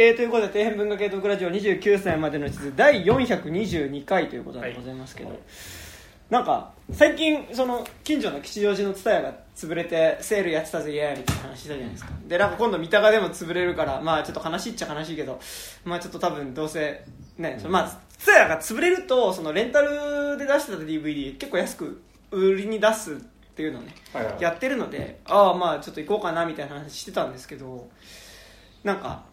ということで底辺文化系トークラジオ29歳までの地図第422回ということでございますけど、はい、なんか最近その近所の吉祥寺の蔦屋が潰れてセールやってたぜイエーイみたいな話したじゃないですか。でなんか今度三鷹でも潰れるから、まあちょっと悲しいっちゃ悲しいけど、まあちょっと多分どうせね、そのまあ蔦屋が潰れるとそのレンタルで出してた DVD 結構安く売りに出すっていうのをね、はいはい、やってるので、ああまあちょっと行こうかなみたいな話してたんですけど、なんか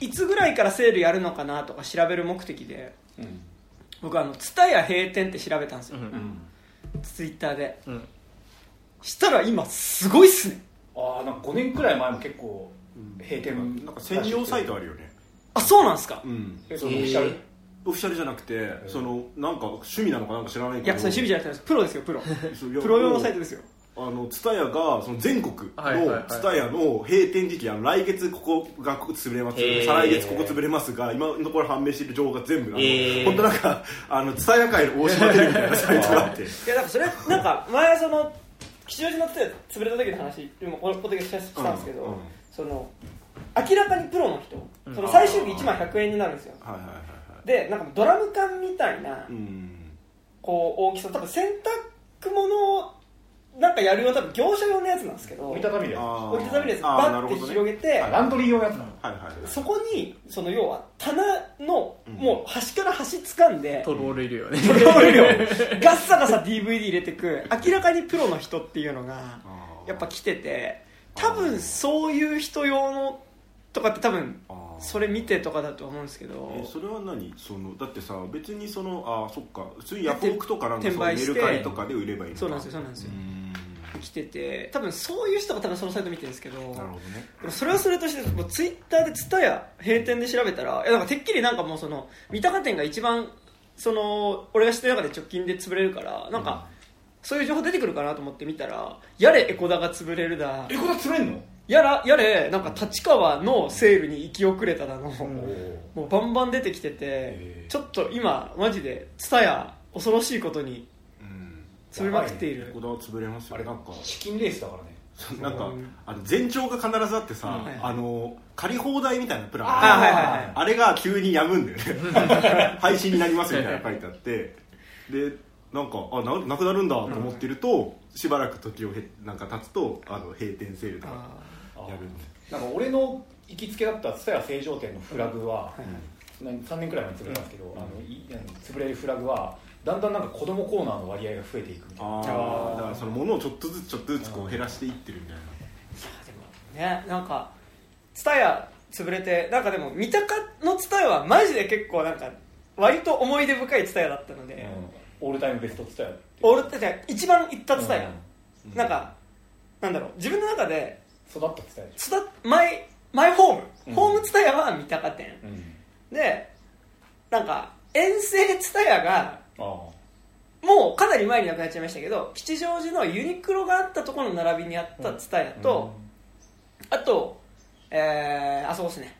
いつぐらいからセールやるのかなとか調べる目的で、うん、僕TSUTAYA閉店って調べたんですよ、ツイッターで、うん、したら今すごいっすね。ああ、なんか5年くらい前も結構閉店、うん、なんか専用サイトあるよね。あ、そうなんすか。うん、そのオフィシャル、オフィシャルじゃなくて、そのなんか趣味なのかなんか知らないけど、いやそれ趣味じゃなくてプロですよ、プロプロ用のサイトですよ。TSUTAYAがその全国のTSUTAYAの閉店時期、来月ここが潰れます、再来月ここ潰れますが、今のところ判明している情報が全部本当なんかTSUTAYA界の大島テレビみたいなサイトがあっていやなんかそれなんか前その吉祥寺のTSUTAYA潰れた時の話もこのポッドキャストしたんですけど、うんうん、その明らかにプロの人、その最終日1万100円になるんですよ、はいはいはいはい、でなんかドラム缶みたいな、うん、こう大きさ、多分洗濯物をなんかやるような多分業者用のやつなんですけど、折りたたみで折りたたみでバッて広げて、ね、ランドリー用のやつなの、はいはいはい、そこにその要は棚のもう端から端掴んで、うん、トロールいるよね、トロールいるよガッサガサ DVD 入れてく明らかにプロの人っていうのがやっぱ来てて、多分そういう人用のとかって多分それ見てとかだと思うんですけど、それは何そのだってさ別にそのあそっか普通にヤフオクとかなんかそうメルカリとかで売ればいいのか、そうなんですよ、そうなんですよ、来てて、多分そういう人が多分そのサイト見てるんですけど、なるほど、ね、それはそれとしてツイッターでTSUTAYA閉店で調べたら、いやなんかてっきりなんかもうその三鷹店が一番その俺が知ってる中で直近で潰れるからなんか、うん、そういう情報出てくるかなと思って見たら、やれエコダが潰れるだ、エコダ潰れんの、やれなんか立川のセールに行き遅れただの、うん、もうバンバン出てきてて、ちょっと今マジでTSUTAYA恐ろしいことに潰れまくっている。こだわ潰れますよ。あれなんかチキンレースだからね。なんか前兆が必ずあってさ、うん、借り放題みたいなプラン、あれが急にやむんだよね。配信になりますみたいな書いてあって、でなんかあ なくなるんだと思ってると、しばらく時をなんか経つと閉店セールとかやるんで。なんか俺の行きつけだった蔦屋成城店のフラグは、うん、3年くらい前に潰れたんですけど、うん、潰れるフラグは。だんだんなんか子供コーナーの割合が増えていくみたいな。ああ、だからそのものをちょっとずつちょっとずつこう減らしていってるみたいな。いやでもね、なんかTSUTAYA潰れて、なんかでも三鷹のTSUTAYAはマジで結構なんか割と思い出深いTSUTAYAだったので、うん、オールタイムベストTSUTAYA、オールタイム一番行ったTSUTAYA、うん、なんかなんだろう、自分の中で育ったTSUTAYA、マイホーム、うん、ホームTSUTAYAは三鷹店、うん、でなんか遠征TSUTAYAがああもうかなり前になくなっちゃいましたけど、吉祥寺のユニクロがあったところの並びにあったTSUTAYAと、うん、あと、あそこですね、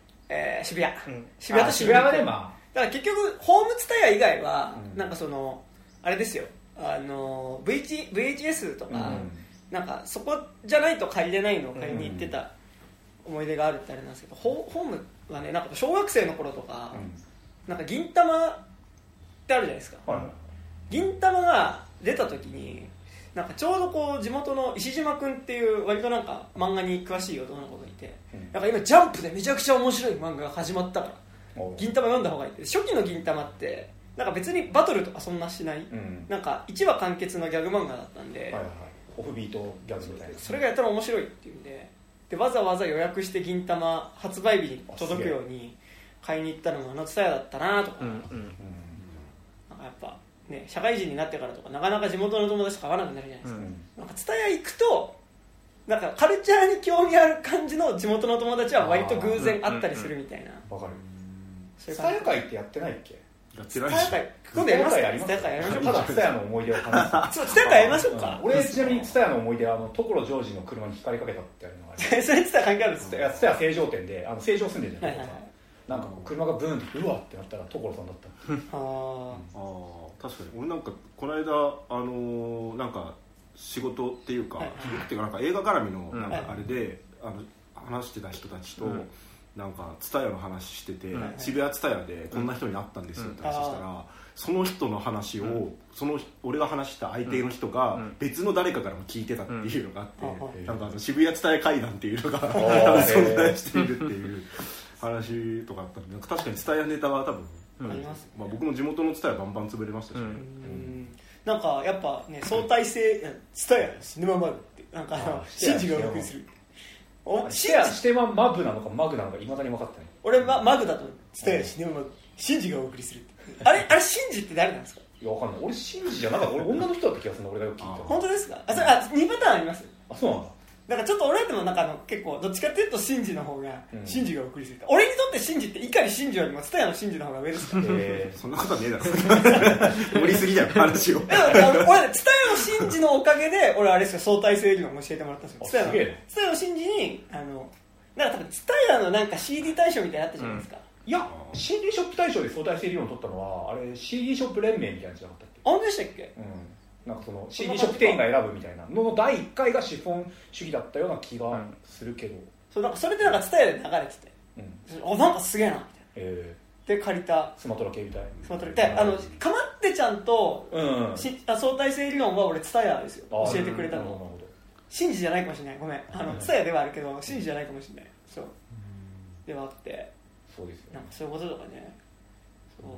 渋谷、うん、渋谷と渋谷まで、だから結局ホームTSUTAYA以外は、うん、なんかそのあれですよ、VHS とか、うん、なんかそこじゃないと借りれないのを借りに行ってた思い出があるってあれなんですけど、ホームはね、なんか小学生の頃とか、うん、なんか銀玉ってあるじゃないですか、はい、銀玉が出た時になんかちょうどこう地元の石島くんっていう割となんか漫画に詳しい男の子がいて、うん、なんか今ジャンプでめちゃくちゃ面白い漫画が始まったから銀玉読んだ方がいいって。初期の銀玉ってなんか別にバトルとかそんなしない、うん、なんか1話完結のギャグ漫画だったんで、はいはい、オフビートギャグみたいな、それがやったら面白いっていうん でわざわざ予約して銀玉発売日に届くように買いに行ったのもTSUTAYAだったなとか、うんうんうん、やっぱね、社会人になってからとかなかなか地元の友達とか会わなくなるじゃないですか、うん、なんかTSUTAYA行くとなんかカルチャーに興味ある感じの地元の友達は割と偶然会ったりするみたいな。わかる。TSUTAYA会ってやってないっけ。やってないし、今度やりますか。TSUTAYA会やりましょうか。ただTSUTAYAの思い出を話す。TSUTAYA会やりましょうか。俺ちなみにTSUTAYAの思い出は所ジョージの車に光りかけたってあるのがあれそれTSUTAYA関係あるんですか。TSUTAYA成城店で成城住んでるじゃないですか、はいはい、なんかこう車がブーンってうわってなったら所さんだったってあ確かに俺なんかこの間なんか仕事っていうか、はい、っていうかなんか映画絡みのなんかあれで、はい、話してた人たちと、うん、なんかTSUTAYAの話してて、はいはい、渋谷TSUTAYAでこんな人に会ったんですよって話したら、うん、その人の話を、うん、俺が話した相手の人が別の誰かからも聞いてたっていうのがあって、うんうん、なんか渋谷TSUTAYA会談っていうのが存在しているっていう話とかあったので、確かにTSUTAYAネタは多分、うん、ありますね。まあ、僕も地元のTSUTAYAバンバン潰れましたし、ね、うんうん、なんかやっぱね、相対性TSUTAYA死ぬままってなんかシンジが楽にする。シェアしてはマブなのかマグなのかいまだに分かってない。俺はマグだと伝えるし、でもシンジがお送りするってあれシンジって誰なんですか？いや分かんない。俺シンジじゃなかった。俺女の人だった気がするんだ。俺がよく聞いた。本当ですか？あ、それ2パターンあります。あ、そうなんだ。なんかちょっと俺でもなんか結構どっちかっていうとシンジの方が、うん、シンジがお送りする。俺にとってシンジって碇シンジよりもTSUTAYAのシンジの方が上ですから。そんなことはねえだろ。盛りすぎだよ話を。俺TSUTAYAのシンジのおかげで俺あれですよ、相対性理論を教えてもらったんですよ。TSUTAYAのシンジになんか多分TSUTAYAのなんか CD 大賞みたいなのあったじゃないですか。うん、いや CD ショップ大賞で相対性理論を取ったのはあれ CD ショップ連盟みたいなのじゃなかったっけ？あんでしたっけ？うん、なんかその CD ショップ店員が選ぶみたいなの第1回がシフォン主義だったような気がするけど、うん、それでなんかTSUTAYAで流れてて、うん、なんかすげえなみたいな、で借りたスマトラ系みたいな、スマトラでかまってちゃんと、うん、相対性理論は俺TSUTAYAですよ、教えてくれたの、うん、なるほど。シンジじゃないかもしれない、ごめん、TSUTAYAではあるけどシンジじゃないかもしれない、そう、うん、ではあって、そうですよ、ね、なんかそういうこととかね、そう、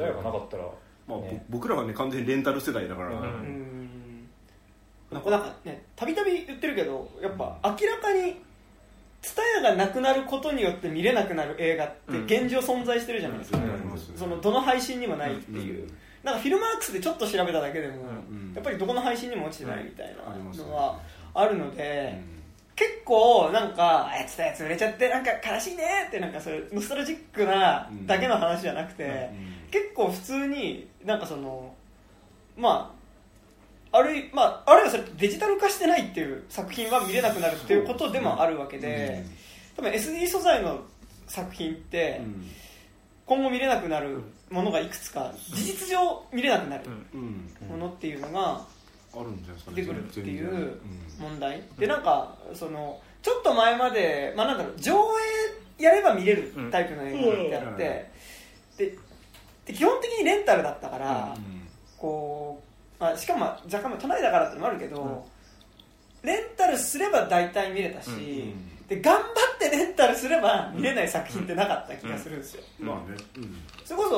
うん、まあTSUTAYAがなかったら、まあね、僕らはね完全にレンタル世代だから、うん、なんかね、たびたび言ってるけどやっぱ明らかにTSUTAYAがなくなることによって見れなくなる映画って現状存在してるじゃないですか、うんうん、そのどの配信にもないっていう、うん、なんかフィルマークスでちょっと調べただけでも、うん、やっぱりどこの配信にも落ちてないみたいなのはあるので、うん、結構なんかTSUTAYA潰れちゃってなんか悲しいねって、なんかそれノスタルジックなだけの話じゃなくて、うんうん、結構普通になんかそのまああるいはそれデジタル化してないっていう作品は見れなくなるっていうことでもあるわけで、多分 SD 素材の作品って今後見れなくなるものがいくつか事実上見れなくなるものっていうのが出てくるっていう問題で、なんかそのちょっと前まで、まあなんだろう、上映やれば見れるタイプの映画ってあって、で基本的にレンタルだったから、うんうん、こう、まあ、しかも若干都内だからってのもあるけど、うん、レンタルすれば大体見れたし、うんうん、で頑張ってレンタルすれば見れない作品ってなかった気がするんですよ、うんうん、まあね、うん、それこ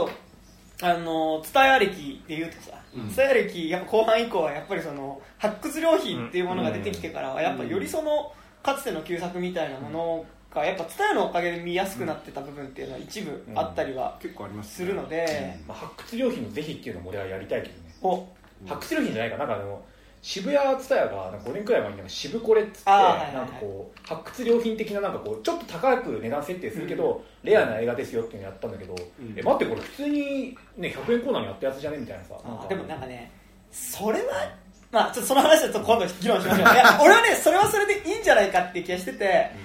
そTSUTAYA歴でいうとさ、TSUTAYA歴やっぱ後半以降はやっぱりその発掘浪費っていうものが出てきてからはやっぱよりそのかつての旧作みたいなものをやっぱTSUTAYAのおかげで見やすくなってた部分っていうのは一部あったりはするので、うんうん、ね、まあ、発掘良品の是非っていうのも俺はやりたいけどね。お、発掘良品じゃないか、なんか渋谷TSUTAYAが5年くらい前になんか渋コレっつって、なんかこう発掘良品的ななんかこうちょっと高く値段設定するけど、うん、レアな映画ですよっていうのやったんだけど、うん、待ってこれ普通に、ね、100円コーナーにやったやつじゃねみたいなさ、なんかでもなんかね、それはまあちょっとその話は今度議論しましょう。いや俺はね、それはそれでいいんじゃないかっていう気がしてて、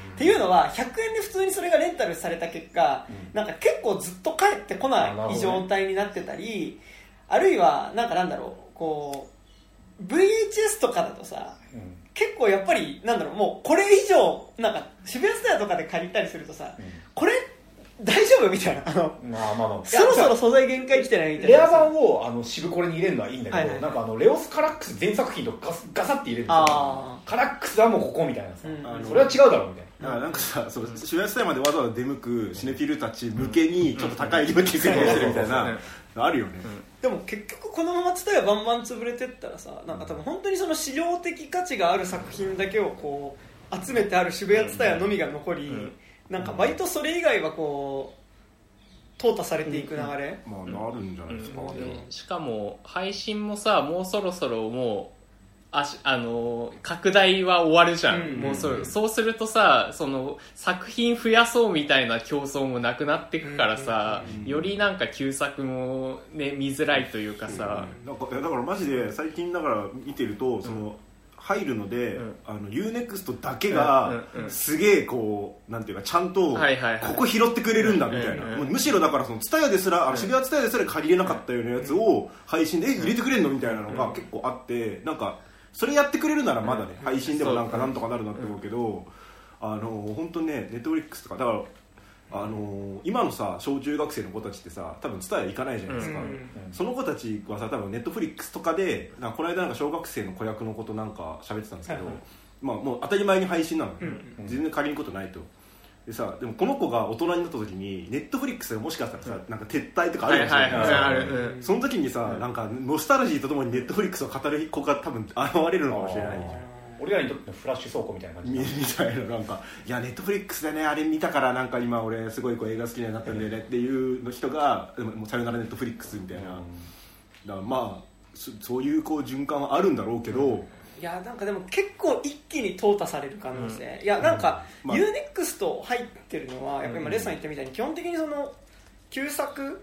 うん、っていうのは100円で普通にそれがレンタルされた結果、うん、なんか結構ずっと帰ってこない状態になってたり、あるいはなんかなんだろう、こう VHS とかだとさ、うん、結構やっぱりなんだろう、もうこれ以上なんか渋谷TSUTAYAとかで借りたりするとさ、うん、これ大丈夫みたいな、まあまあまあ、そろそろ素材限界来てないみたいな。レア版を渋これに入れるのはいいんだけど、はいはい、なんかレオス・カラックス全作品とガサッて入れるんですよ。カラックスはもうここみたいなさ、うん、それは違うだろうみたいな。なんかさ、その渋谷TSUTAYAまでわざわざ出向くシネフィルたち向けにちょっと高い料金設定してるみたいなあるよね、うん、でも結局このままTSUTAYAバンバン潰れてったらさ、なんか多分本当にその資料的価値がある作品だけをこう集めてある渋谷TSUTAYAのみが残り、うんうん、なんか割とそれ以外はこう淘汰されていく流れ、うん、まあなるんじゃないですか、うん、しかも配信もさ、もうそろそろもう拡大は終わるじゃん、うんうんうん、もうそうするとさ、その作品増やそうみたいな競争もなくなってくからさ、うんうんうん、よりなんか旧作も、ね、見づらいというかさ、うんうん、だからマジで最近だから見てるとその、うん、入るので、うん、UNEXT だけがすげえこう、なんていうかちゃんとここ拾ってくれるんだみたいな、もうむしろだからそのTSUTAYAですら、渋谷TSUTAYAですら借りれなかったようなやつを配信で入れてくれるのみたいなのが結構あって、なんかそれやってくれるならまだね、配信でもなんかなんとかなるなって思うけど、本当にね、Netflix とかだから今のさ小中学生の子たちってさ多分ツタヤ行かないじゃないですか、うんうんうん、その子たちはさ多分ネットフリックスとかでなんかこの間なんか小学生の子役のことなんか喋ってたんですけど、はいはい、まあ、もう当たり前に配信なの、うんうん、全然借りることないと。でさ、でもこの子が大人になった時にネットフリックスがもしかしたらさ、うん、なんか撤退とかあるかもしれない。その時にさ、うん、なんかノスタルジーとともにネットフリックスを語る子が多分現れるのかもしれないじゃん。俺らにとってフラッシュ倉庫みたいな感じみたいな、なんかいやネットフリックスでねあれ見たからなんか今俺すごいこう映画好きになったんだよねっていうの人がもうさよならネットフリックスみたいな、うん、だからまあ そういうこう循環はあるんだろうけど、うん、いやなんかでも結構一気に淘汰される可能性、うん、いやなんか UNEXT と入ってるのはやっぱり今レッサン言ったみたいに基本的にその旧作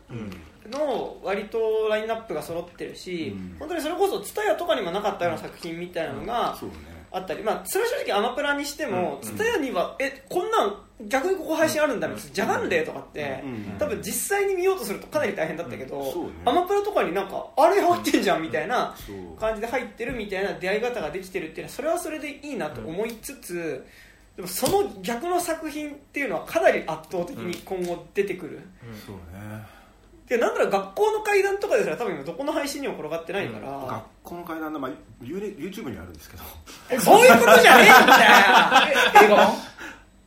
の割とラインナップが揃ってるし、うん、本当にそれこそTSUTAYAとかにもなかったような作品みたいなのが、うん、そうねあったり、まあ、それは正直アマプラにしてもTSUTAYAにはこんなん逆にここ配信あるんだみたいなジャガンレイとかって多分実際に見ようとするとかなり大変だったけど、ね、アマプラとかになんかあれ入ってんじゃんみたいな感じで入ってるみたいな出会い方ができてるっていうのはそれはそれでいいなと思いつつ、でもその逆の作品っていうのはかなり圧倒的に今後出てくる、うんうん、そうね。でなんだろう、学校の怪談とかですら多分今どこの配信にも転がってないから、うん、学校の怪談の、まあ、YouTube にあるんですけどそういうことじゃねえんだよ映画版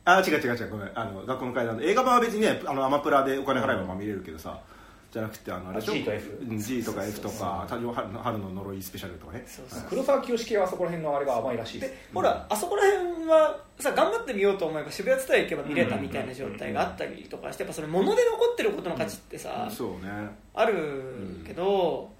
あ違うごめん、学校の怪談の映画版は別にねアマプラでお金払えばまあ見れるけどさ、じゃなくてG と F、 G とか F とか春の呪いスペシャルとかね、そうそう、はい、黒沢清系はあそこら辺のあれが甘いらしいです。で、うん、ほらあそこら辺はさ頑張ってみようと思えば渋谷TSUTAYA行けば見れたみたいな状態があったりとかして、やっぱそれ物で残ってることの価値ってさ、うん、そうね、あるけど、うん、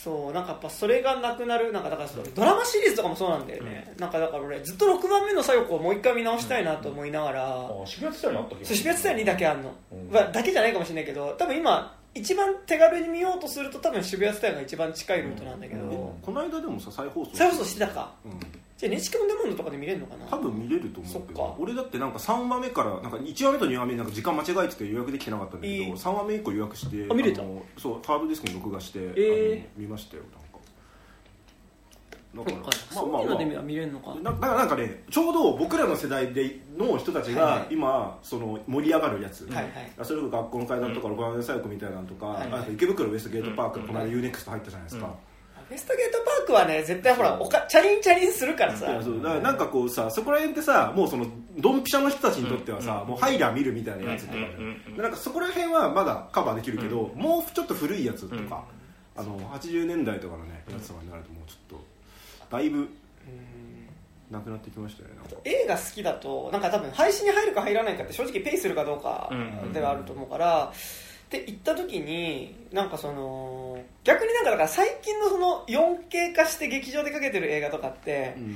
そうなんかやっぱそれがなくなる、なんかだからドラマシリーズとかもそうなんだよね、うん、なんかだから俺ずっと6番目の小夜子をもう一回見直したいなと思いながら、うん、あ渋谷TSUTAYAにあったっけ、そう渋谷TSUTAYAにだけあんの、うん、だけじゃないかもしれないけど多分今一番手軽に見ようとすると多分渋谷TSUTAYAが一番近いルートなんだけど、うん、この間でもさ再放送してたか、うん、じゃあNHKのデモンドとかで見れるのかな、多分見れると思うけど、俺だってなんか3話目からなんか1話目と2話目なんか時間間違えてて予約できてなかったんだけど、3話目以降予約して見れた、そうハードディスクに録画して、見ましたよ。なんかね、ちょうど僕らの世代での人たちが今、はいはい、その盛り上がるやつ、はいはい、それこそ学校の怪談とか、うん、小林小夜子みたいなのとか、はいはい、池袋ウエストゲートパーク、うん、この間 UNEXT 入ったじゃないですか、うんうん、ウエストゲートパークはね絶対ほらチャリンするからさ、そうだからなんかこうさそこら辺ってさもうそのドンピシャの人たちにとってはさ、うん、もうハイラー見るみたいなやつとか、うん、なんかそこら辺はまだカバーできるけど、うん、もうちょっと古いやつとか、うん、80年代とかのねやつとかになるともうちょっとだいぶなくなってきましたよね。映画好きだとなんか多分配信に入るか入らないかって正直ペイするかどうかではあると思うから、うんうんうん、って言った時になんかその逆になんかだから最近のその 4K 化して劇場でかけてる映画とかって、うん、み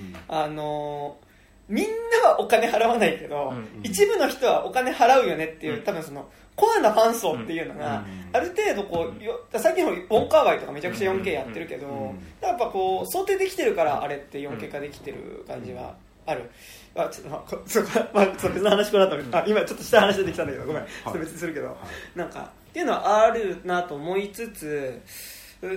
んなはお金払わないけど、うんうん、一部の人はお金払うよねっていう、うん、多分そのコアなファン層っていうのが、うん、ある程度こう最近のウォンカーワイとかめちゃくちゃ 4K やってるけど、うん、やっぱこう想定できてるからあれって 4K 化できてる感じはある、うん、あちょっと別の話この後、うん、今ちょっとした話出てきたんだけどごめん、はい、別にするけど、はい、なんかっていうのはあるなと思いつつ、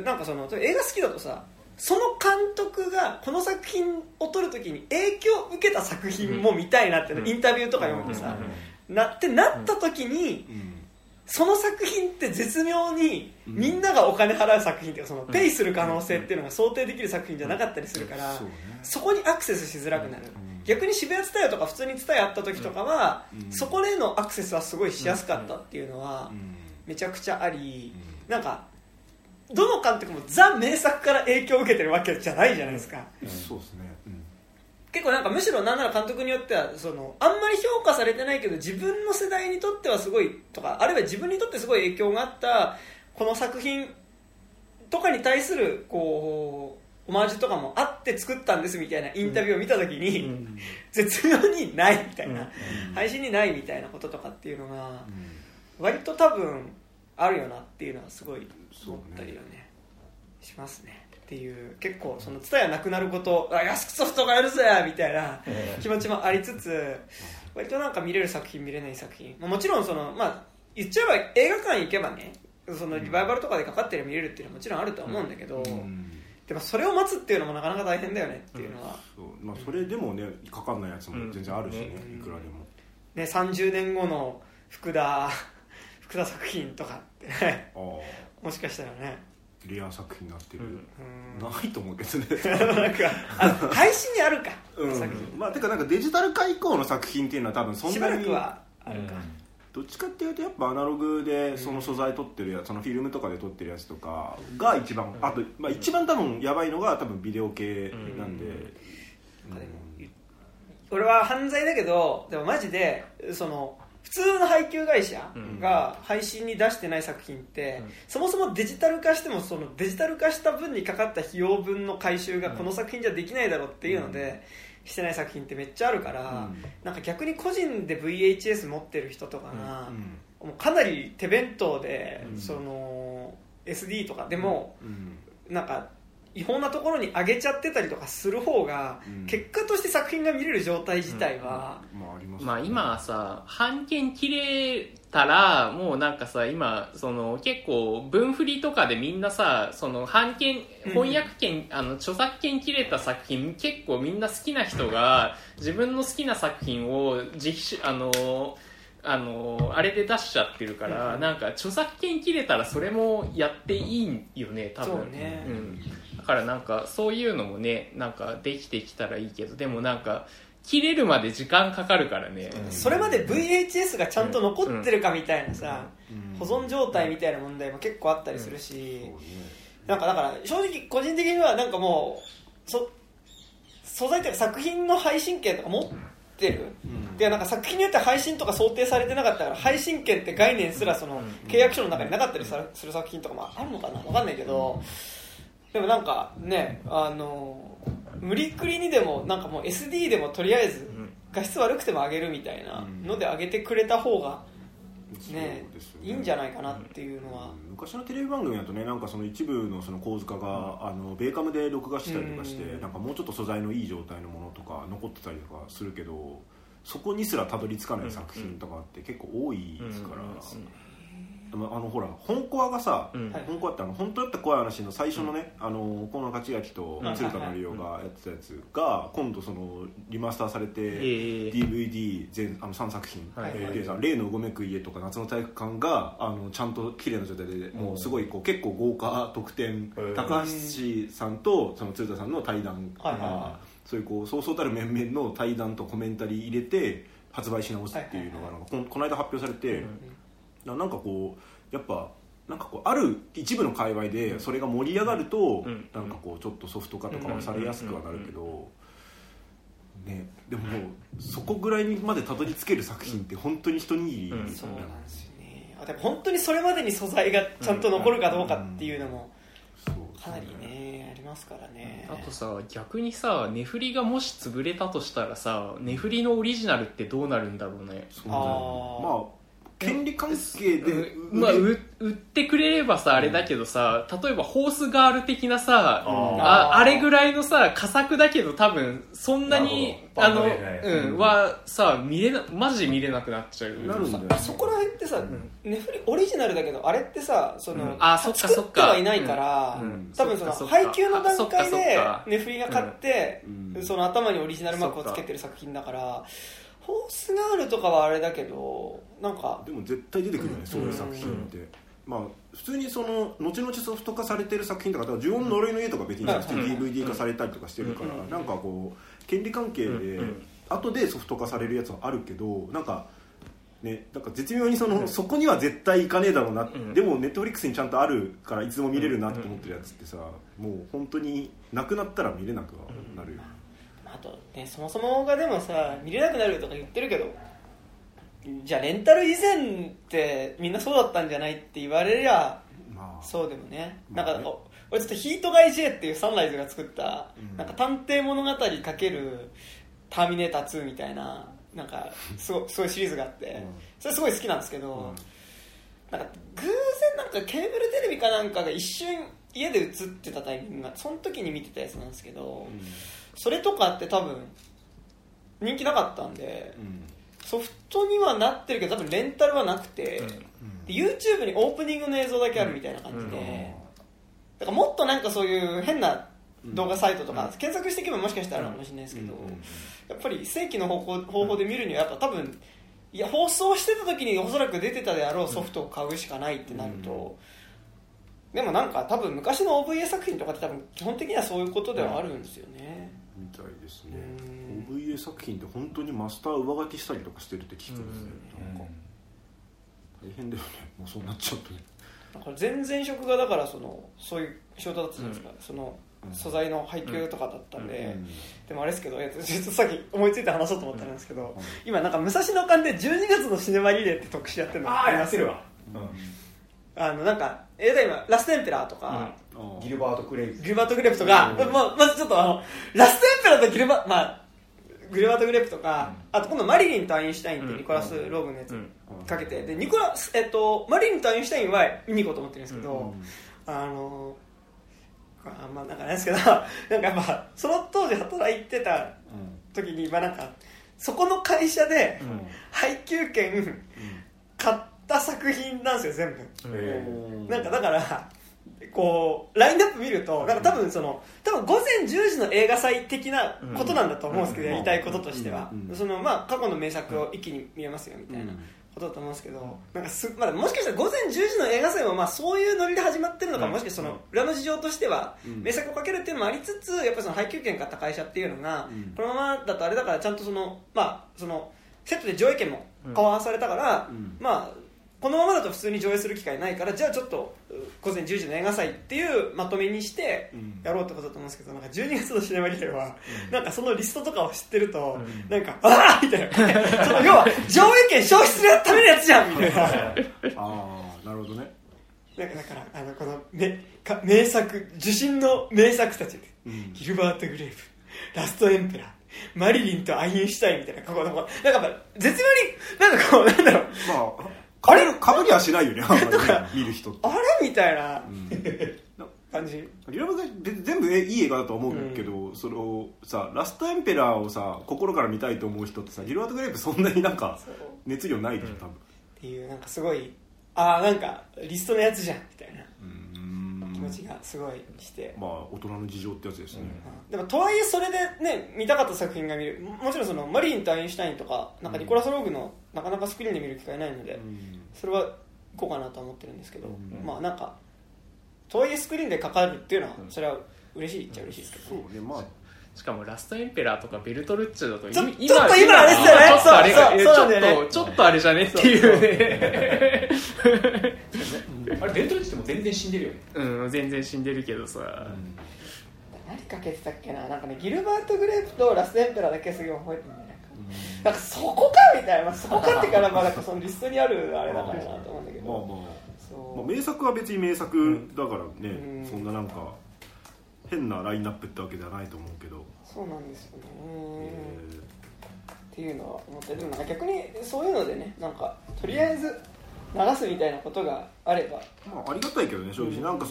なんかその映画好きだとさその監督がこの作品を撮るときに影響を受けた作品も見たいなって、うん、インタビューとか読むとさ、うん、なったときに、うん、その作品って絶妙にみんながお金払う作品っていうかそのペイする可能性っていうのが想定できる作品じゃなかったりするから、うん、そこにアクセスしづらくなる、うん、逆に渋谷TSUTAYAとか普通にTSUTAYAあったときとかは、うん、そこへのアクセスはすごいしやすかったっていうのはめちゃくちゃあり、なんかどの監督もザ名作から影響を受けてるわけじゃないじゃないですか、うん、そうですね、うん、結構なんかむしろなんなら監督によってはそのあんまり評価されてないけど自分の世代にとってはすごいとか、あるいは自分にとってすごい影響があったこの作品とかに対するこうオマージュとかもあって作ったんですみたいなインタビューを見た時に、うん、絶妙にないみたいな、うん、配信にないみたいなこととかっていうのが割と多分あるよなっていうのはすごい思ったりよ ねしますねっていう、結構そのTSUTAYAなくなること安くソフトがやるぜみたいな気持ちもありつつ、割となんか見れる作品見れない作品、もちろんその、まあ、言っちゃえば映画館行けばねそのリバイバルとかでかかってる見れるっていうのはもちろんあるとは思うんだけど、うん、でもそれを待つっていうのもなかなか大変だよねっていうのは、うん、そう、まあ、それでもねかかんないやつも全然あるしね、うん、いくらでも、ね、30年後の福田作品とかってねあもしかしたらねレア作品になってる、うん、ないと思うけどねなんかあ配信にあるかうん作品、まあ、てかなんかデジタル化以降の作品っていうのは多分そんなにしばらくはあるか、うん、どっちかっていうとやっぱアナログでその素材撮ってるやつ、うん、そのフィルムとかで撮ってるやつとかが一番、うん、あと、まあ、一番多分やばいのが多分ビデオ系なんで、うんうん、なんかでも俺は犯罪だけどでもマジでその普通の配給会社が配信に出してない作品って、うん、そもそもデジタル化してもそのデジタル化した分にかかった費用分の回収がこの作品じゃできないだろうっていうので、うん、してない作品ってめっちゃあるから、うん、なんか逆に個人で VHS 持ってる人とかが、うん、もうかなり手弁当で、うん、その SD とかでも、うん、なんか違法なところに上げちゃってたりとかする方が、うん、結果として作品が見れる状態自体は、うんまあありますね、まあ今はさ版権切れたらもうなんかさ今その結構文振りとかでみんなさその版権翻訳権、うん、著作権切れた作品結構みんな好きな人が自分の好きな作品をあれで出しちゃってるから、うん、なんか著作権切れたらそれもやっていいよね多分そうね、うんだからなんかそういうのもねなんかできてきたらいいけどでもなんか切れるまで時間かかるからね、うん、それまで VHS がちゃんと残ってるかみたいなさ、うんうん、保存状態みたいな問題も結構あったりするし、うんうんなんかだから正直個人的にはなんかもう素材というか作品の配信権とか持ってる、うん、でなんか作品によって配信とか想定されてなかったから配信権って概念すらその契約書の中になかったりする作品とかもあるのかな分かんないけどでもなんかね無理くりにでもなんかもう SD でもとりあえず画質悪くても上げるみたいなので上げてくれた方が、ねうんね、いいんじゃないかなっていうのは、うん、昔のテレビ番組だとねなんかその一部のその構図化が、うん、ベーカムで録画したりとかして、うん、なんかもうちょっと素材のいい状態のものとか残ってたりとかするけどそこにすらたどり着かない作品とかって結構多いですから、うんうんうんほら本コアがさ、うん、本コアって本当だった怖い話の最初のね、うん、河野克明と鶴田紀夫がやってたやつが今度そのリマスターされて DVD 全3作品、はいでさ例のうごめく家とか夏の体育館がちゃんと綺麗な状態でもうすごいこう結構豪華特典、うん、高橋さんとその鶴田さんの対談とか、はいはいはい、そういうこうそうそうたる面々の対談とコメンタリー入れて発売し直すっていうのがなんかこの間発表されて、うんなんかこうやっぱなんかこうある一部の界隈でそれが盛り上がると、うん、なんかこうちょっとソフト化とかはされやすくはなるけど、ね、でももうそこぐらいにまでたどり着ける作品って本当に一握りなんですよね。でも本当にそれまでに素材がちゃんと残るかどうかっていうのもかなりねありますからね。あとさ逆にさ値振りがもし潰れたとしたらさ値振りのオリジナルってどうなるんだろうね。そうだよね。まあ権利関係で、まあ、売ってくれればさあれだけどさ、うん、例えばホースガール的なさ、うん、あれぐらいのさ佳作だけど多分そんなにうん、はさ見れなマジ見れなくなっちゃう。なるんだよね。そこら辺ってさ、うん、ネフリオリジナルだけどあれってさその、うん、作ってはいないから、うんうん、多分その配給の段階でネフリが買って、うん、その頭にオリジナルマークをつけてる作品だから。ホースガールとかはあれだけどなんかでも絶対出てくるよね、うん、そういう作品って、うんまあ、普通にその後々ソフト化されてる作品とか呪音の呪いの家とか別に普通に DVD 化されたりとかしてるから、うん、なんかこう権利関係で後でソフト化されるやつはあるけどなんかね、なんか絶妙にそこには絶対行かねえだろうな、うん、でも Netflix にちゃんとあるからいつでも見れるなって思ってるやつってさもう本当になくなったら見れなくはなるよ、うんあとね、そもそもがでもさ見れなくなるとか言ってるけどじゃあレンタル以前ってみんなそうだったんじゃないって言われりゃ、まあ、そうでもね、まあ、なんか俺ちょっとヒートガイ J っていうサンライズが作った、うん、なんか探偵物語×ターミネーター2みたいななんかすごいシリーズがあって、うん、それすごい好きなんですけど、うん、なんか偶然なんかケーブルテレビかなんかが一瞬家で映ってたタイミングがその時に見てたやつなんですけど、うんそれとかって多分人気なかったんで、うん、ソフトにはなってるけど多分レンタルはなくて、うん、で YouTube にオープニングの映像だけあるみたいな感じで、うん、だからもっとなんかそういう変な動画サイトとか、うん、検索していけばもしかしたらあるかもしれないですけど、うんうんうん、やっぱり正規の方法で見るにはやっぱ多分いや放送してた時におそらく出てたであろうソフトを買うしかないってなると、うんうん、でもなんか多分昔の OVA 作品とかって多分基本的にはそういうことではあるんですよね、みたいですね。 OVA 作品って本当にマスター上書きしたりとかしてるって聞くんですね、うん、なんか大変だよね、もうそうなっちゃうとね。だから前職がだからそういう仕事だったじゃないですか、うん、その素材の配給とかだったんで、うんうん、でもあれですけどちょっとさっき思いついて話そうと思ったんですけど、うん、今なんか武蔵野館で12月のシネマリレーって特集やってるのありますよ。なんか今ラストエンペラーとか、うん、ギルバート・グレープとか、うん、まずちょっとラストエンペラーとグルバート・グレープとか、うん、あと今度マリリンとアインシュタインってニコラス・ローブのやつかけて、でマリリンとアインシュタインは見に行こうと思ってるんですけど、うん、あんまなんかないですけど、なんかその当時働いてた時に、なんかそこの会社で配給券買った作品なんですよ全部、なんかだからこうラインナップ見るとなんか多分午前10時の映画祭的なことなんだと思うんですけど、言いたいこととしては過去の名作を一気に見れますよみたいなことだと思うんですけど、なんかまだもしかしたら午前10時の映画祭もまあそういうノリで始まってるのか、もしかしたら裏の事情としては名作をかけるっていうのもありつつ、やっぱり配給券買った会社っていうのがこのままだとあれだから、ちゃんとセットで上映券も交わされたから、まあこのままだと普通に上映する機会ないから、じゃあちょっと午前10時の映画祭っていうまとめにしてやろうってことだと思うんですけど、なんか12月のシネマリレーはなんかそのリストとかを知ってると、なんかああみたいな要は上映権消費するためのやつじゃんみたいなああなるほどね。なんかだからこの名作受信の名作たちで、ギルバート・グレープ、ラストエンペラー、マリリンとアインシュタインみたいな、こなんかやっぱ絶妙になんかこうなんだろう、まああれかぶりはしないよね、あんまり見る人ってあれみたいな、感じ。リラブが全部いい映画だと思うけど、それをさラストエンペラーをさ心から見たいと思う人ってさ、ギルバート・グレープそんなになんか熱量ないでしょ多分。っていうなんかすごいなんかリストのやつじゃんみたいな気持ちがすごいして。まあ大人の事情ってやつですね。でもとはいえそれでね見たかった作品が見る。もちろんマリリンとアインシュタインとかなんかニコラス・ローグのなかなかスクリーンで見る機会ないので、それは行こうかなと思ってるんですけど、まあなんかとはいえスクリーンでかかるっていうのはそれは嬉しいっちゃ嬉しいですけど、ね。そうね、まあしかもラストエンペラーとかベルトルッチョだと今あれですよね。ちょっとあれじゃねっていうね。あれベルトルッチョっても全然死んでるよね。うん全然死んでるけどさ。何かけてたっけな、なんかねギルバート・グレープとラストエンペラーだけすごい覚えてるんだよね。なんかそこかみたいな、そこかってからまあなんかそのリストにあるあれだからなと思うんだけど。まあ名作は別に名作だからね、そんななんか変なラインナップってわけではないと思うけど。そうなんですよね。っていうのは思ってる。でもなんか逆にそういうのでね、なんかとりあえず流すみたいなことがあれば、まあありがたいけどね正直、なんか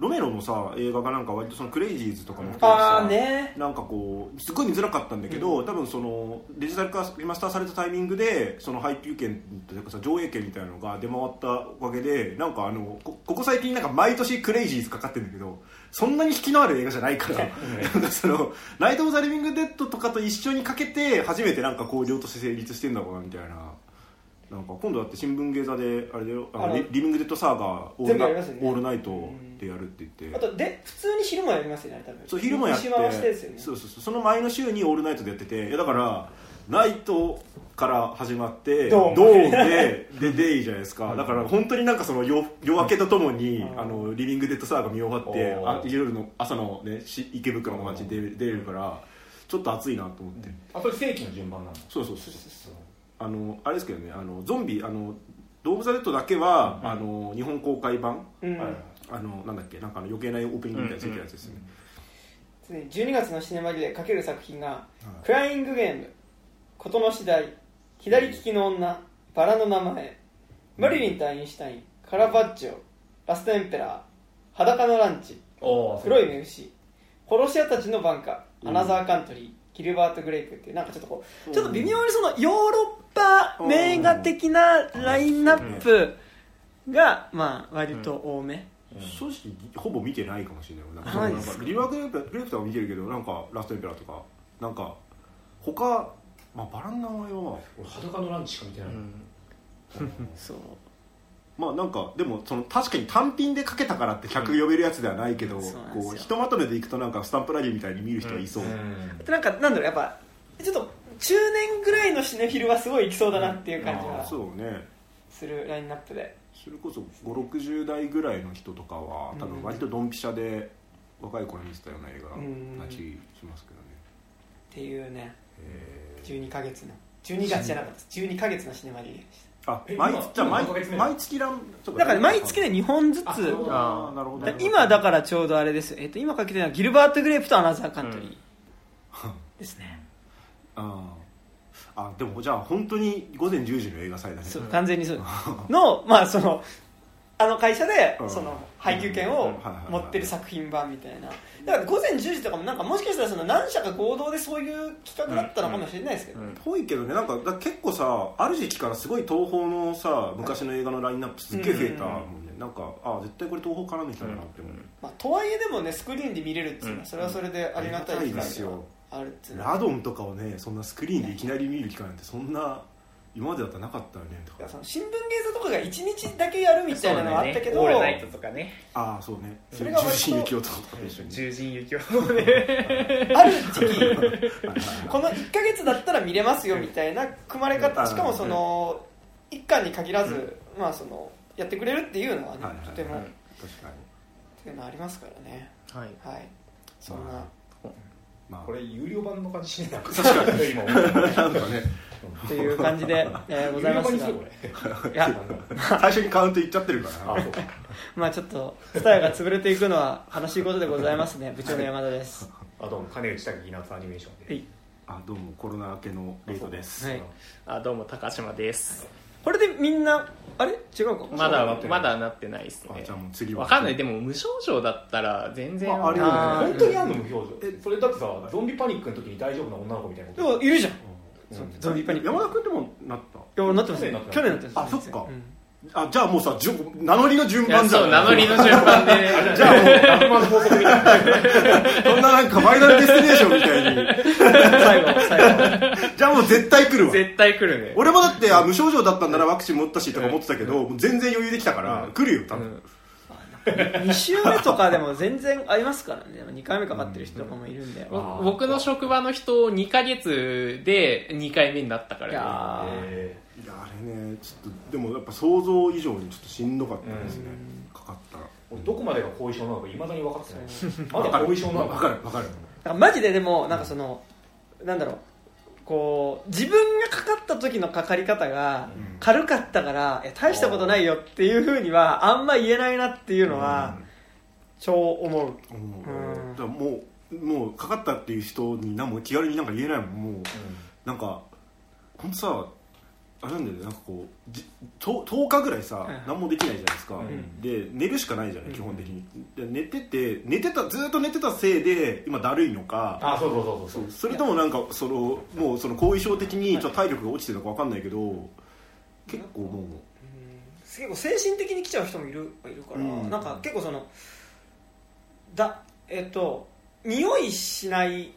ロメロのさ映画がなんか割とクレイジーズとかもさ、なんかこうすごい見づらかったんだけど、多分デジタル化リマスターされたタイミングでその配給券というかさ上映券みたいなのが出回ったおかげで、なんかここ最近なんか毎年クレイジーズかかってるんだけど、そんなに引きのある映画じゃないからなんかナイト・オブ・ザ・リビング・デッドとかと一緒にかけて初めてなんか興行として成立してんだろうなみたいな。なんか今度だって新聞芸座であれだよ、リビングデッドサーガーオールナイトでやるって言って、あとで普通に昼もやりますよね多分。そう昼もやって、その前の週にオールナイトでやってて、だからナイトから始まってドーンでデイじゃないですか。だから本当になんか夜明けとともにリビングデッドサーガー見終わって夜の朝のね池袋の街に出れるからちょっと暑いなと思って。あと正規の順番なの。そう。あれですけどね、ゾンビドーム・ザ・デッドだけは、日本公開版、なんだっけ、なんか余計なオープニングみたいなやつですよね。12月のシネマリレーかける作品が、クライングゲーム、ことの次第、左利きの女、バラの名前、マリリンとアインシュタイン、カラバッジョ、ラストエンペラー、裸のランチ、黒い目牛、殺し屋たちの晩夏、アナザーカントリー、ギルバート・グレイプっていう、なんかちょっとちょっと微妙にヨーロッパ名画的なラインナップがまあ割と多め、正直ほぼ見てないかもしれない。なんかリワークレフターは見てるけど、なんかラストエンペラーとかなんか他、まあ、バランナーは俺裸のランチしか見てない、うん、そうまあなんかでもその確かに単品でかけたからって客呼べるやつではないけど、うん、こうひとまとめでいくとなんかスタンプラリーみたいに見る人はいそう、うんうん、なんかなんだろうやっぱちょっと中年ぐらいのシネフィルはすごいいきそうだなっていう感じがするラインナップで、それこそ5、60代ぐらいの人とかは多分割とドンピシャで若い子に見せたような映画な気しますけどね、っていうね、12ヶ月の12月じゃなかったです、12ヶ月のシネマリーでした。あ、毎月ランだから毎月ね2本ずつ。あ、なるほど。今だからちょうどあれです。今かけてるのはギルバート・グレープとアナザーカントリー、うん、ですね。あ、でもじゃあ本当に午前10時の映画祭だね。そう、完全にそうの、まあそのあの会社でその配給権を持ってる作品版みたいな。だから午前10時とかもなんかもしかしたらその何社か合同でそういう企画だったのかもしれないですけど、うんうんうん、遠いけどね。なんかだ結構さ、ある時期からすごい東宝のさ昔の映画のラインナップすっげえ増えたもんね、うんうん、なんかあ絶対これ東宝からの人だなって思う、うんうん、まあ、とはいえでもねスクリーンで見れるっていうのはそれはそれでありがたい機会があるっつう、ね、ラドンとかをねそんなスクリーンでいきなり見る機会なんてそんな今までだったらなかったよね。とかその新聞芸座とかが1日だけやるみたいなのがあったけど、オールナイトとかね。ああそうね、それが重心幸男とかと一緒に重心幸男ねある時期この1ヶ月だったら見れますよみたいな組まれ方、しかもその一巻に限らず、まあそのやってくれるっていうのはね、とても確かにっていうのありますからね。はいはい、そんなこれ有料版の感じしないな。確かに今なんかねっていう感じで、ございますが、いや最初にカウントいっちゃってるからなまあちょっとスタイルが潰れていくのは悲しいことでございますね部長の山田です。あ、どうも金内滝稲津アニメーションで、はい、あ、どうもコロナ明けのレイトです。はい、あ、どうも高島です。これでみんなあれ違うか、まだなってないですね。じゃあもう次はわかんない。でも無症状だったら全然、まあ、あれは本当にあるの無表情、それだってさ、ゾンビパニックの時に大丈夫な女の子みたいなことでいるじゃん、うん、ゾンビパニック。山田君でもなった？いや、なってますね、去年なってます。あ、そっか、うん、あ、じゃあもうさ名乗りの順番じゃん。そう、名乗りの順番でじゃあもうラフマン法則みたいなそんななんかファイナルデスティネーションみたいに最後じゃあもう絶対来るわ、絶対来るね。俺もだって無症状だったんならワクチン持ったしとか思ってたけど、もう全然余裕できたから、うん、来るよ多分、うん、2週目とかでも全然ありますからね2回目かかってる人とかもいるんで、うん、僕の職場の人2ヶ月で2回目になったからね。いや、あれねちょっとでもやっぱ想像以上にちょっとしんどかったですね、かかったら。俺どこまでが後遺症なのか未だに分かってないまだ後遺症なのか分かる分かる。だからマジででもなんかその、うん、なんだろう、こう自分がかかった時のかかり方が軽かったから、うん、大したことないよっていう風にはあんま言えないなっていうのは超思う、うんうん、だからもうかかったっていう人に何も気軽になんか言えないもん。もう、うん、なんかほんとさあれなんだよね、なんかこう10日ぐらいさ、はい、何もできないじゃないですか、うん、で寝るしかないじゃない、うん、基本的にで寝てたずっと寝てたせいで今だるいのか、あ、そうそうそうそう、それともなんかそのもうその後遺症的にちょっと体力が落ちてるのか分かんないけど、はい、結構もう、結構精神的に来ちゃう人もいるから、うん、なんか結構その匂いしない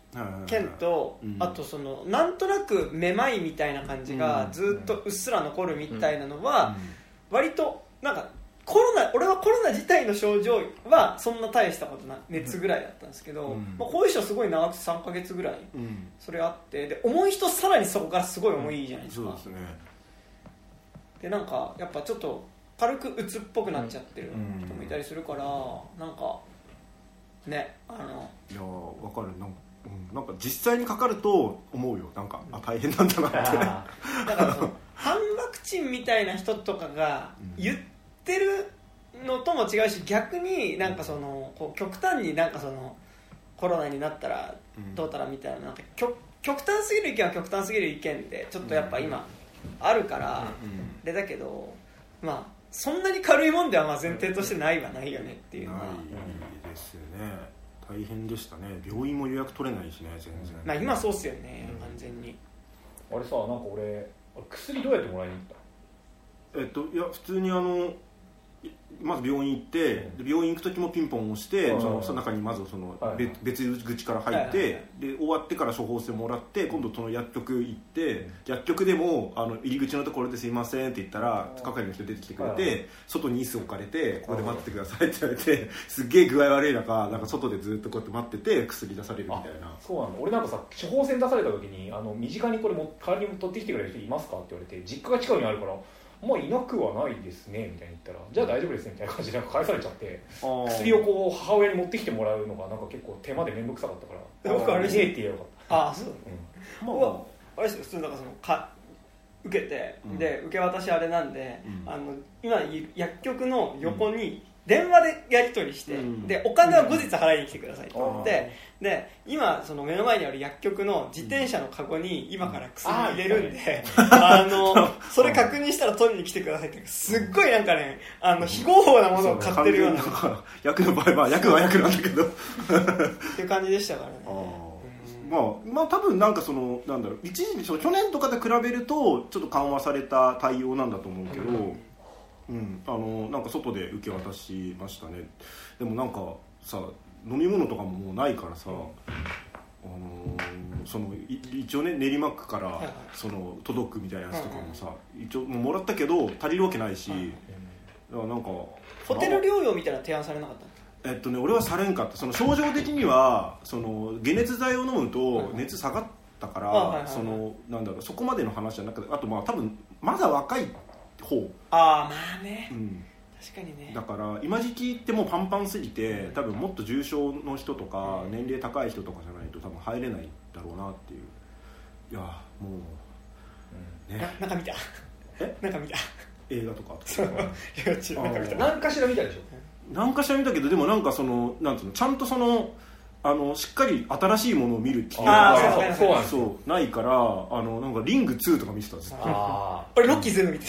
件と、うん、あとそのなんとなくめまいみたいな感じがずっとうっすら残るみたいなのは、割となんか俺はコロナ自体の症状はそんな大したことない熱ぐらいだったんですけど、まあ、後遺症すごい長くて3ヶ月ぐらいそれあって、で重い人さらにそこからすごい重いじゃないですか、うん、そうですね。でなんかやっぱちょっと軽く鬱っぽくなっちゃってる人もいたりするから、なんかね、いやわかる、なんか実際にかかると思うよ、なんかあ大変なんだなってだからその反ワクチンみたいな人とかが言ってるのとも違うし、逆になんかそのこう極端になんかそのコロナになったらどうたらみたい な、 なんか極端すぎる意見は極端すぎる意見でちょっとやっぱ今あるからあれだけど、まあそんなに軽いもんではまあ前提としてないはないよねっていうのはですよね。大変でしたね。病院も予約取れないしね、全然。まあ今そうっすよね、うん、完全に。あれさ、なんか俺薬どうやってもらいに行った？いや普通にまず病院行って、うん、病院行く時もピンポン押して、うん、その中にまずその、はい、別口から入って、はいはいはい、で終わってから処方箋もらって今度その薬局行って、うん、薬局でも入り口のところですいませんって言ったら、うん、係の人出てきてくれて、はい、外に椅子置かれて、はい、ここで待っててくださいって言われて、はい、すっげえ具合悪い中なんか外でずっとこうやって待ってて薬出されるみたいな。そうなの。俺なんかさ処方箋出された時に身近にこれも代わりに取ってきてくれる人いますかって言われて実家が近くにあるからまあ、いなくはないですねみたいに言ったらじゃあ大丈夫ですねみたいな感じで返されちゃって薬をこう母親に持ってきてもらうのがなんか結構手間で面倒くさかったから僕あれしてって言えばよかった。あそう、うん、まああれですよ普通なんかその受けて、うん、で受け渡しあれなんで、うん、今薬局の横に電話でやり取りして、うん、でお金は後日払いに来てくださいと思って、うん、で今その目の前にある薬局の自転車のカゴに今から薬入れるんで、うん、それ確認したら取りに来てくださいってすっごいなんかね非合法なものを買ってるような薬の場合は薬なんだけどっていう感じでしたからね。まあ多分なんかそのなんだろう一時期去年とかで比べるとちょっと緩和された対応なんだと思うけど、うん、なんか外で受け渡しましたね。でもなんかさ飲み物とかももうないからさ、その一応ね練馬区からその届くみたいなやつとかもさ、はいはい、一応もらったけど足りるわけないし、はい、だからなんかホテル療養みたいな提案されなかった。俺はされんかった。その症状的にはその解熱剤を飲むと熱下がったから、はいはい、そのなんだろうそこまでの話じゃなくてあとまあ多分まだ若い方。あまあね、うん、確かにね。だから今時期ってもうパンパンすぎて多分もっと重症の人とか年齢高い人とかじゃないと多分入れないだろうなっていう。いやもう、うん、ねなんか見たなんか見た映画とか何かしら見たでしょ。何かしら見たけどでもなんかそのなんていうのちゃんとそのしっかり新しいものを見る機会がないからなんかリング2とか見てたんですよ。俺ロッキー全部見て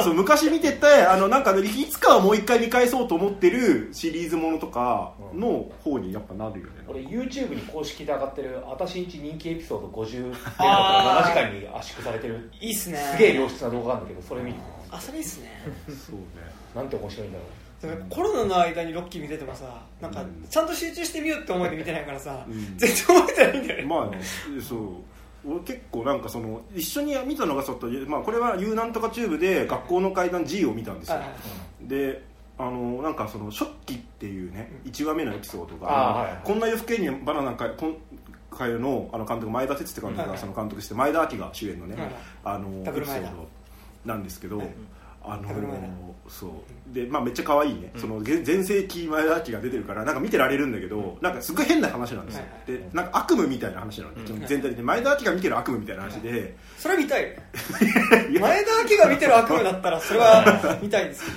た。昔見ててなんか、ね、いつかはもう一回見返そうと思ってるシリーズものとかの方にやっぱなるよね。俺 YouTube に公式で上がってる私んち人気エピソード50から7時間に圧縮されてるいいっすねすげえ良質な動画なんだけどそれ見てた。あそれいいっすねそうねなんて面白いんだろう。コロナの間にロッキー見ててもさなんかちゃんと集中してみようって思いで見てないからさ、うん、全然覚えてないんだよね。まあねそう俺結構なんかその一緒に見たのがちょっと、まあ、これは U なんとかチューブで学校の怪談 G を見たんですよ、はいはいはい、でなんかその初期っていうね1話目のエピソードが、はいはいはい、こんな夜更けにバナナかこんかよの監督前田哲って監督がその監督して前田明が主演のね、はいはい、エピソードなんですけど、はいそうでまあ、めっちゃ可愛いね、うん、その全盛期前田明が出てるからなんか見てられるんだけど、うん、なんかすごい変な話なんですよ、はいはい、でなんか悪夢みたいな話なんです、うん、全体的に前田明が見てる悪夢みたいな話で、はい、それ見たい前田明が見てる悪夢だったらそれは見たいんですよ、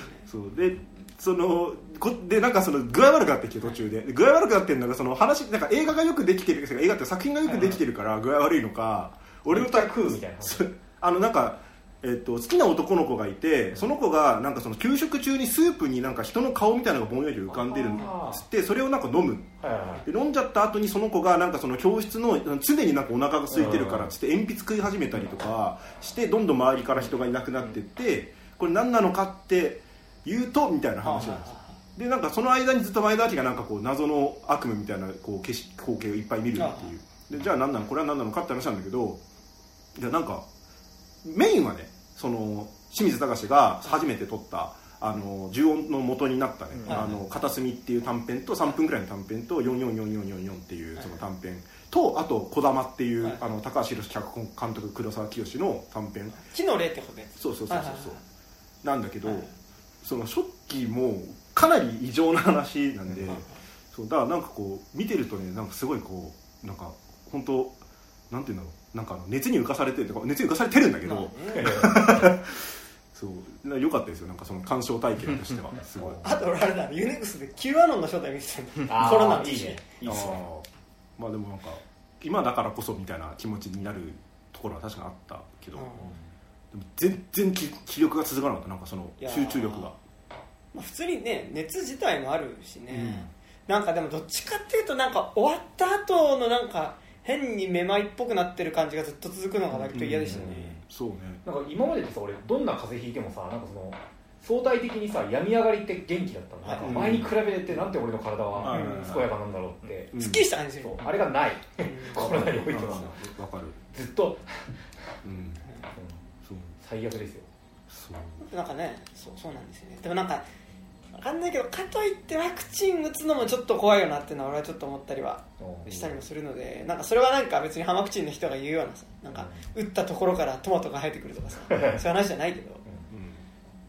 ね、そうでなんかその具合悪くなってきて途中で具合悪くなってるのがその話なんか映画がよくできてる映画って作品がよくできてるから具合悪いのか俺のタイプみたいななんか好きな男の子がいてその子がなんかその給食中にスープになんか人の顔みたいなのがぼんやり浮かんでるっつってそれをなんか飲む、はいはい、で飲んじゃった後にその子がなんかその教室の常になんかお腹が空いてるからっつって鉛筆食い始めたりとかしてどんどん周りから人がいなくなってってこれ何なのかって言うとみたいな話なんですよ。でなんかその間にずっと前田明がなんかこう謎の悪夢みたいなこう光景をいっぱい見るっていうでじゃあ何なのこれは何なのかって話なんだけどじゃあなんかメインはねその清水崇が初めて撮った重音の元になったね、うん、片隅っていう短編と3分くらいの短編と444444っていうその短編とあと小玉っていう、はい、高橋宏脚本監督黒沢清の短編木の霊ってことね。そうそうそうそう、はいはいはい、なんだけど、はい、その初期もかなり異常な話なんで、はいはい、そうだからなんかこう見てるとねなんかすごいこうなんか本当なんていうんだろうなんか熱に浮かされてるんだけど、そう良かったですよなんかその鑑賞体験としてはすごい。あと俺あれだユネクスで Q アノンの正体見てたコロナのいいね。いいですね。まあでもなんか今だからこそみたいな気持ちになるところは確かにあったけど、うん、でも全然気力が続かなかったなんかその集中力が。まあ、普通にね熱自体もあるしね、うん。なんかでもどっちかっていうとなんか終わった後のなんか。変にめまいっぽくなってる感じがずっと続くのがだけど嫌でしたね、うんうんうん、そうね。なんか今までってさ俺どんな風邪ひいてもさなんかその相対的にさ、病み上がりって元気だったの、はい、なんか前に比べてなんて俺の体は健やかなんだろうって、うん、すっきりした感じする、あれがない、うん、体においてはわかる、ずっと、うん、そう最悪ですよ。そうなんかね、そうなんですよね。でもなんか分かんないけど、かといってワクチン打つのもちょっと怖いよなっていうのは俺はちょっと思ったりはしたりもするので、なんかそれはなんか別にハマクチンの人が言うようなさ、なんか打ったところからトマトが生えてくるとかさ、そういう話じゃないけど、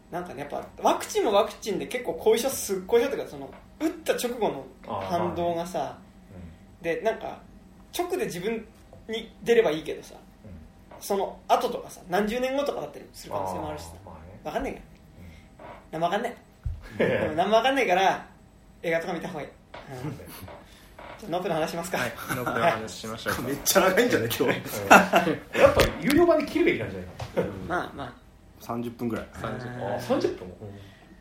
なんかね、やっぱワクチンもワクチンで結構後遺症、すっごい後とか、その打った直後の反動がさ、でなんか直で自分に出ればいいけどさ、その後とかさ、何十年後とかだったりする可能性もあるしさ、分かんないから、分かんないでも何も分かんないから映画とか見た方がいい。じゃあノープの話しますか。はい、ノープの話しましょう。めっちゃ長いんじゃない今日。やっぱ有料版で切るべきなんじゃないか。まあまあ。30分ぐらい。30分。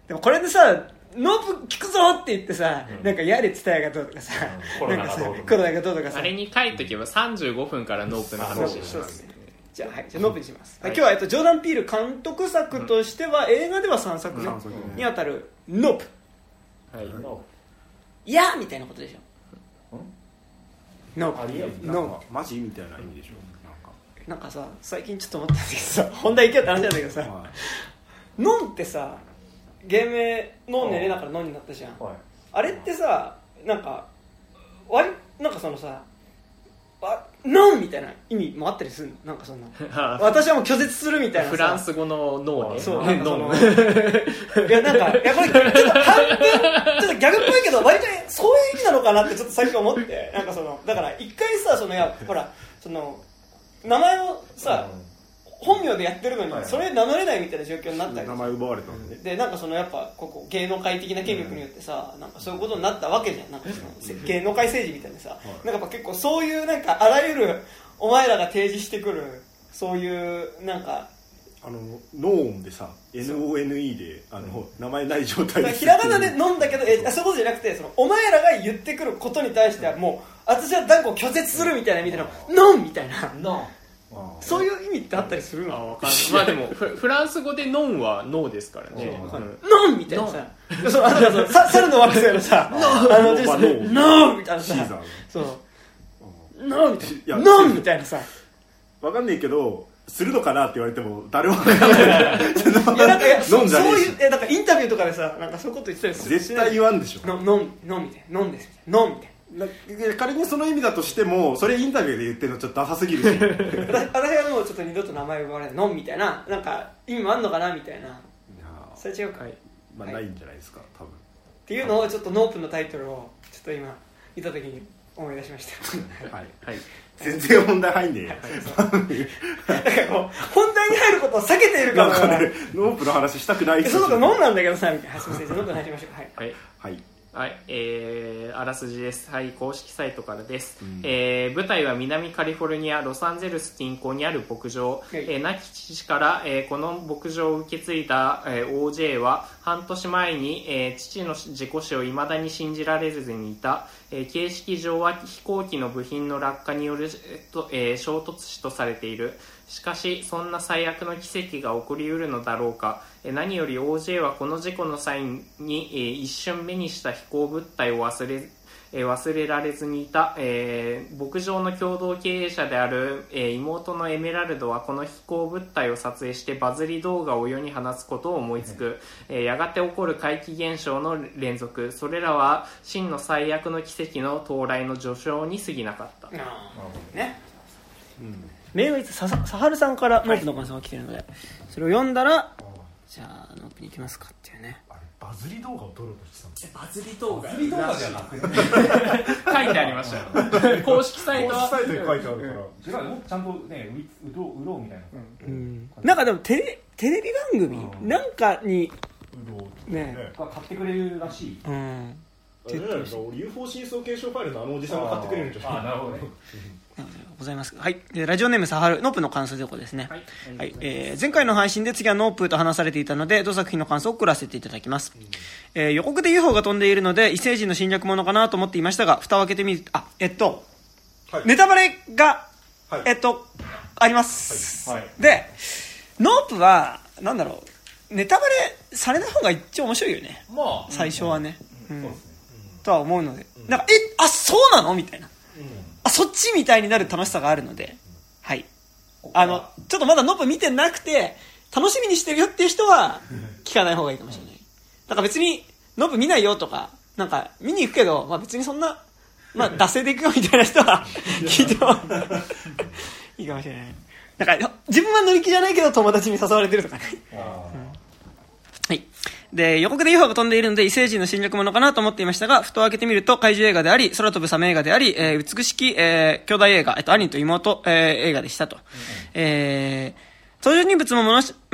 でもこれでさ、ノープ聞くぞって言ってさ、うん、なんかやれ伝えがどうとかさ、うん、なんかさ、コロナがどうとかさ、あれに書いとけば35分からノープの話します。じゃあ、はい、じゃあノープにします。はい、今日はジョーダン・ピール監督作としては、うん、映画では3作目、ねうん、にあたるノープ、はい、いやーみたいなことでしょ、うん、ノープノープマジみたいな意味でしょ、なんかさ、最近ちょっと思ったんだけどさ、本題行けよって話なんだけどさ、はい、ノンってさ、芸名ノンネレだからノンになったじゃん、はい、あれってさ、なんかそのさノンみたいな意味もあったりするの、なんかそんな私はもう拒絶するみたいなフランス語のノーね、そうなんかそのいやなんか、いやこれちょっと半分ちょっとギャグっぽいけど割とそういう意味なのかなってちょっと最近思って、なんかそのだから一回さ、そのやほらその名前をさ、本名でやってるのにそれ名乗れないみたいな状況になったり、名前奪われたんで、なんかそのやっぱここ芸能界的な権力によってさ、なんかそういうことになったわけじゃん、なんかその芸能界政治みたいなさ、はい、なんかやっぱ結構そういうなんかあらゆるお前らが提示してくるそういうなんかあのノーンでさ NONE であの名前ない状態でひらがなでノンだけど、そういうことじゃなくて、そのお前らが言ってくることに対してはもう私は断固拒絶するみたいな意味でのノンみたいなノン、そういう意味ってあったりするの、まあでもフランス語でノンはノーですからね、ノンみたいなさ、猿の惑星のさ、ノンみたいなさ、ノンみたいなさ、わかんないけど鋭かなって言われても誰もわからない、ノンじゃねえ、だからインタビューとかでさ、なんかそういうこと言ってたりする、絶対言わんでしょ、ノンノンみたいな、ノンですノンみたいな、仮にその意味だとしても、それインタビューで言ってるのちょっとダサすぎるし私はもうちょっと二度と名前呼ばれないのみたいな、なんか意味もあんのかなみたいな、それ違うか、はい、まあ、はい、ないんじゃないですか多分っていうのを、ちょっとノープのタイトルをちょっと今見た時に思い出しましたはい、はい、全然本題入んねえよだからこう本題に入ることを避けているからなんか、ね、ノープの話したくないそうだからノンなんだけどさみたいな、すいません、ノープの話しましょう、はいはい、はいはい、あらすじです、はい、公式サイトからです、うん、舞台は南カリフォルニアロサンゼルス近郊にある牧場、はい、亡き父から、この牧場を受け継いだ、OJ は半年前に、父の事故死を未だに信じられずにいた、形式上は飛行機の部品の落下による、衝突死とされている。しかしそんな最悪の奇跡が起こりうるのだろうか。何より OJ はこの事故の際に一瞬目にした飛行物体を忘れられずにいた。牧場の共同経営者である妹のエメラルドはこの飛行物体を撮影してバズり動画を世に放つことを思いつく。やがて起こる怪奇現象の連続、それらは真の最悪の奇跡の到来の序章に過ぎなかった。なるほどね、うん、メールいつサハルさんからノープの感想が来てるので、それを読んだらじゃあノープに行きますかっていうね。あれバズり動画を撮ろうとしてたの。バズり動画じゃなくて書いてありましたよ公式サイトは公式サイトで書いてあるから、うん、ちゃんとね、うろうみたいな、うん、なんかでもテレビ番組、うん、なんかにうろうってね買ってくれるらしい、うん、俺 UFO 真相検証ファイルのあのおじさんが買ってくれるんじゃない。あ、なるほどねございます。はい、ラジオネームサハル、ノープの感想ということですね。はい、はい、前回の配信で次はノープと話されていたので、同作品の感想を送らせていただきます。予告で UFO が飛んでいるので異星人の侵略ものかなと思っていましたが、蓋を開けてみると、はい、ネタバレが、はい、あります。はいはい、で、ノープはなんだろう。ネタバレされない方が一応面白いよね、まあ、最初はね、うんうん、とは思うので、うん、なんかえあそうなのみたいな、うん、あそっちみたいになる楽しさがあるので、うん、はいちょっとまだノブ見てなくて楽しみにしてるよっていう人は聞かない方がいいかもしれない、うん、だから別にノブ見ないよとかなんか見に行くけど、まあ、別にそんな、まあ、惰性で行くよみたいな人は聞いてもいいかもしれない。なんか自分は乗り気じゃないけど友達に誘われてるとかねあ、うんはい、で予告で UFO が飛んでいるので異星人の侵略ものかなと思っていましたが、蓋を開けてみると怪獣映画であり空飛ぶサメ映画であり、美しき、兄弟映画、兄と妹、映画でしたと、うん登場人物も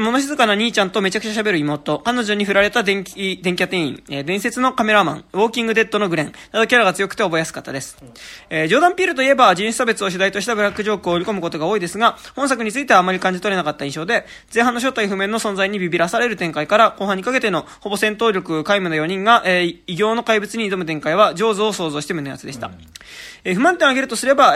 物静かな兄ちゃんとめちゃくちゃ喋る妹、彼女に振られた電気屋店員、伝説のカメラマン、ウォーキングデッドのグレンなどキャラが強くて覚えやすかったです、うんジョーダン・ピールといえば人種差別を主題としたブラックジョークを織り込むことが多いですが、本作についてはあまり感じ取れなかった印象で、前半の正体不明の存在にビビらされる展開から後半にかけてのほぼ戦闘力皆無の4人が、異形の怪物に挑む展開はジョーズを想像して胸熱でした、うん不満点を挙げるとすれば、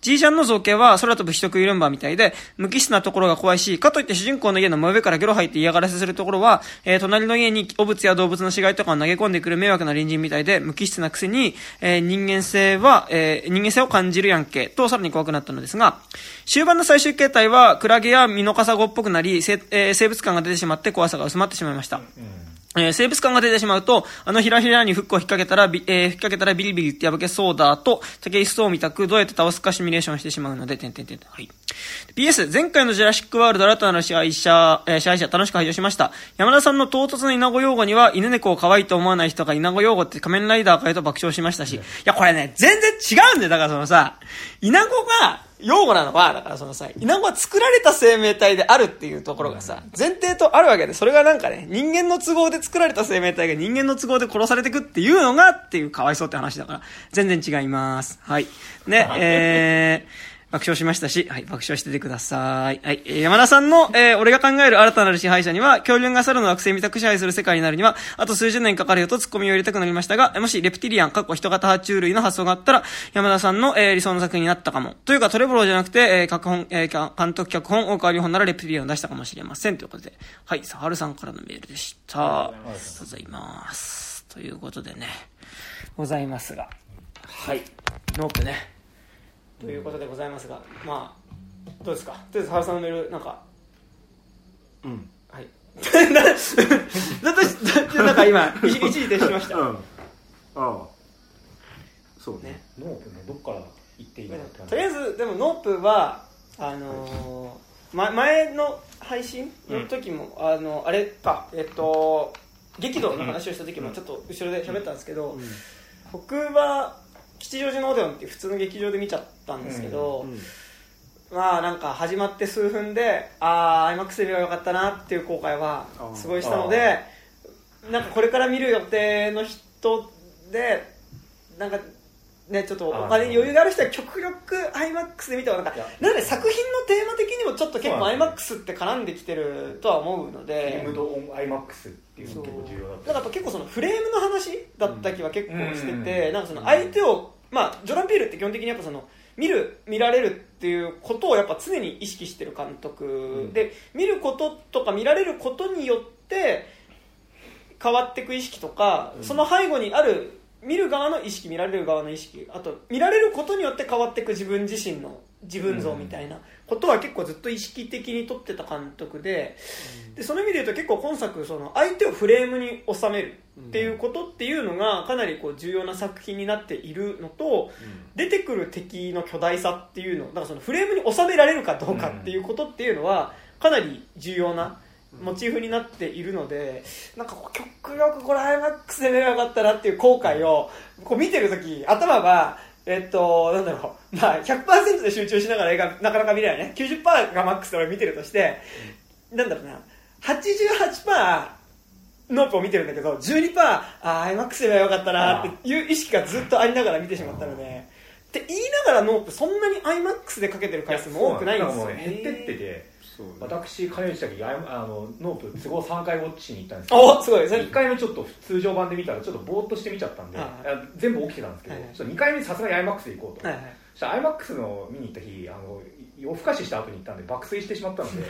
G シャンの造形は空飛ぶ人食いルンバみたいで無機質なところが怖いし、かといって主人公の家の真上からゲロ吐いて嫌がらせするところは、隣の家に汚物や動物の死骸とかを投げ込んでくる迷惑な隣人みたいで無機質なくせに、人間性を感じるやんけとさらに怖くなったのですが、終盤の最終形態はクラゲやミノカサゴっぽくなり、生物感が出てしまって怖さが薄まってしまいました、生物感が出てしまうと、ひらひらにフックを引っ掛けたら、ビリビリって破けそうだと、竹井壮を見たく、どうやって倒すかシミュレーションしてしまうので、はい。PS、前回のジュラシックワールド新たなる支配者、楽しく拝聴しました。山田さんの唐突な稲子用語には、犬猫を可愛いと思わない人が稲子用語って仮面ライダーかよと爆笑しましたし、いや、これね、全然違うんだよ。だからそのさ、稲子が、用語なのはだからそのさ、イナゴは作られた生命体であるっていうところがさ前提とあるわけで、それがなんかね人間の都合で作られた生命体が人間の都合で殺されてくっていうのがっていうかわいそうって話だから全然違います。はいね爆笑しましたし、はい、爆笑しててください。はい、山田さんの、俺が考える新たなる支配者には、恐竜が猿の惑星みたく支配する世界になるには、あと数十年かかるよとツッコミを入れたくなりましたが、もしレプティリアン、人型爬虫類の発想があったら、山田さんの、理想の作品になったかも。というか、トレボロじゃなくて、監督、脚本、大川隆法ならレプティリアンを出したかもしれません。ということで、はい、サハルさんからのメールでした。ありがとうございます。ということでね、ございますが、はい、ノープね。ということでございますが、まあどうですか。とりあえず原さんのメールなんか、うん、はい。なんか今一時停止しました。うん、ああ、そうね。ノープね、どっから行っていいのか。とりあえずでもノープは前の配信の時も、うん、あれか激動の話をした時もちょっと後ろで喋ったんですけど、うん、僕は吉祥寺のオデオンって普通の劇場で見ちゃったんですけど、うんうん、まあなんか始まって数分でアイマックスで見ればよかったなっていう後悔はすごいしたので、なんかこれから見る予定の人でなんかねちょっとお金に余裕がある人は極力アイマックスで見た方が、なので作品のテーマ的にもちょっと結構アイマックスって絡んできてるとは思うので、フレームとアイマックスっていうの結構重要だった。だからやっぱ結構そのフレームの話だった気は結構してて、なんかその相手をまあジョーダン・ピールって基本的にやっぱその見られるっていうことをやっぱ常に意識してる監督で、見ることとか見られることによって変わっていく意識とか、その背後にある見る側の意識、見られる側の意識、あと見られることによって変わっていく自分自身の自分像みたいなことは結構ずっと意識的に撮ってた監督 でその意味でいうと結構今作その相手をフレームに収めるっていうことっていうのがかなりこう重要な作品になっているのと、出てくる敵の巨大さっていうの、だからそのフレームに収められるかどうかっていうことっていうのはかなり重要なモチーフになっているので、なんか極力これアイマックスで見ればよかったなっていう後悔をこう見てるとき頭がなんだろう、まあ 100% で集中しながら映画なかなか見れないね。 90% がマックスで俺見てるとして、なんだろうな、 88% ノープを見てるんだけど 12% アイマックスで見ればよかったなっていう意識がずっとありながら見てしまったので、って言いながらノープそんなにアイマックスでかけてる回数も多くないんですよね。減ってってて、私金内先ノープ都合3回ウォッチに行ったんですけど、おすごい、1回目ちょっと通常版で見たらちょっとぼーっとして見ちゃったんで、全部起きてたんですけど、はいはい、ちょっと2回目さすがに IMAX で行こうと、はいはい、そしたら IMAX の見に行った日夜更かしした後に行ったんで爆睡してしまったので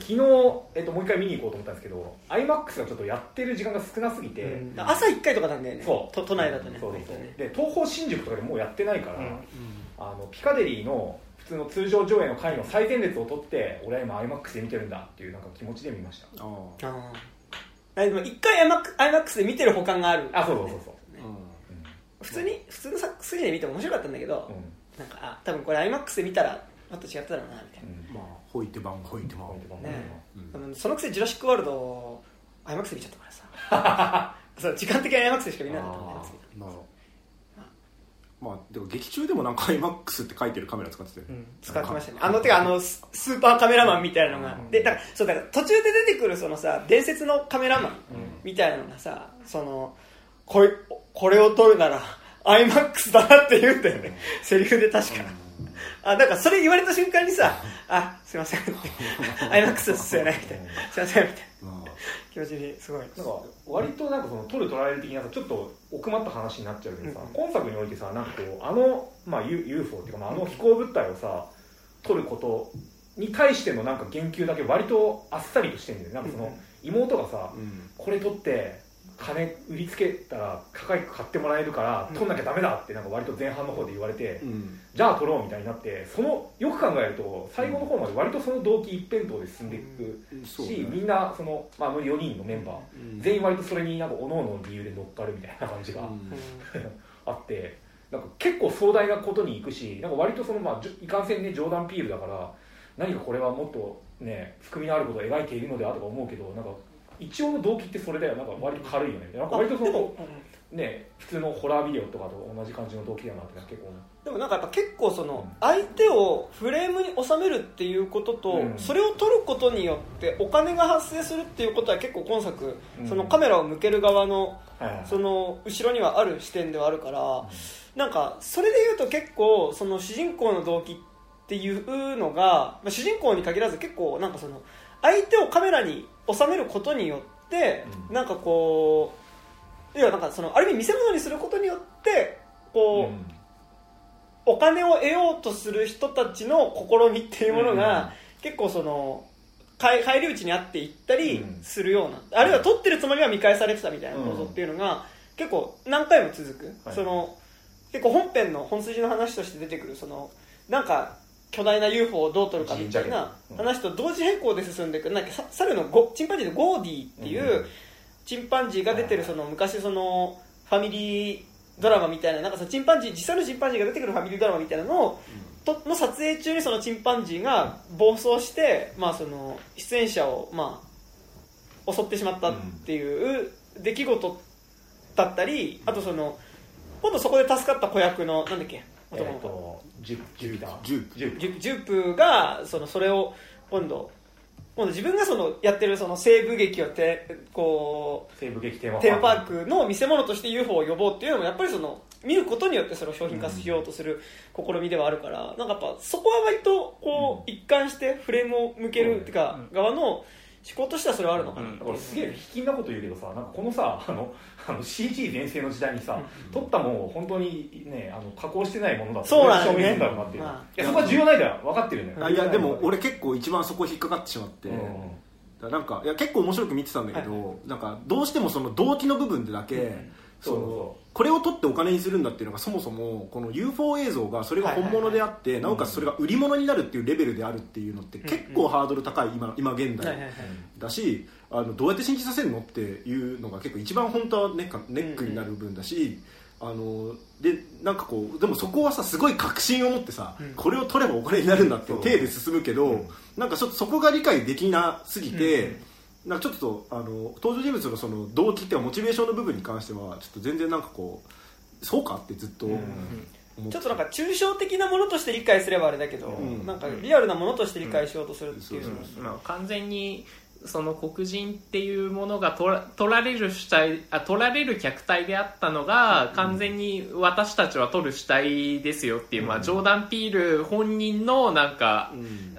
昨日、もう一回見に行こうと思ったんですけど IMAX がちょっとやってる時間が少なすぎて、うん、朝1回とかなんだよね。そう都内だとね。そうそうで東宝新宿とかでもうやってないから、うん、ピカデリーの普通の通常上映の回の最前列を取って俺は今 IMAX で見てるんだっていうなんか気持ちで見ました。ああでも1回 IMAX で見てる補完がある。あそうそうそうそう、うん、普通の作品で見ても面白かったんだけど、うん、なんかあ多分これ IMAX で見たらあと違っただろうなみたいな、うん、まあほいてばんほいてばん、うん、そのくせジュラシックワールド IMAX で見ちゃったからさそう時間的に IMAX でしか見なかったんだよ。なるほど。まあ、でも劇中でもなんか IMAX って書いてるカメラ使ってたよ、うん、使ってましたね。てかスーパーカメラマンみたいなのが、うん、でだから途中で出てくるそのさ伝説のカメラマンみたいなのがさ、うん、そのこれを撮るなら IMAX だなって言うんだよね、うん、セリフで確か、うん、だからそれ言われた瞬間にさあすいませんIMAX ですよねみたいなすいませんみたいな、うん、気持ちにすごいなんか割となんかその撮る撮られる的なちょっと奥まった話になっちゃうけどさ、うん、今作においてさなんかこうまあ、UFO っていうか、まあ、飛行物体をさ撮ることに対してのなんか言及だけ割とあっさりとしてるんだよね。なんかその妹がさ、うん、これ撮って金売りつけたら高く買ってもらえるから撮んなきゃダメだってなんか割と前半の方で言われて、うん、じゃあ撮ろうみたいになってよく考えると最後の方まで割とその動機一辺倒で進んでいくし、うんね、みんなその、まあ、4人のメンバー、うん、全員割とそれになんか各々の理由で乗っかるみたいな感じが、うん、あってなんか結構壮大なことにいくしなんか割とその、まあ、いかんせんね冗談ピールだから何かこれはもっとね含みのあることを描いているのではとか思うけどなんか一応の動機ってそれだよ。なんか割と軽いよね。なんか割とその、うん、ね普通のホラービデオとかと同じ感じの動機だなって結構。でもなんかやっぱ結構その相手をフレームに収めるっていうことと、うん、それを撮ることによってお金が発生するっていうことは結構今作、うん、そのカメラを向ける側の、うん、その後ろにはある視点ではあるから、うん、なんかそれでいうと結構その主人公の動機っていうのが、まあ、主人公に限らず結構なんかその相手をカメラに収めることによって、うん、なんかこういやなんかそのある意味見せ物にすることによってこう、うん、お金を得ようとする人たちの試みっていうものが、うん、結構その返り討ちにあっていったりするような、うん、あるいは撮ってるつもりは見返されてたみたいな構造っていうのが、うん、結構何回も続く、はい、その結構本編の本筋の話として出てくるそのなんか巨大な UFO をどう撮るかみたいな話と同時並行で進んでいく。なんか猿のチンパンジーのゴーディっていうチンパンジーが出てるその昔そのファミリードラマみたい なんかそのチンパンジー実際のチンパンジーが出てくるファミリードラマみたいなの撮影中にそのチンパンジーが暴走してまあその出演者をまあ襲ってしまったっていう出来事だったりあとその今度そこで助かった子役のなんだっけジュープが それを今度自分がそのやってるその西部劇をこう西部劇テーマパークの見せ物として UFO を呼ぼうっていうのもやっぱりその見ることによってそれを商品化しようとする試みではあるから、うん、なんかやっぱそこは割とこう、うん、一貫してフレームを向ける、うん、ってか、うん、側の思考としてはそれはあるのかな、うん、俺すげえ卑近なこと言うけどさなんかこのさCG 全盛の時代にさ撮ったもんを本当にね加工してないものだってそうなんだよねんだろうなっていう、まあ、いやそこは重要ないだよ分かってるんだよ、うん、いやでも俺結構一番そこ引っかかってしまって、うん、なんかいや結構面白く見てたんだけど、はい、なんかどうしてもその動機の部分でだけ、うん、これを撮ってお金にするんだっていうのがそもそもこの UFO 映像がそれが本物であって、はいはいはい、なおかつそれが売り物になるっていうレベルであるっていうのって結構ハードル高い今現代だしどうやって信じさせるのっていうのが結構一番本当はネックになる部分だしでなんかこうでもそこはさすごい確信を持ってさ、うん、これを撮ればお金になるんだって手で進むけど、うん、なんかちょっとそこが理解できなすぎて、うんなんかちょっと登場人物のその動機っていうかモチベーションの部分に関してはちょっと全然なんかこうそうかってずっと思って、うん、ちょっとなんか抽象的なものとして理解すればあれだけど、うん、なんかリアルなものとして理解しようとするっていう、うんうん、完全にその黒人っていうものが取られる客体であったのが完全に私たちは取る主体ですよっていう、まあ、ジョーダン・ピール本人のなんか、うん、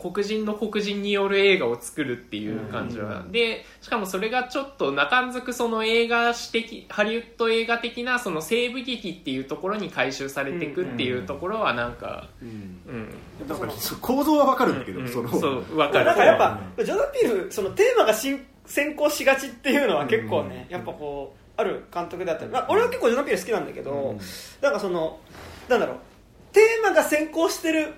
黒人の黒人による映画を作るっていう感じは、うん、でしかもそれがちょっと中んずくその映画史的ハリウッド映画的なその西部劇っていうところに回収されていくっていうところはなんか、うんうん、だから構造は分かるんだけど、うんうん、そう分かる。なんかやっぱ、うん、ジョナピールそのテーマが先行しがちっていうのは結構ね、うん、やっぱこうある監督であったり、まあ、俺は結構ジョナピール好きなんだけど、うん、なんかそのなんだろうテーマが先行してる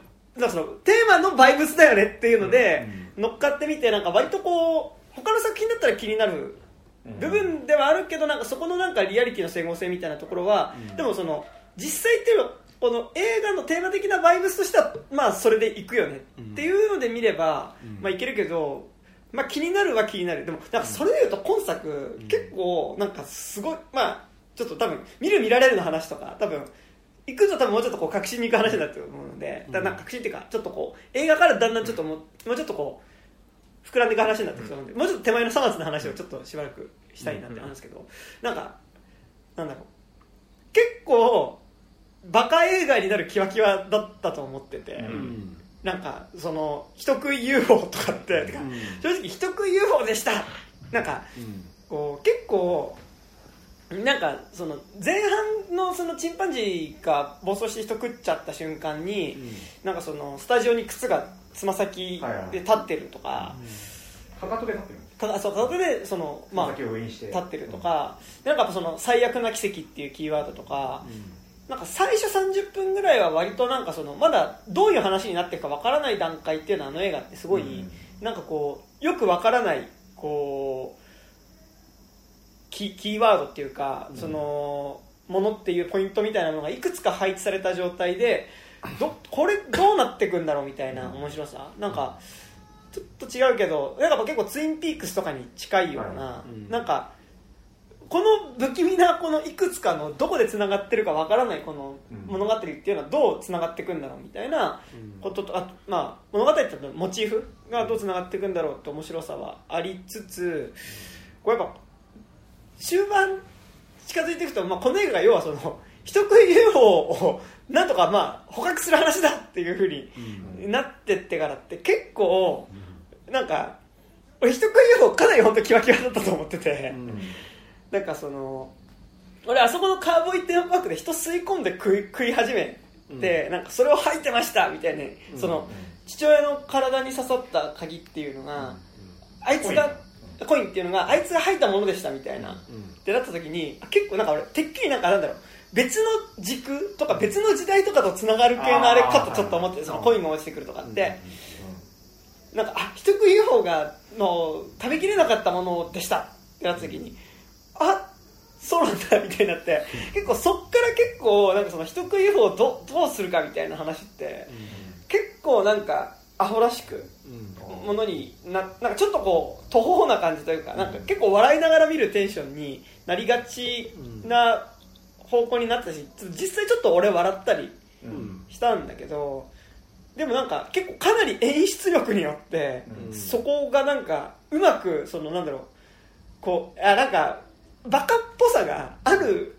そのテーマのバイブスだよねっていうので、うんうん、乗っかってみてなんか割とこう他の作品だったら気になる部分ではあるけど、うん、なんかそこのなんかリアリティの整合性みたいなところは、うん、でもその実際っていうのこの映画のテーマ的なバイブスとしてはまあそれでいくよねっていうので見れば、うん、まあいけるけど、まあ、気になるは気になる。でもなんかそれでいうと今作、うん、結構なんかすごいまあちょっと多分見る見られるの話とか多分行くと多分もうちょっとこう革新に行く話になると思うので、だんだん革新っていうかちょっとこう映画からだんだんちょっともうちょっとこう膨らんでいく話になってきそうなので、もうちょっと手前の3月の話をちょっとしばらくしたいなって話ですけど、なんかなんだろう結構バカ映画になるキワキワだったと思ってて、なんかその人食い UFO とかってか正直人食い UFO でしたなんかこう結構なんかその前半 そのチンパンジーが暴走して人食っちゃった瞬間に、なんかそのスタジオに靴がつま先で立ってるとか、かかとで立ってるんですか。そう、かかとでその、まあ、立ってるとか、なんかその最悪な奇跡っていうキーワードとか、なんか最初30分ぐらいは割となんかそのまだどういう話になってるかわからない段階っていうのはあの映画ってすごい、なんかこうよくわからないこうキーワードっていうかそのものっていうポイントみたいなのがいくつか配置された状態でこれどうなってくんだろうみたいな面白さなんかちょっと違うけどなんか結構ツインピークスとかに近いようななんかこの不気味なこのいくつかのどこでつながってるかわからないこの物語っていうのはどうつながってくんだろうみたいなこととあまあ物語ってモチーフがどうつながってくんだろうって面白さはありつつこれやっぱ終盤近づいていくと、まあ、この映画が要はその人食い UFO をなんとかまあ捕獲する話だっていう風になってってからって結構なんか俺人食い UFO かなり本当キワキワだったと思ってて、なんかその俺あそこのカーボーイテーマパークで人吸い込んで食い始めてなんかそれを吐いてましたみたいなその父親の体に刺さった鍵っていうのがあいつがコインっていうのがあいつが入ったものでしたみたいな、ってなった時に結構なんか俺てっきりなんかなんだろう別の軸とか別の時代とかとつながる系のあれかとちょっと思って、そのコインが落ちてくるとかって、なんかあ人食い UFO がの食べきれなかったものでしたってなった時にあそうなんだみたいになって結構そっから結構なんかその人食い UFO を どうするかみたいな話って結構なんかアホらしくものになんかちょっとこう途方な感じというかなんか結構笑いながら見るテンションになりがちな方向になったし実際ちょっと俺笑ったりしたんだけどでもなんか結構かなり演出力によってそこがなんかうまくそのなんだろうこうなんかバカっぽさがある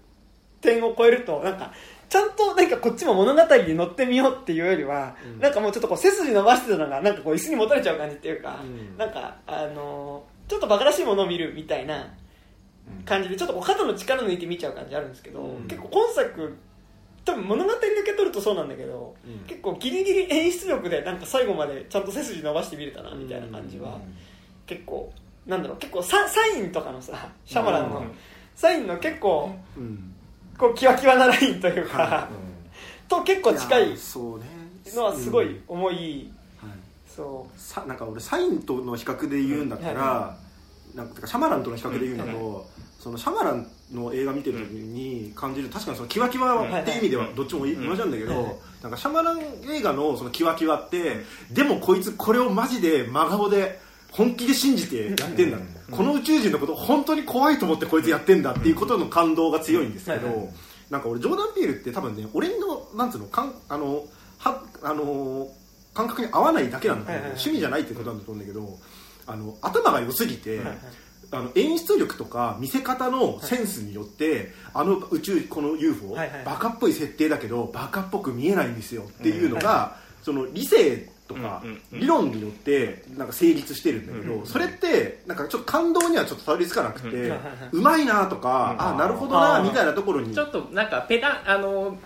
点を超えるとなんかちゃんとなんかこっちも物語に乗ってみようっていうよりは、なんかもうちょっとこう背筋伸ばしてたのがなんかこう椅子にもたれちゃう感じっていうか、なんかちょっと馬鹿らしいものを見るみたいな感じでちょっとこう肩の力抜いて見ちゃう感じあるんですけど、結構今作多分物語だけ撮るとそうなんだけど、結構ギリギリ演出力でなんか最後までちゃんと背筋伸ばして見れたなみたいな感じは結構なんだろう結構サインとかのさシャマランのサインの結構、こうキワキワなラインというか、と結構近いのはすごい重い。そうなんか俺サインとの比較で言うんだったら、なんかシャマランとの比較で言うんだけど、そのシャマランの映画見てる時に感じる確かにそのキワキワって意味ではどっちも同じなんだけど、なんかシャマラン映画のそのキワキワってでもこいつこれをマジで真顔で本気で信じてやってんだ、この宇宙人のこと本当に怖いと思ってこいつやってんだっていうことの感動が強いんですけど、なんか俺ジョーダン・ピールって多分ね俺のなんつうのかん感覚に合わないだけなんだけど、趣味じゃないってことなんだと思うんだけど、頭が良すぎて、演出力とか見せ方のセンスによって、宇宙この UFO、バカっぽい設定だけどバカっぽく見えないんですよっていうのが、その理性とか、うんうんうん、理論によってなんか成立してるんだけど、うんうん、それってなんかちょっと感動にはちょっとたどり着かなくて、うん、うまいなとか、うん、あなるほどなみたいなところにちょっとなんか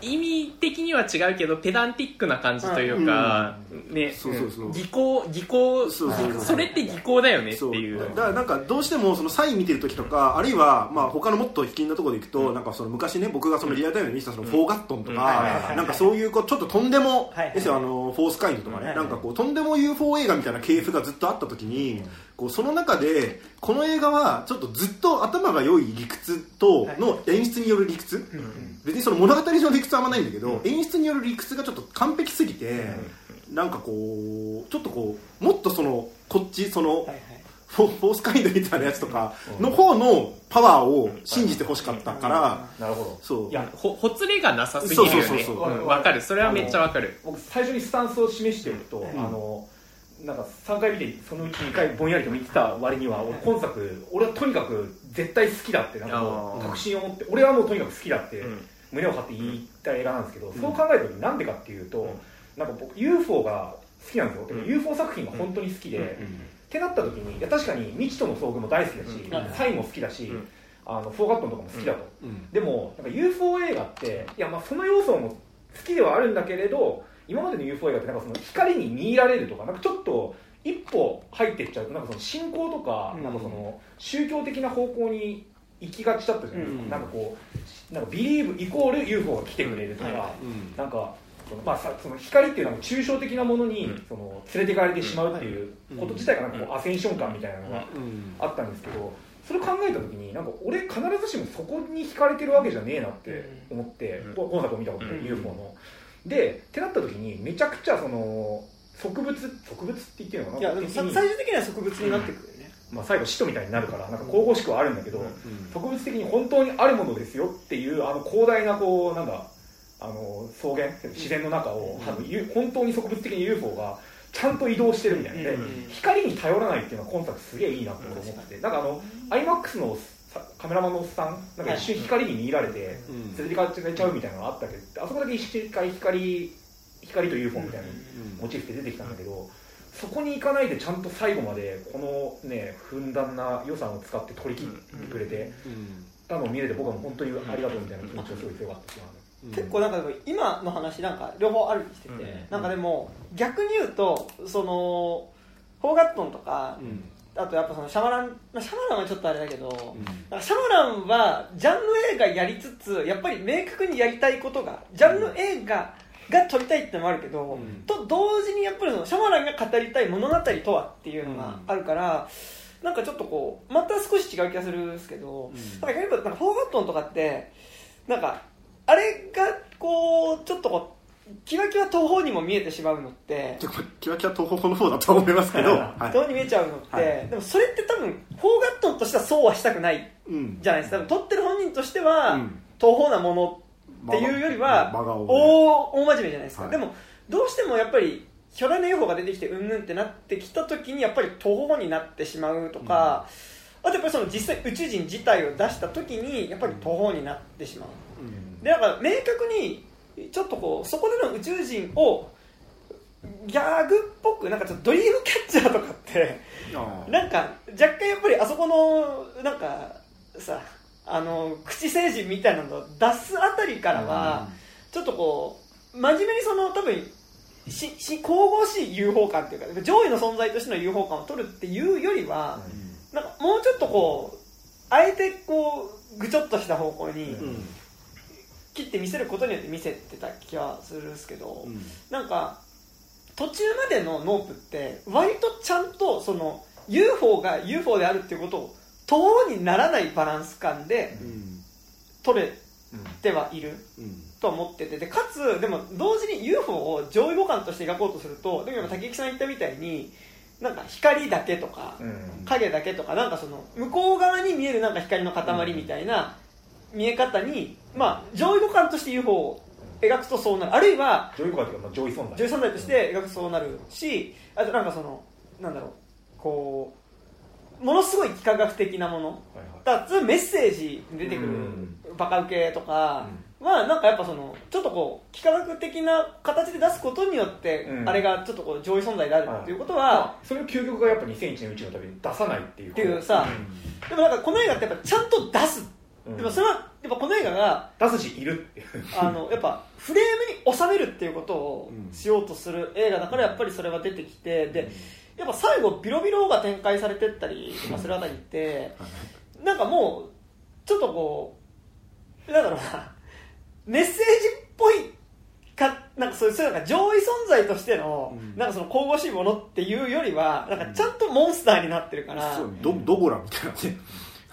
意味的には違うけどペダンティックな感じというか、技巧、それって技巧だよねっていう。だからなんかどうしてもそのサイン見てる時とか、あるいはまあ他のもっと卑近なところでいくと、うん、なんかその昔ね僕がそのリアルタイムで見せたそのフォーガットンとかなんかそういうちょっととんでも、はいはい、ですよフォースカインドとかね、はいはい、なんかこうとんでも UFO 映画みたいな系譜がずっとあった時に、うん、こうその中でこの映画はちょっとずっと頭が良い理屈との演出による理屈、はい、別にその物語上の理屈はあんまないんだけど、うん、演出による理屈がちょっと完璧すぎて、うん、なんかこうちょっとこうもっとそのこっちその、はいはい、フォースカインドみたいなやつとかの方のパワーを信じてほしかったから、うん、なるほど。そういやほつれがなさすぎるよね。そうそうそうそう、うん、分かる。それはめっちゃ分かる。僕最初にスタンスを示しておくと、うん、なんか3回見てそのうち2回ぼんやりと見てた割には、俺今作俺はとにかく絶対好きだってなんか確信を持って、俺はもうとにかく好きだって胸を張って言った映画なんですけど、うん、そう考えるとなんでかっていうと、なんか僕 UFO が好きなんですよ。でも UFO 作品が本当に好きで、うんうんうん、ってなった時に、いや確かに未知との遭遇も大好きだし、うん、サイも好きだし、うん、フォーガットンとかも好きだと、うん、でもなんか UFO 映画って、いやまあその要素も好きではあるんだけれど、今までの UFO 映画ってなんかその光に見入られるとか、なんかちょっと一歩入っていっちゃうと、なんかその信仰とか、うん、なんかその宗教的な方向に行きがちだったじゃないですか、うん、なんかこうなんかビリーブイコール UFO が来てくれるとか、うんうん、なんかまあ、その光っていうのは抽象的なものにその連れてかれてしまうっていうこと自体がなんかこうアセンション感みたいなのがあったんですけど、それ考えた時になんか俺必ずしもそこに惹かれてるわけじゃねえなって思って、今作を見たことない UFO のでってなった時に、めちゃくちゃその植物って言ってるのかな。いやでも最終的には植物になってくるよね、まあ、最後使徒みたいになるから、なんか神々しくはあるんだけど、植物的に本当にあるものですよっていう、広大なこうなんだ草原、自然の中を、うん、本当に植物的に UFO がちゃんと移動してるみたいなで、うん、光に頼らないっていうのは今作すげえいいなと思って、うん、なんかIMAX のカメラマンのおっさん、なんか一瞬光に見入られて連れてかれちゃうみたいなのがあったけど、うん、あそこだけ一回光と UFO みたいなモチーフで出てきたんだけど、うんうん、そこに行かないでちゃんと最後までこのねふんだんな予算を使って取り切ってくれて、多分見れて僕はもう本当にありがとうみたいな気持ちがすごい強かったし、結構なんか今の話なんか両方あるにしてて、うん、なんかでも逆に言うとそのフォーガットンとか、うん、あとやっぱそのシャマランはちょっとあれだけど、うん、なんかシャマランはジャンル映画やりつつ、やっぱり明確にやりたいことがジャンル映画が撮りたいってのもあるけど、うん、と同時にやっぱりそのシャマランが語りたい物語とはっていうのがあるから、うん、なんかちょっとこうまた少し違う気がするんですけど、うん、なんかやっぱなんかフォーガットンとかってなんかあれがこうちょっとこうキワキワ東方にも見えてしまうのって、ちょっとキワキワ東方の方だとは思いますけど、はい、東方に見えちゃうのって、はい、でもそれって多分フォーガットンとしてはそうはしたくないじゃないですか、うん、多分撮ってる本人としては、うん、東方なものっていうよりは、大真面目じゃないですか、はい、でもどうしてもやっぱりヒョラネ予報が出てきてうんぬんってなってきた時にやっぱり東方になってしまうとか、うん、あとやっぱりその実際宇宙人自体を出した時にやっぱり東方になってしまう、うんで、なんか明確にちょっとこうそこでの宇宙人をギャグっぽくなんかちょっとドリームキャッチャーとかってなんか若干やっぱりあそこのなんかさ口星人みたいなのを出すあたりからはちょっとこう真面目にその多分神々しい UFO 感っていうか上位の存在としての UFO 感を取るっていうよりはなんかもうちょっとこうあえてこうぐちょっとした方向に、うん切って見せることによって見せてた気はするんですけど、うん、なんか途中までのノープって割とちゃんとその UFO が UFO であるっていうことを遠にならないバランス感で撮れてはいると思ってて、でかつでも同時に UFO を上位互換として描こうとすると、でも今竹木さん言ったみたいになんか光だけとか影だけとかなんかその向こう側に見えるなんか光の塊みたいな見え方に、まあ、上位互換として UFO を描くとそうなる、あるいは上位互換というか上位存在として描くとそうなるし、あとなんかそのなんだろうこうものすごい幾何学的なもの、はいはい、かつメッセージに出てくる、うん、バカウケとかはなんかやっぱそのちょっとこう幾何学的な形で出すことによって、うん、あれがちょっとこう上位存在であるっていうことは、はいまあ、それを究極がやっぱ2001年宇宙の旅に出さないっていうさ、うん、でもなんかこの映画ってやっぱちゃんと出す、うん、でもそれはやっぱこの映画が出すしいるってやっぱフレームに収めるっていうことをしようとする映画だからやっぱりそれは出てきてでやっぱ最後ビロビロが展開されてったりするあたりってなんかもうちょっとこうなんだろうなメッセージっぽいかなんかそういうなんか上位存在としてのなんかその神々しいものっていうよりはなんかちゃんとモンスターになってるから、うん、どこらみたいなね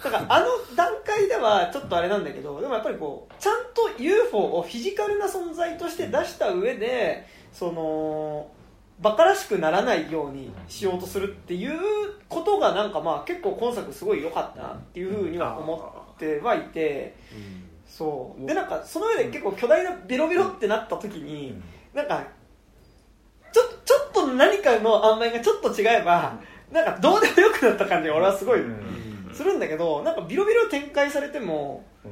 だからあの段階ではちょっとあれなんだけどでもやっぱりこうちゃんと UFO をフィジカルな存在として出した上でそのバカらしくならないようにしようとするっていうことがなんかまあ結構今作すごい良かったなっていうふうには思ってはいてそうでなんかその上で結構巨大なビロビロってなった時になんかちょっと何かの塩梅がちょっと違えばなんかどうでもよくなった感じが俺はすごいするんだけどなんかビロビロ展開されても、うん、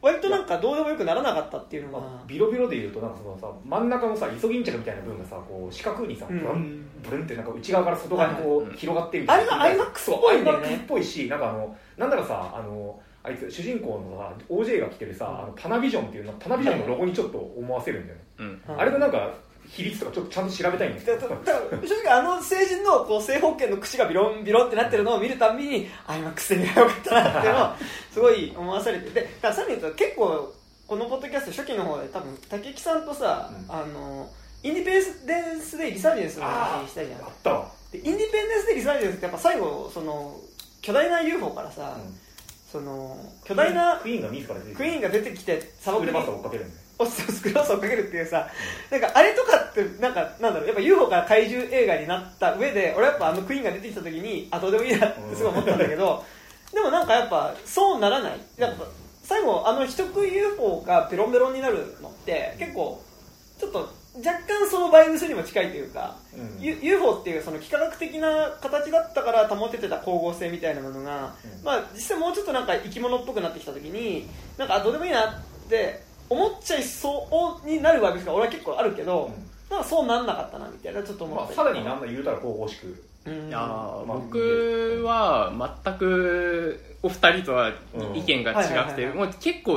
割となんかどうでもよくならなかったっていうのが、まあ、ビロビロでいうとなんかそのさ真ん中のさイソギンチャクみたいな部分がさこう四角にさブルンブルンってなんか内側から外側にこう広がってみたいな、はい、あれがアイマックスっぽいんだよねアイマックスっぽいしなんかなんだかさあいつ主人公のさ OJ が着てるさ、うん、パナビジョンっていうのパナビジョンのロゴにちょっと思わせるんだよね、うん、あれのなんか比率とかちょっとちゃんと調べたいんですけど正直あの成人のこう正方形の口がビロンビロンってなってるのを見るたびにあ今くせによかったなっていうのをすごい思わされてでさらに言うと結構このポッドキャスト初期の方で多分武木さんとさ、うん、インディペンデンスでリサージェンスの話したじゃんあったわでインディペンデンスでリサージェンスってやっぱ最後その巨大な UFO からさ、うん、その巨大なクイーンが出てきて砂漠に追っかけるんだよスクロースをかけるっていうさなんかあれとかってなんだろうやっぱ UFO から怪獣映画になった上で俺やっぱあのクイーンが出てきた時にあどうでもいいなってすごい思ったんだけどでもなんかやっぱそうならないなんか最後あの人食い UFO がベロンベロンになるのって結構ちょっと若干そのバイブスにも近いというか、うん、UFO っていうその幾何学的な形だったから保ててた光合成みたいなものが、うんまあ、実際もうちょっとなんか生き物っぽくなってきた時になんかあどうでもいいなって思っちゃいそうになるわけですから俺は結構あるけど、うん、なんかそうなんなかったなみたいなちょっと思って、まあ、さらに何だ言うたら神々しくいや、まあ、僕は全くお二人とは意見が違くてもう結構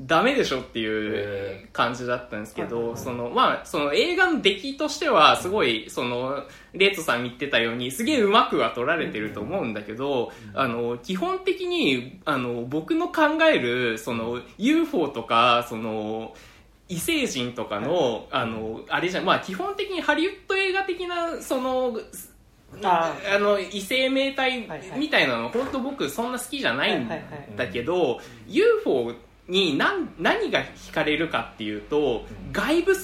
ダメでしょっていう感じだったんですけどその、まあ、その映画の出来としてはすごいそのレッドさん言ってたようにすげえうまくは撮られてると思うんだけど基本的に僕の考えるその UFO とかその異星人とかのあれじゃん、まあ、基本的にハリウッド映画的なその異星命体みたいなの、はいはい、本当僕そんな好きじゃないんだけど、はいはいはい、UFO に何が惹かれるかっていうと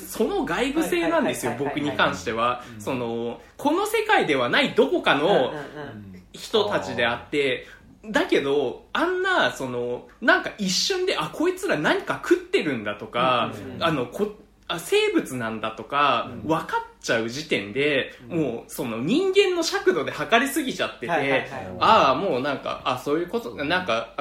その外部性なんですよ、はいはいはいはい、僕に関しては、うん、そのこの世界ではないどこかの人たちであって、うんうん、だけどあんなそのなんか一瞬でこいつら何か食ってるんだとか、うんうんうん、生物なんだとか分かっちゃう時点で、うん、もうその人間の尺度で測りすぎちゃってて、はいはいはい、ああもうなんかそういうことなんか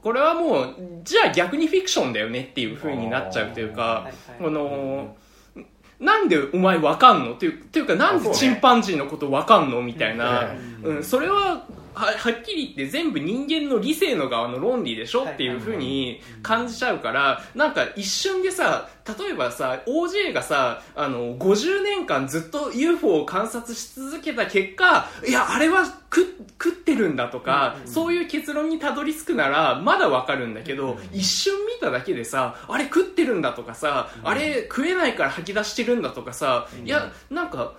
これはもうじゃあ逆にフィクションだよねっていう風になっちゃうというか、はいはい、なんでお前分かんのというかなんでチンパンジーのこと分かんのみたいな、うん、それははっきり言って全部人間の理性の側の論理でしょっていう風に感じちゃうからなんか一瞬でさ例えばさ OJ がさ50年間ずっと UFO を観察し続けた結果いやあれは食ってるんだとか、うんうん、そういう結論にたどり着くならまだわかるんだけど、うんうん、一瞬見ただけでさあれ食ってるんだとかさ、うん、あれ食えないから吐き出してるんだとかさ、うん、いやなんか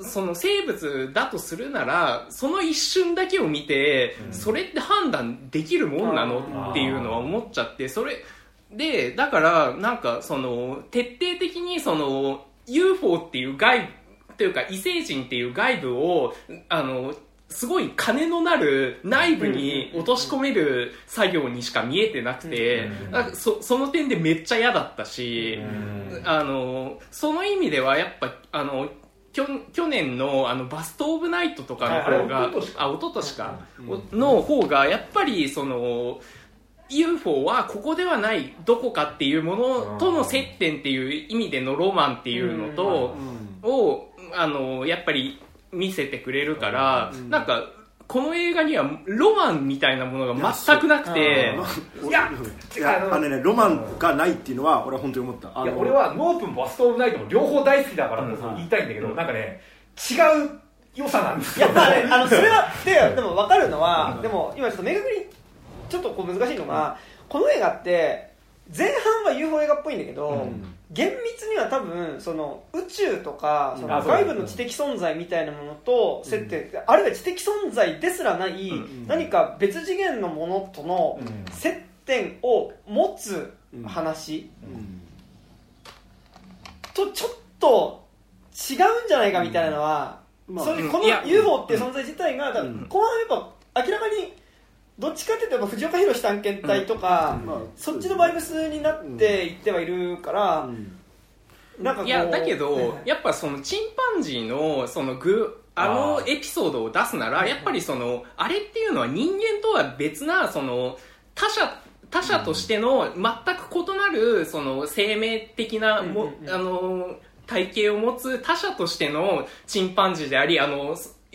その生物だとするならその一瞬だけを見て、うん、それって判断できるもんなのっていうのは思っちゃってそれでだからなんかその徹底的にその UFO っていう外というか異星人っていう外部をすごい金のなる内部に落とし込める作業にしか見えてなくて、うん、その点でめっちゃ嫌だったし、うん、その意味ではやっぱ去年のバストオブナイトとかの方が、一昨年かの方がやっぱりその UFO はここではないどこかっていうものとの接点っていう意味でのロマンっていうのとをやっぱり見せてくれるから、なんかこの映画にはロマンみたいなものが全くなくて、いやロマンがないっていうのは俺は本当に思った。いや俺はノープンもバストオブナイトも両方大好きだからって言いたいんだけど、なんかね違う良さなんですよ。いやそれはでも分かるのは、でも今ちょっと明確にちょっとこう難しいのが、この映画って前半は UFO 映画っぽいんだけど、厳密には多分その宇宙とかその外部の知的存在みたいなものと接点、あるいは知的存在ですらない、何か別次元のものとの接点を持つ話、とちょっと違うんじゃないかみたいなのは、この UFO っていう存在自体が、後半やっぱ明らかにどっちかって言うと藤岡弘、探検隊とか、そっちのバイブスになっていってはいるから、なんかこう、いやだけど、やっぱそのチンパンジーのそのエピソードを出すなら、やっぱりそのあれっていうのは人間とは別なその他者としての全く異なるその生命的な体型を持つ他者としてのチンパンジーであり、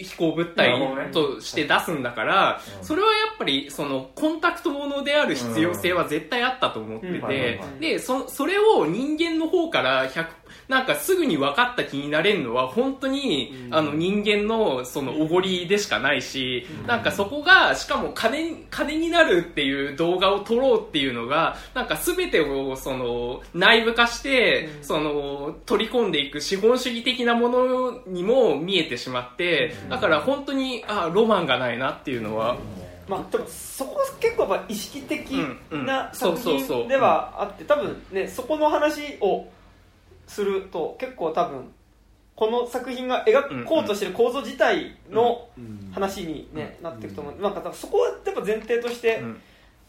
飛行物体として出すんだから、それはやっぱりそのコンタクトものである必要性は絶対あったと思ってて、で、それを人間の方からなんかすぐに分かった気になれるのは本当に、人間のそのおごりでしかないし、なんかそこがしかも金になるっていう動画を撮ろうっていうのが、なんか全てをその内部化してその取り込んでいく資本主義的なものにも見えてしまって、だから本当にロマンがないなっていうのは、でもそこ結構意識的な作品ではあって、多分ねそこの話をすると結構多分この作品が描こうとしてる構造自体の話に、なっていくと思う。なんかそこはやっぱ前提として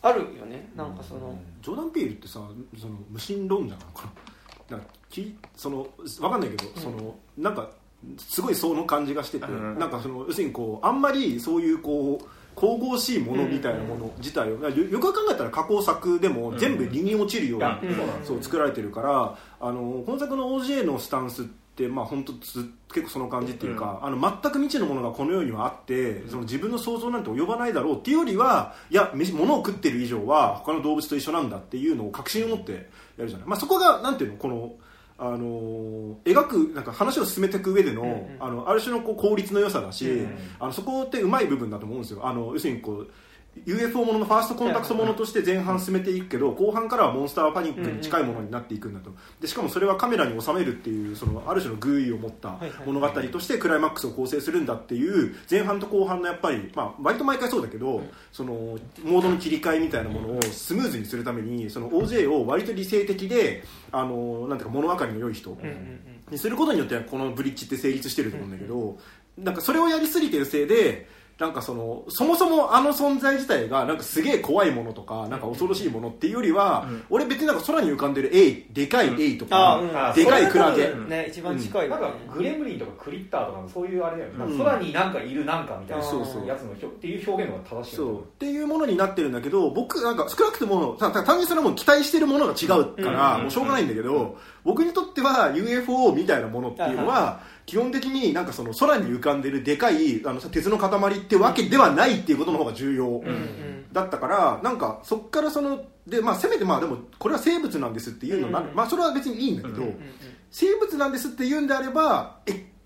あるよね。なんかそのジョーダン・ピールってさ、その無神論者なのかな。わかんないけど、そのなんかすごいその感じがしてて、なんかその要するにこうあんまりそういうこう神々しいものみたいなもの自体を、よく考えたら加工作でも全部理に落ちるように、そう作られてるから、この作の OJ のスタンスって、本当結構その感じっていうか、全く未知のものがこの世にはあって、その自分の想像なんて及ばないだろうっていうよりは、いや物を食ってる以上は他の動物と一緒なんだっていうのを確信を持ってやるじゃない。そこがなんていうの、このなんか話を進めていく上での、ある種のこう効率の良さだし、そこってうまい部分だと思うんですよ。要するにこう UFO もののファーストコンタクトものとして前半進めていくけど、後半からはモンスターパニックに近いものになっていくんだと。でしかもそれはカメラに収めるっていう、そのある種の寓意を持った物語としてクライマックスを構成するんだっていう、前半と後半のやっぱり、割と毎回そうだけど、そのモードの切り替えみたいなものをスムーズにするために、その OJ を割と理性的で、なんていうか物分かりの良い人にすることによってこのブリッジって成立してると思うんだけど、なんかそれをやりすぎてるせいで、なんかそもそも存在自体がなんかすげえ怖いものとか、なんか恐ろしいものっていうよりは、俺別になんか空に浮かんでるでかいエイとか、でかいクラゲ、一番近い、なんかグレムリンとかクリッターとかそういうあれだよね、空になんかいるなんかみたいなやつのっていう表現が正しいそうっていうものになってるんだけど、僕なんか少なくとも単純にそれも期待してるものが違うからもうしょうがないんだけど、僕にとっては UFO みたいなものっていうのは基本的になんかその空に浮かんでるでかい鉄の塊ってわけではないっていうことの方が重要だったから、なんかそっからそので、せめてでもこれは生物なんですっていうのな、それは別にいいんだけど、生物なんですっていうんであれば、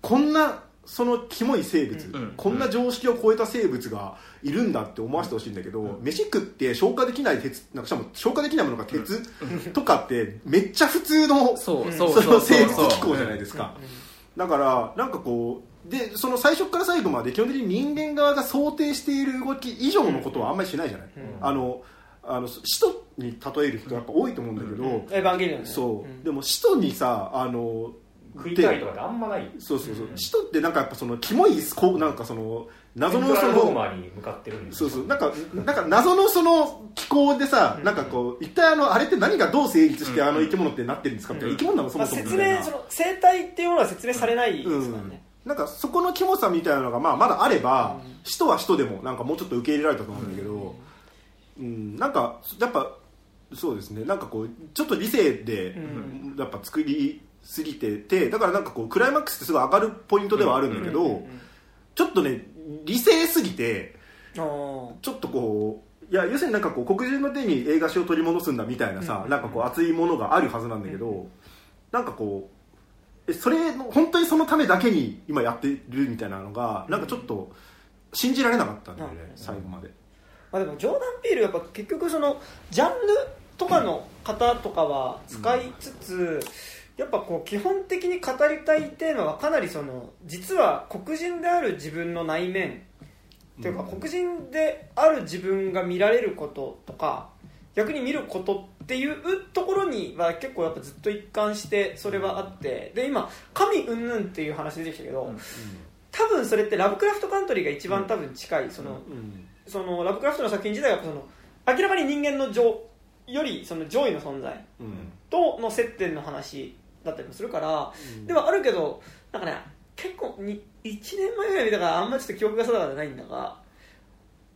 こんなそのキモい生物、こんな常識を超えた生物がいるんだって思わせてほしいんだけど、飯食って消化できない鉄、なんかしかも消化できないものが鉄とかってめっちゃ普通のその生物機構じゃないですか。だからなんかこうで、その最初から最後まで基本的に人間側が想定している動き以上のことはあんまりしないじゃない、使徒に例える人がやっぱ多いと思うんだけど、エヴァンゲリオンね。そう、でも使徒にさ食いたいとかってあんまない。そう使徒ってなんかやっぱそのキモいなんかその謎のそのローマに向かってるんです。なんか謎のその気候でさ、なんかこう一体あれって何がどう成立して生き物ってなってるんですかみたいな、生き物なのそもそもみたいな、生態っていうものは説明されないですからね。なんかそこのキモさみたいなのがまだあれば、使徒は使徒でもなんかもうちょっと受け入れられたと思うんだけど、うん、なんかやっぱそうですね、なんかこうちょっと理性でやっぱ作りすぎてて、だからなんかこうクライマックスってすごい上がるポイントではあるんだけど、うんうんうんうん、ちょっとね理性すぎてちょっとこう、いや要するになんかこう黒人の手に映画史を取り戻すんだみたいなさ、うんうん、なんかこう熱いものがあるはずなんだけど、うんうん、なんかこうそれの本当にそのためだけに今やってるみたいなのがなんかちょっと信じられなかったんだよね、うんうん、最後まで。まあ、でもジョーダン・ピールやっぱ結局そのジャンルとかの方とかは使いつつ、うん、やっぱこう基本的に語りたいテーマはかなりその実は黒人である自分の内面というか、黒人である自分が見られることとか逆に見ることっていうところには結構やっぱずっと一貫してそれはあって、で今神うんぬんっていう話出てきたけど、うんうん、多分それってラブクラフトカントリーが一番多分近い、そのラブクラフトの作品自体がその明らかに人間のよりその上位の存在との接点の話だったりもするから、うん、ではあるけどなんかね結構1年前ぐらい見たからあんまちょっと記憶が定かじゃないんだが、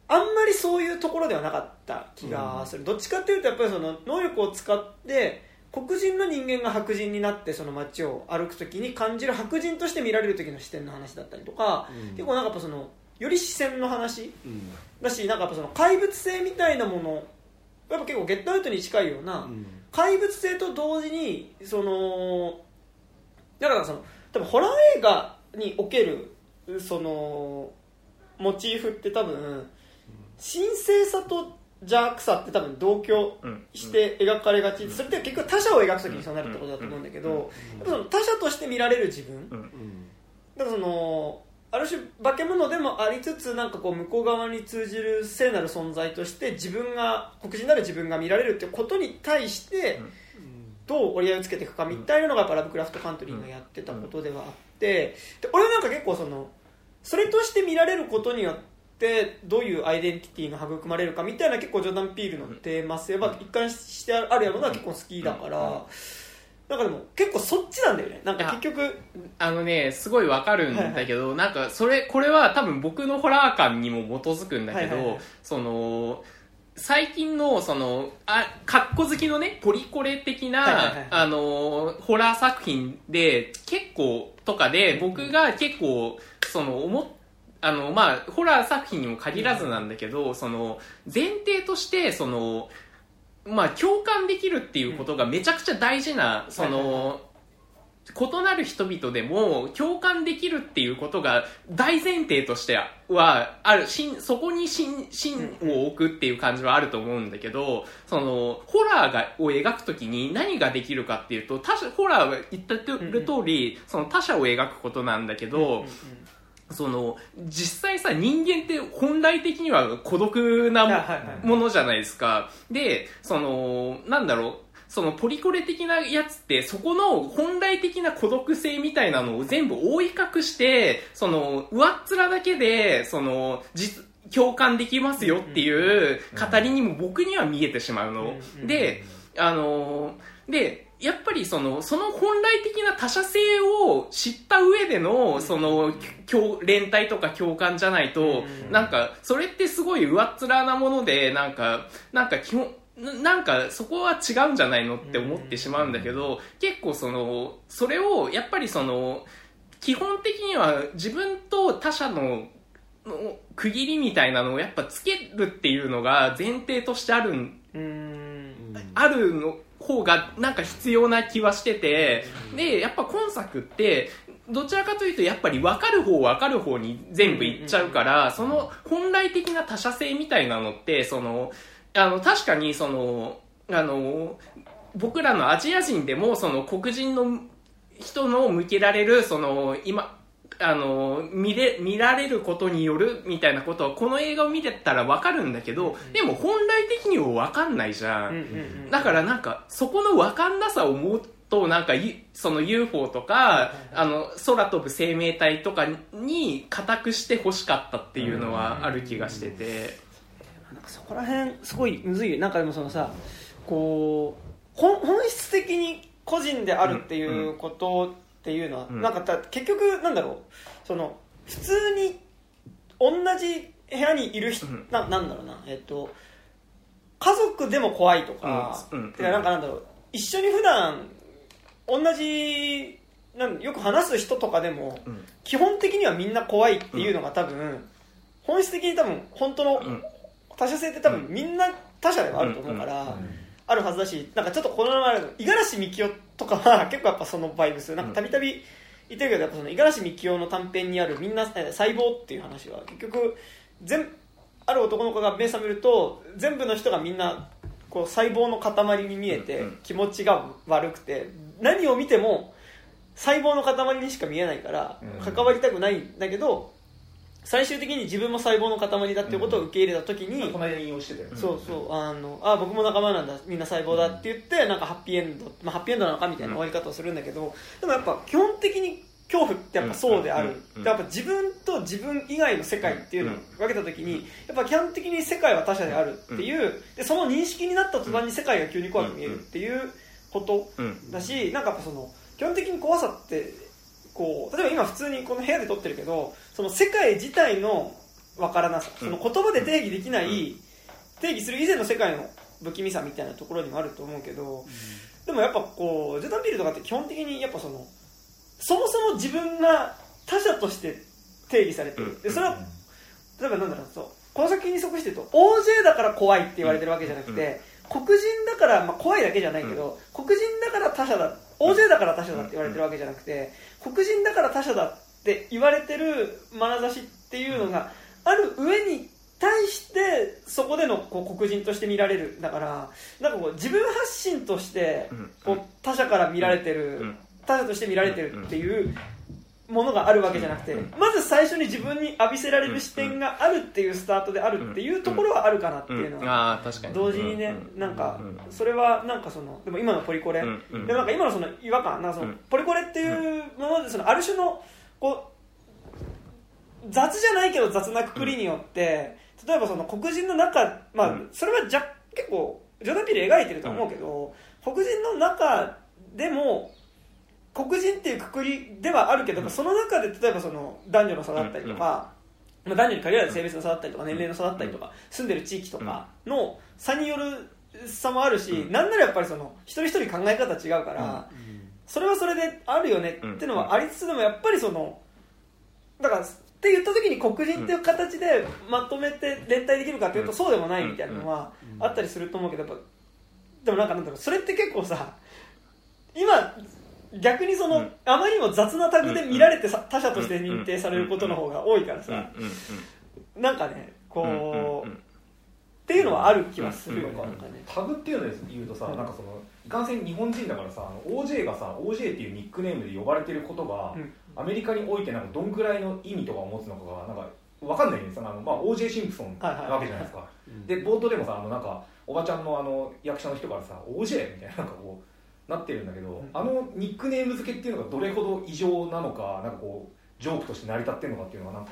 あんまりそういうところではなかった気がする、うん、どっちかっていうとやっぱりその能力を使って黒人の人間が白人になってその街を歩くときに感じる白人として見られる時の視点の話だったりとか、うん、結構なんかやっぱそのより視線の話、うん、だしなんかやっぱその怪物性みたいなものやっぱ結構ゲットアウトに近いような、うん、怪物性と同時にそのだからその多分ホラー映画におけるそのモチーフって多分神聖さと邪悪さって多分同居して描かれがち、うん、それって結局他者を描くときにそうなるってことだと思うんだけど、うん、やっぱその他者として見られる自分、うん、だからそのある種化け物でもありつつなんかこう向こう側に通じる聖なる存在として自分が黒人なる自分が見られるってことに対してどう折り合いをつけていくかみたいなのがやっぱラブクラフトカントリーがやってたことではあって、で俺なんか結構それとして見られることによってどういうアイデンティティが育まれるかみたいな結構ジョーダン・ピールのテーマ性は一貫してあるやろうな、結構好きだから。なんかでも結構そっちなんだよね。なんか結局ねすごいわかるんだけど、はいはい、なんかこれは多分僕のホラー感にも基づくんだけど、はいはいはい、最近のカッコ好きのねポリコレ的な、はいはいはい、ホラー作品で結構とかで僕が結構まあホラー作品にも限らずなんだけど、その前提としてまあ、共感できるっていうことがめちゃくちゃ大事な、うん、異なる人々でも共感できるっていうことが大前提としてはある、そこに芯を置くっていう感じはあると思うんだけど、ホラーを描くときに何ができるかっていうと、ホラーは言ったる通り、うん、他者を描くことなんだけど、うんうんうん、実際さ人間って本来的には孤独なものじゃないですか。で、なんだろう、ポリコレ的なやつってそこの本来的な孤独性みたいなのを全部覆い隠して、上っ面だけで共感できますよっていう語りにも僕には見えてしまうの。で、やっぱりその本来的な他者性を知った上での連帯とか共感じゃないと、なんかそれってすごい上っ面なもので、なんか基本なんかそこは違うんじゃないのって思ってしまうんだけど、結構それをやっぱり基本的には自分と他者の区切りみたいなのをやっぱつけるっていうのが前提としてあるの方がなんか必要な気はしてて、でやっぱ今作ってどちらかというとやっぱり分かる方に全部いっちゃうから、その本来的な他者性みたいなのって確かに僕らのアジア人でも黒人の人の向けられる見られることによるみたいなことはこの映画を見てたらわかるんだけど、でも本来的にはわかんないじゃん、うんうんうん、だからなんかそこのわかんなさをもっとなんかUFO とか、うんうん、空飛ぶ生命体とかに固くしてほしかったっていうのはある気がしてて、うんうんうん、なんかそこら辺すごいむずいよ。なんかでもさこう本質的に個人であるっていうことを、うんうんっていうのは、うん、なんか結局なんだろう、普通に同じ部屋にいる人、うん、なんだろうな、家族でも怖いとか、てかなんかなんだろう、一緒に普段同じなんよく話す人とかでも、うん、基本的にはみんな怖いっていうのが多分、うん、本質的に多分本当の他者性って多分みんな他者ではあると思うから、うんうんうん、あるはずだし、なんかちょっとこの五十嵐美樹とかは結構やっぱそのバイブス、なんかたびたび言ってるけど、やっぱその五十嵐美樹の短編にあるみんな細胞っていう話は結局ある男の子が目覚めると全部の人がみんなこう細胞の塊に見えて気持ちが悪くて、何を見ても細胞の塊にしか見えないから関わりたくないんだけど、最終的に自分も細胞の塊だっていうことを受け入れた時に、この間引用してたよね、そうそう、あ僕も仲間なんだ、みんな細胞だって言って、なんかハッピーエンド、まあ、ハッピーエンドなのかみたいな終わり方をするんだけど、でもやっぱ基本的に恐怖ってやっぱそうである、やっぱ自分と自分以外の世界っていうのを分けた時に、やっぱ基本的に世界は他者であるっていう、でその認識になった途端に世界が急に怖く見えるっていうことだし、なんかやっぱその基本的に怖さってこう、例えば今普通にこの部屋で撮ってるけど、その世界自体の分からなさ、その言葉で定義できない、定義する以前の世界の不気味さみたいなところにもあると思うけど、でもやっぱこうジョタンビールとかって基本的にやっぱそのそもそも自分が他者として定義されてる。でそれは例えばなんだろう、そうこの作品に即してると OJ だから怖いって言われてるわけじゃなくて、黒人だから、まあ、怖いだけじゃないけど、黒人だから他者だ、 OJ だから他者だって言われてるわけじゃなくて、黒人だから他者だって言われてる眼差しっていうのがある上に対して、そこでのこう黒人として見られる、だからなんかこう自分発信としてこう他者から見られてる、他者として見られてるっていうものがあるわけじゃなくて、まず最初に自分に浴びせられる視点があるっていうスタートであるっていうところはあるかなっていうのは、同時にね、なんかそれはなんかその、でも今のポリコレ、でなんか今のその違和感、なんかそのポリコレっていうもので、そのある種のこう雑じゃないけど雑なくくりによって、例えばその黒人の中、まあそれは結構ジョタンビール描いてると思うけど、黒人の中でも黒人っていうくくりではあるけど、その中で例えばその男女の差だったりとか、男女に限らず性別の差だったりとか、年齢の差だったりとか、住んでる地域とかの差による差もあるし、なんならやっぱりその一人一人考え方違うから、それはそれであるよねってのはありつつ、でもやっぱりそのだからって言った時に黒人っていう形でまとめて連帯できるかっていうとそうでもないみたいなのはあったりすると思うけど、やっぱでもなんかなんだろう、それって結構さ、今逆にその、あまりにも雑なタグで見られて他者として認定されることの方が多いからさ、なんかねこう、っていうのはある気はするよ、なんかね、タグっていうので言うとさ、なんかそのいかんせん日本人だからさ、OJ がさ OJ っていうニックネームで呼ばれてることが、アメリカにおいてなんかどんくらいの意味とかを持つのかがなんか分かんないんですよ、まあ、OJ シンプソンなわけじゃないですか、で冒頭でもさ、なんかおばちゃんの、役者の人からさ OJ みたいな、なんかこうなってるんだけど、あのニックネーム付けっていうのがどれほど異常なのか、なんかこうジョークとして成り立ってるのかっていうのがなんか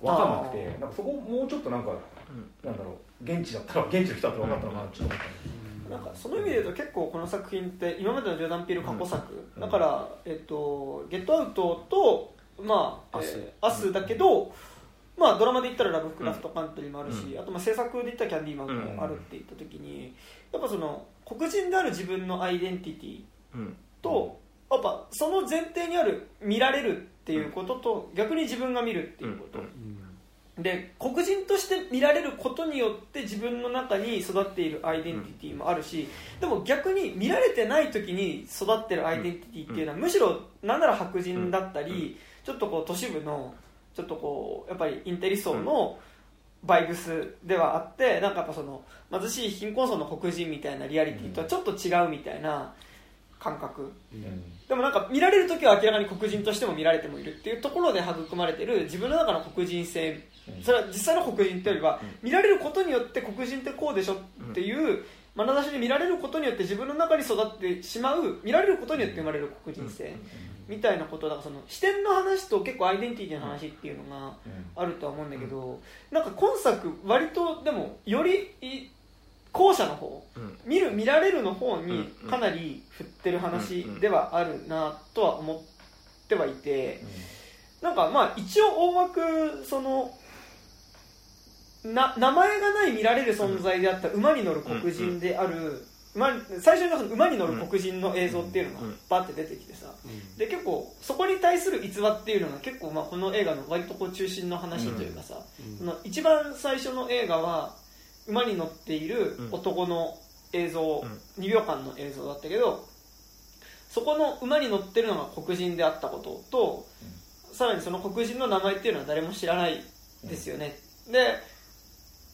分かんなくて、なんかそこもうちょっとなんか、なんだろう、現地の人だったら分かったのかな、ちょっとなんかその意味で言うと結構この作品って今までのジョタンビール過去作、だから、ゲットアウトと、まあアスだけど、まあ、ドラマで言ったらラブクラフトカントリーもあるし、あとまあ制作で言ったキャンディーマンもあるって言った時に、やっぱその黒人である自分のアイデンティティと、やっぱその前提にある見られるっていうことと、逆に自分が見るっていうことで、黒人として見られることによって自分の中に育っているアイデンティティもあるし、でも逆に見られてない時に育ってるアイデンティティっていうのは、むしろなんなら白人だったり、ちょっとこう都市部のちょっとこうやっぱりインテリ層のバイブスではあって、なんかやっぱその貧しい貧困層の黒人みたいなリアリティとはちょっと違うみたいな感覚、でもなんか見られる時は明らかに黒人としても見られてもいるっていうところで育まれてる自分の中の黒人性、それは実際の黒人というよりは、見られることによって黒人ってこうでしょっていう眼差しで見られることによって自分の中に育ってしまう、見られることによって生まれる黒人性みたいなことだから、その視点の話と結構アイデンティティの話っていうのがあるとは思うんだけど、なんか今作割とでもより後者の方、見る見られるの方にかなり振ってる話ではあるなとは思ってはいて、なんかまあ一応大枠その名前がない見られる存在であった馬に乗る黒人である、最初に馬に乗る黒人の映像っていうのがバッて出てきてさ、で結構そこに対する逸話っていうのが結構まあこの映画の割とこう中心の話というかさ、その一番最初の映画は馬に乗っている男の映像、2秒間の映像だったけど、そこの馬に乗ってるのが黒人であったことと、さらにその黒人の名前っていうのは誰も知らないですよね。で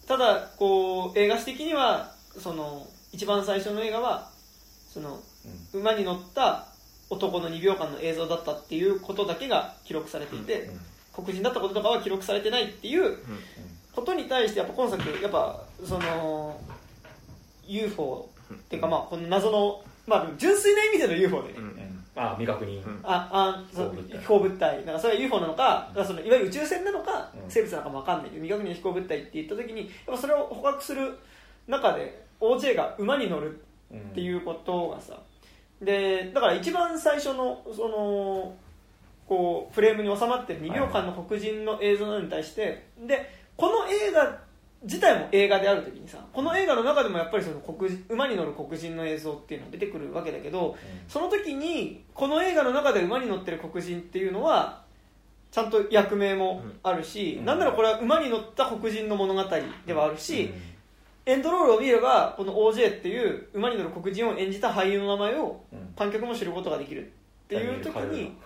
ただこう映画史的にはその一番最初の映画はその馬に乗った男の2秒間の映像だったっていうことだけが記録されていて、黒人だったこととかは記録されてないっていうことに対して、やっぱ今作やっぱその UFO っていうかまあこの謎のまあ純粋な意味での UFO でね、あ未確認飛行物体なんかそれは UFO なのか、そのいわゆる宇宙船なのか生物なのかも分かんないけど、未確認の飛行物体って言った時にやっぱそれを捕獲する中で OJ が馬に乗るっていうことがさ、でだから一番最初のそのこうフレームに収まってる2秒間の黒人の映像なのに対して、でこの映画自体も映画であるときにさ、この映画の中でもやっぱりその馬に乗る黒人の映像っていうのが出てくるわけだけど、その時にこの映画の中で馬に乗ってる黒人っていうのはちゃんと役名もあるし、なんならこれは馬に乗った黒人の物語ではあるし、エンドロールを見ればこの OJ っていう馬に乗る黒人を演じた俳優の名前を観客も知ることができるっていう時に、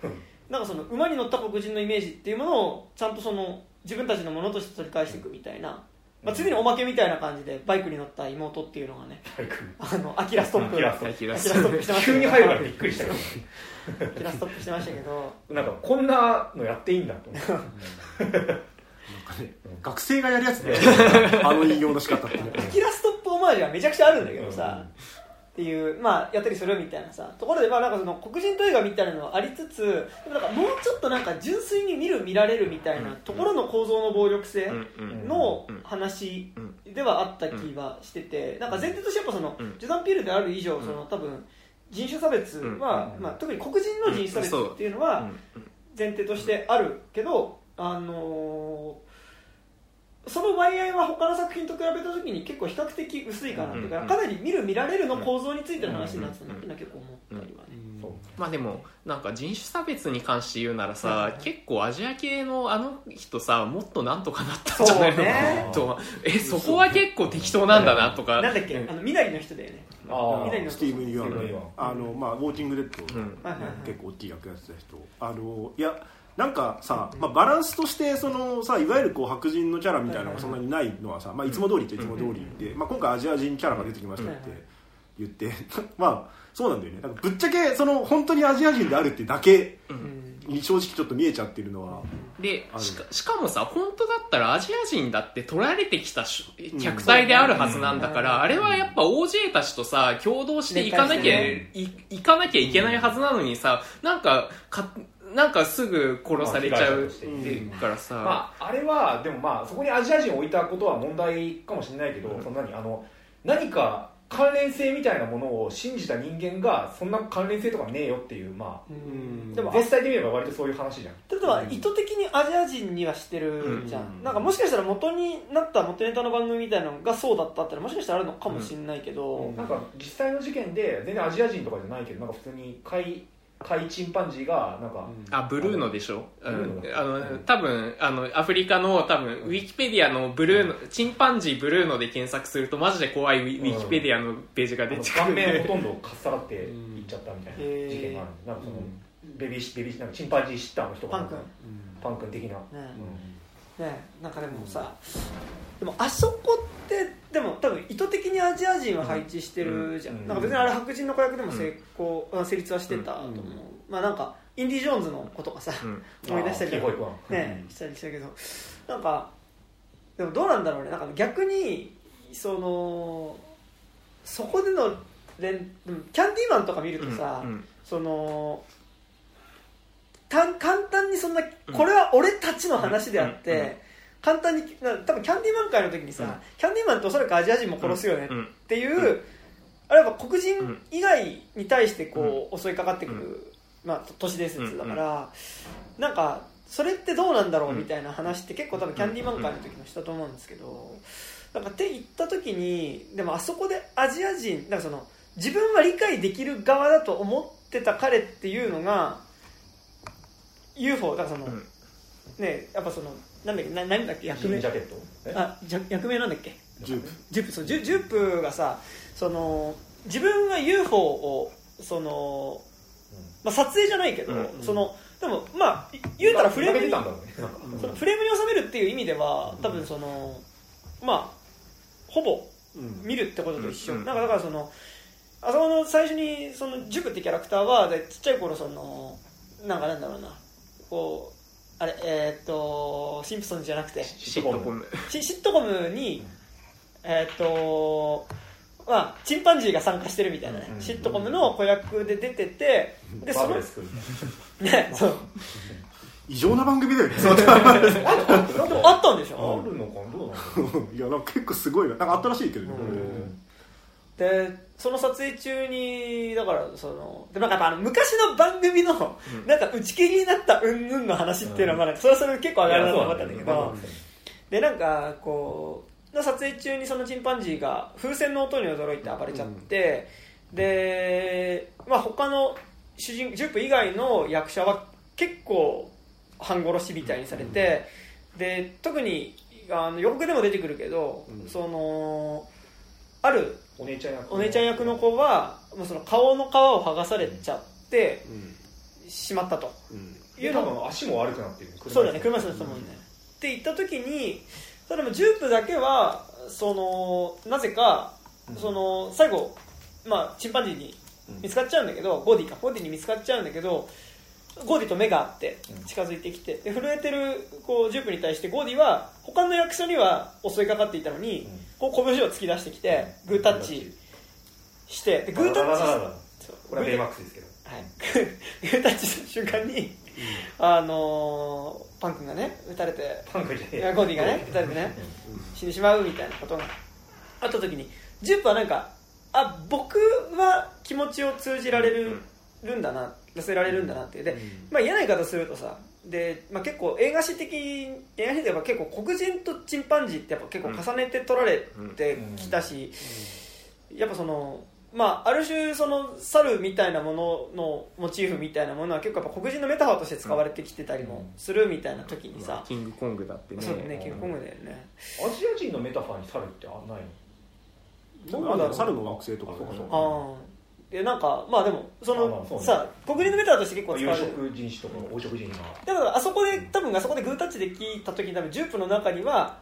なんかその馬に乗った黒人のイメージっていうものをちゃんとその自分たちのものとして取り返していくみたいな、まあ、次におまけみたいな感じでバイクに乗った妹っていうのがね、アキラストップしてました。急に入るからびっくりしたけど、アキラストップしてましたけど、なんかこんなのやっていいんだと思ってなんかね、学生がやるやつであの引用の仕方ってアキラストップオマージュがめちゃくちゃあるんだけどさ、っていうまあやったりするみたいなさところで、まあなんかその黒人と映画みたいなのはありつつ、でもなんかもうちょっとなんか純粋に見られるみたいなところの構造の暴力性の話ではあった気はしてて、なんか前提としてやっぱそのジョーダン・ピールである以上、その多分人種差別は、まあ特に黒人の人種差別っていうのは前提としてあるけど、その割合は他の作品と比べた時に結構比較的薄いかなというか、かなり見られるの構造についての話になってたのっていうのは結構思ったりはね。まあでもなんか人種差別に関して言うならさ、結構アジア系のあの人さ、もっとなんとかなったんじゃないの、とそこは結構適当なんだなとか。なんだっけ、みなりの人だよね。スティーブン・イワン、まあウォーキングデッド、結構大きい役やってた人。いや。なんかさ、まあ、バランスとしてそのさ、いわゆるこう白人のキャラみたいなのがそんなにないのはさ、まあ、いつも通りっていつも通りで、まあ、今回アジア人キャラが出てきましたって言ってまあそうなんだよね。なんかぶっちゃけその本当にアジア人であるってだけに正直ちょっと見えちゃってるのはで、しかもさ、本当だったらアジア人だって取られてきた客体であるはずなんだから、あれはやっぱ OJ たちとさ共同していかなきゃいけないはずなのにさ、なんかすぐ殺されちゃうっていうからさ、まあ、あれはでもまあそこにアジア人を置いたことは問題かもしれないけど、その何か関連性みたいなものを信じた人間がそんな関連性とかねえよっていう、まあでも絶対で見れば割とそういう話じゃん。ってことは意図的にアジア人にはしてるじゃん、なんかもしかしたら元になった元ネタの番組みたいなのがそうだったってのはもしかしたらあるのかもしれないけど、なんか実際の事件で全然アジア人とかじゃないけど、なんか普通に海チンパンジーがなんかブルーノでしょ、多分アフリカの多分ウィキペディアのブルーノ、チンパンジーブルーノで検索するとマジで怖いウィキペディアのページが出てくる。顔面ほとんどかっさらっていっちゃったみたいな事件がある。なんかそのベビーなんかチンパンジーシッターの人がパン君的な、なんかでもさ、でもあそこってでも多分意図的にアジア人は配置してるじゃん、なんか別にあれ白人の子役でも成立はしてたと思う、まあなんかインディ・ジョーンズの子とかさ、思い出したりしたりしたけど、なんかでもどうなんだろうね。なんか逆にそこでのキャンディーマンとか見るとさ、その簡単にそんなこれは俺たちの話であって、簡単に多分キャンディーマン会の時にさ、キャンディーマンっておそらくアジア人も殺すよねっていう、あれは黒人以外に対してこう襲いかかってくる、都市伝説だから、なんかそれってどうなんだろうみたいな話って結構多分キャンディーマンカーの時もしたと思うんですけど、なんかって言った時にでもあそこでアジア人なんかその自分は理解できる側だと思ってた彼っていうのが UFO だからその、ね、やっぱその何だっけ役名ジャケットあ役名なんだっけジュープがさその自分が UFO をその、まあ、撮影じゃないけど、そのでもまあ言うたらフレームに収めるっていう意味では多分その、まあほぼ見るってことと一緒、なんかだからそのあそこの最初にそのジュープってキャラクターはでちっちゃい頃そのなんかなんだろうなこうあれシンプソンじゃなくてシットコムにまあチンパンジーが参加してるみたいなね、シットコムの子役で出ててでそのねそう異常な番組だよねあったんでしょあるのかなどうなのいやなんか結構すごいなんかあったらしいけどね、でその撮影中にだからそのでなんかあの昔の番組のなんか打ち切りになったうんぬんの話っていうのはまあそれはそれ結構上がるなと思ったんだけど、でなんかこう撮影中にそのチンパンジーが風船の音に驚いて暴れちゃって、でまあ他の主人ジュープ以外の役者は結構半殺しみたいにされて、で特にあの予告でも出てくるけど、そのあるお姉ちゃん役の子はもうその顔の皮を剥がされちゃってしまったと、いうのも足も悪くなっているそうだね車椅子だったもんね、って言った時にただジュープだけはそのなぜかその最後、まあ、チンパンジーに見つかっちゃうんだけど、ゴディに見つかっちゃうんだけどゴディと目があって近づいてきてで震えてるこうジュープに対してゴディは他の役者には襲いかかっていたのに、こう拳を突き出してきてグータッチしてでグータッチこれはベイマックスですけど、グータッチした瞬間に、パン君がね撃たれてパン君じゃねえゴディがね撃たれてね死んでしまうみたいなことがあった時にジュープはなんかあ僕は気持ちを通じられる、んだな出せられるんだなってで、まあ、嫌な言い方するとさで、まあ、結構映画史では結構黒人とチンパンジーってやっぱ結構重ねて撮られてきたし、やっぱその、まあ、ある種その猿みたいなもののモチーフみたいなものは結構やっぱ黒人のメタファーとして使われてきてたりもするみたいな時にさ、キングコングだってねそうねキングコングだよねアジア人のメタファーに猿ってあんないの猿の惑星とかとかなんかまあでもそのさ国連のメタとして結構使われる有色人種とか黄色人がだからあそこで多分あそこでグータッチで聞いた時に多分ジュープの中には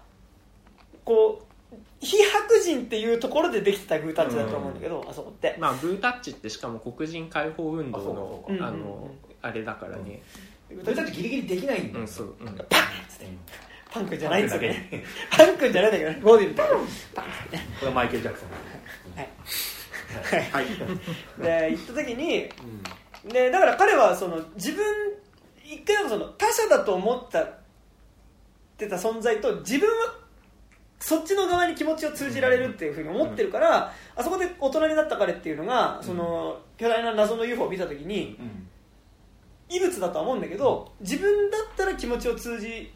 こう非白人っていうところでできてたグータッチだと思うんだけど、あそこってまあグータッチってしかも黒人解放運動のあれだからね、グータッチギリギリできないんだよ、パンッつってパン君じゃないんですよねパン君じゃないんだけどねゴーディみたいなパンッてねこれマイケル・ジャクソンはいで行った時に、でだから彼はその自分一回なんかその他者だと思ってた存在と自分はそっちの側に気持ちを通じられるっていうふうに思ってるから、あそこで大人になった彼っていうのがその、巨大な謎の UFO を見た時に、異物だとは思うんだけど自分だったら気持ちを通じ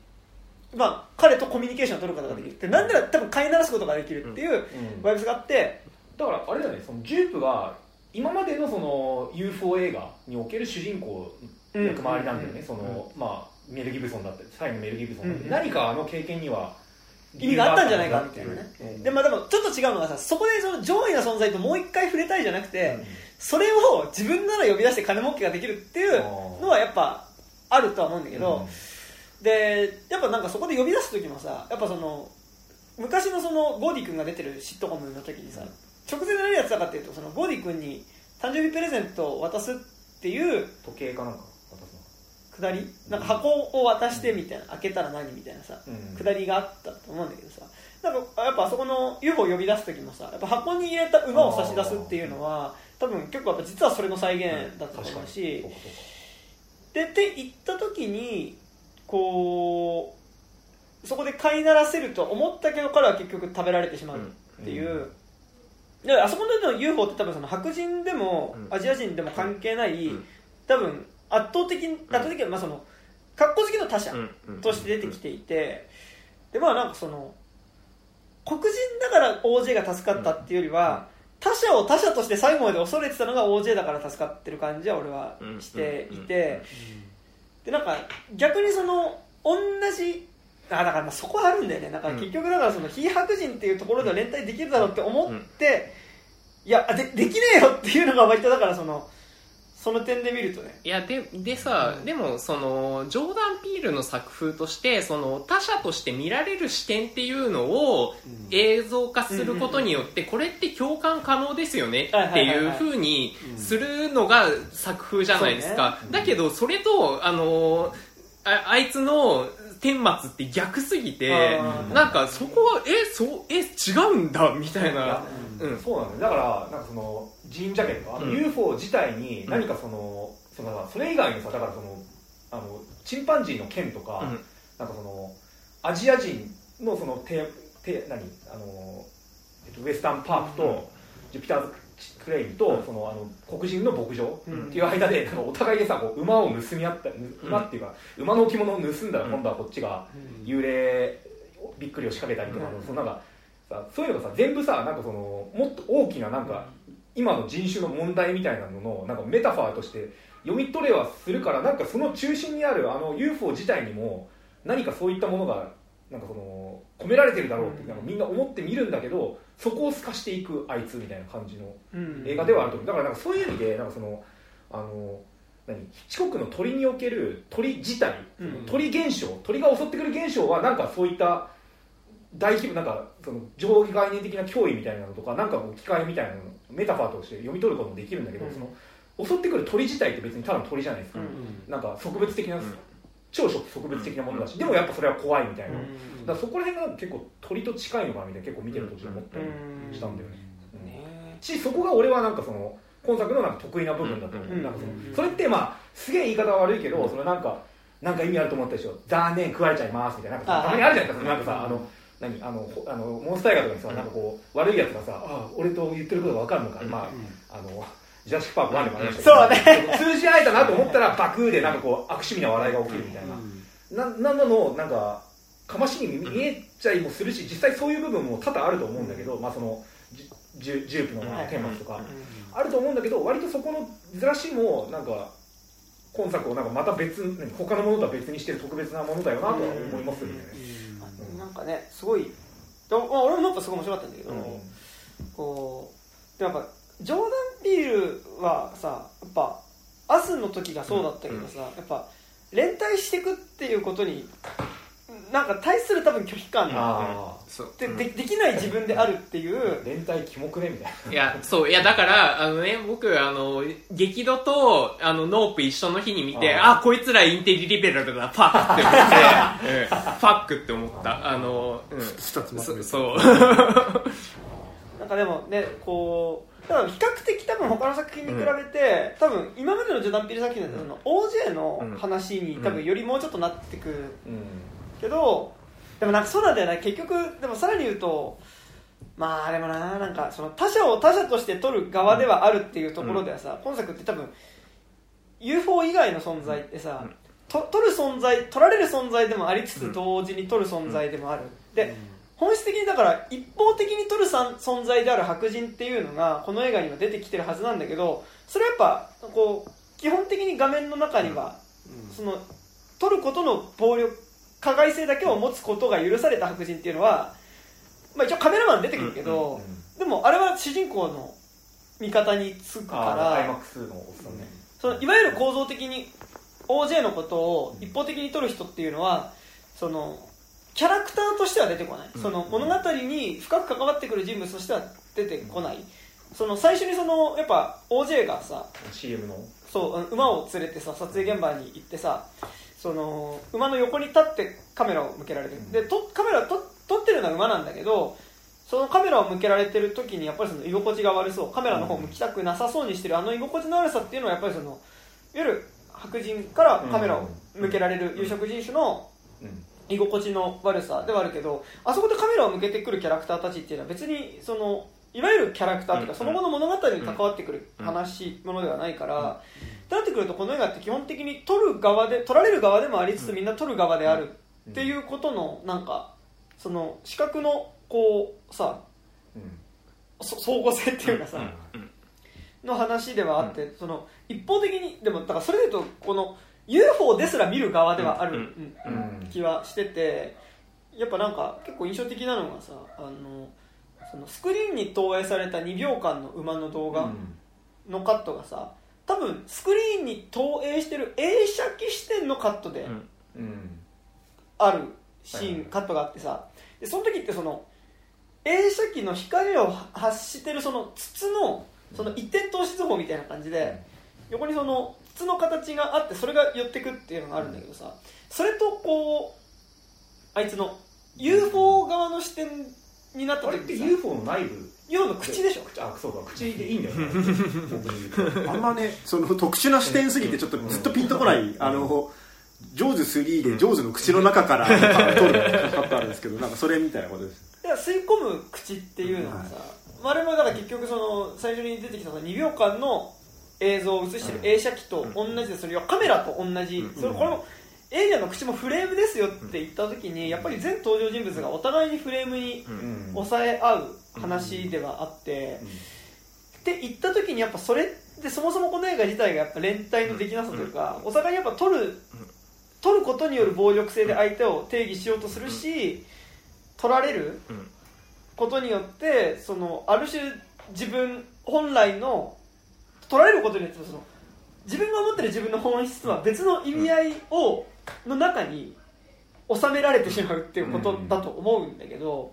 まあ彼とコミュニケーションを取ることができるって、なんなら多分飼いならすことができるっていうバイブスがあって。だからあれだね、そのジュープが今まで の, その UFO 映画における主人公の役回りなんだよね、そのまあメル・ギブソンだったりサイのメル・ギブソンだったり、何かあの経験には意味があったんじゃないかみたいなね、でもちょっと違うのがさ、そこでその上位な存在ともう一回触れたいじゃなくて、それを自分なら呼び出して金儲けができるっていうのはやっぱあるとは思うんだけど、でやっぱなんかそこで呼び出す時もさ、やっぱその昔 の, そのゴーディ君が出てるシットコムの時にさ、直前何やってたかっていうと、そのゴディ君に誕生日プレゼントを渡すっていう時計かなんか渡すの下り、なんか箱を渡してみたいな、開けたら何みたいなさ、下りがあったと思うんだけどさ、なんかやっぱあそこの UFO を呼び出す時もさ、やっぱ箱に入れた馬を差し出すっていうのは多分結構やっぱ実はそれの再現だったと思うし、でって言った時にこうそこで飼いならせると思ったけど彼は結局食べられてしまうっていう、あそこの UFO って多分その白人でもアジア人でも関係ない、多分圧倒的な、まあそのカッコ好きの他者として出てきていて、でまあなんかその黒人だから OJ が助かったっていうよりは、他者を他者として最後まで恐れてたのが OJ だから助かってる感じは俺はしていて、でなんか逆にその同じだからまあそこはあるんだよね。なんか結局だからその非白人っていうところでは連帯できるだろうって思って、いや できねえよっていうのが割とだからその点で見るとね。いや でさ、うん、でもそのジョーダン・ピールの作風としてその他者として見られる視点っていうのを映像化することによって、これって共感可能ですよねっていう風にするのが作風じゃないですか、うんねうん、だけどそれとあいつの顛末って逆すぎて、なんかそこは違うんだみたいな、うん、そうなんだよ。だからなんかそのジーン・ジャケット、UFO 自体に何かそれ以外にさ、だからチンパンジーの剣とか、うん、なんかそのアジア人のそのウエスタンパークとジュピターズクレインと、うん、その黒人の牧場っていう間で、うん、お互いでさこう馬を盗み合った、馬っていうか馬の置物を盗んだら今度はこっちが幽霊びっくりを仕掛けたりとか、うん、そのなんかさそういうのがさ全部さなんかそのもっと大きななんか今の人種の問題みたいなののなんかメタファーとして読み取れはするから、なんかその中心にあるUFO 自体にも何かそういったものがなんかその込められてるだろうってなんかみんな思って見るんだけど、そこを透かしていくあいつみたいな感じの映画ではあると思う。だからなんかそういう意味でなんかそのヒッチコックの鳥における鳥自体、鳥現象、鳥が襲ってくる現象はなんかそういった大規模なんかその上下概念的な脅威みたいなのとかなんか機械みたいなのメタファーとして読み取ることもできるんだけど、その襲ってくる鳥自体って別にただの鳥じゃないですか、なんか植物的な超植物的なものだし、でもやっぱそれは怖いみたいな、だからそこら辺が結構鳥と近いのかなみたいな結構見てる途中思ったりしたんだよね、そこが俺はなんかその今作のなんか得意な部分だと思う、なんかそれってまあすげえ言い方は悪いけど、それなんか意味あると思ったでしょ、残念食われちゃいますみたいな、なんかたまにあるじゃないですか、なんかさモンスター映画とかにさ、なんかこう悪いやつがさ、あ俺と言ってることが分かるのか、まあジュラシックパーク1でもありましたけど、通じ合えたなと思ったらバクーでなんかこう悪趣味な笑いが起きるみたいな、なのなんかかましに見えちゃいもするし、実際そういう部分も多々あると思うんだけど、まあそのジュープのテーマとかあると思うんだけど、割とそこのずらしもなんか今作をなんかまた別他のものとは別にしてる特別なものだよなとは思いますよね。なんかね、すごい、俺もなんかすごい面白かったんだけど、こうでなんかジョーダン・ピールはさ、やっぱアスの時がそうだったけどさ、やっぱ連帯していくっていうことになんか対する多分拒否感がで、できない自分であるっていう連帯キモくねみたいな。いやそういやだからね、僕激怒とノープ一緒の日に見て、あこいつらインテリリベラルだファックって思って、ファックって思った2つもそうなんかでもねこう多分比較的多分他の作品に比べて、多分今までのジョーダン・ピール作品でその OJ の話に多分よりもうちょっとなってくる。けどでもなんかそうなんだよな、結局でもさらに言うとまあでもな、なんかその他者を他者として取る側ではあるっていうところではさ、今作って多分 UFO 以外の存在ってさ、取る存在、取られる存在でもありつつ同時に取る存在でもある、で本質的にだから一方的に取る存在である白人っていうのがこの映画には出てきてるはずなんだけど、それはやっぱこう基本的に画面の中にはその取ることの暴力加害性だけを持つことが許された白人っていうのは、まあ、一応カメラマン出てくるけど、でもあれは主人公の味方につくからアイマックスのおっさんね、そのいわゆる構造的に OJ のことを一方的に撮る人っていうのはそのキャラクターとしては出てこない、その物語に深く関わってくる人物としては出てこない、その最初にそのやっぱ OJ がさ CM のそう馬を連れてさ撮影現場に行ってさ、その馬の横に立ってカメラを向けられてる、でカメラ撮ってるのは馬なんだけど、そのカメラを向けられてる時にやっぱりその居心地が悪そう、カメラの方向きたくなさそうにしてる居心地の悪さっていうのはやっぱりその夜白人からカメラを向けられる有色人種の居心地の悪さではあるけど、あそこでカメラを向けてくるキャラクターたちっていうのは別にそのいわゆるキャラクターというかその後の物語に関わってくる話ものではないから、となってくると、この映画って基本的に撮る側で撮られる側でもありつつ、みんな撮る側であるっていうことのなんかその視覚のこうさ、相互性っていうかさの話ではあって、その一方的にでもだから、それで言うとこの UFO ですら見る側ではある気はしてて、やっぱなんか結構印象的なのがさ、そのスクリーンに投影された2秒間の馬の動画のカットがさ、多分スクリーンに投影してる映写機視点のカットであるシーン、カットがあってさ、でその時ってその映写機の光を発してるその筒のその一点透視図法みたいな感じで、横にその筒の形があって、それが寄ってくっていうのがあるんだけどさ、それとこうあいつの UFO 側の視点になった時にさ、あれって UFO の内部、要の口でしょ。あ、そうだ、口でいいんだよね。あんまね、その特殊な視点すぎてちょっとずっとピンとこない、ジョーズ3でジョーズの口の中から撮るカットあるんですけど、なんかそれみたいなことです。吸い込む口っていうのがさ、あれもだから結局その最初に出てきた2秒間の映像を映してる映写機と同じで、それはカメラと同じ、それこれもエイリアンの口もフレームですよって言った時に、やっぱり全登場人物がお互いにフレームに抑え合う話ではあって、って言った時にやっぱそれってそもそもこの映画自体がやっぱ連帯のできなさというか、お互いやっぱ撮ることによる暴力性で相手を定義しようとするし、撮られることによってそのある種自分本来の撮られることによってその自分が思ってる自分の本質は別の意味合いをの中に収められてしまうっていうことだと思うんだけど、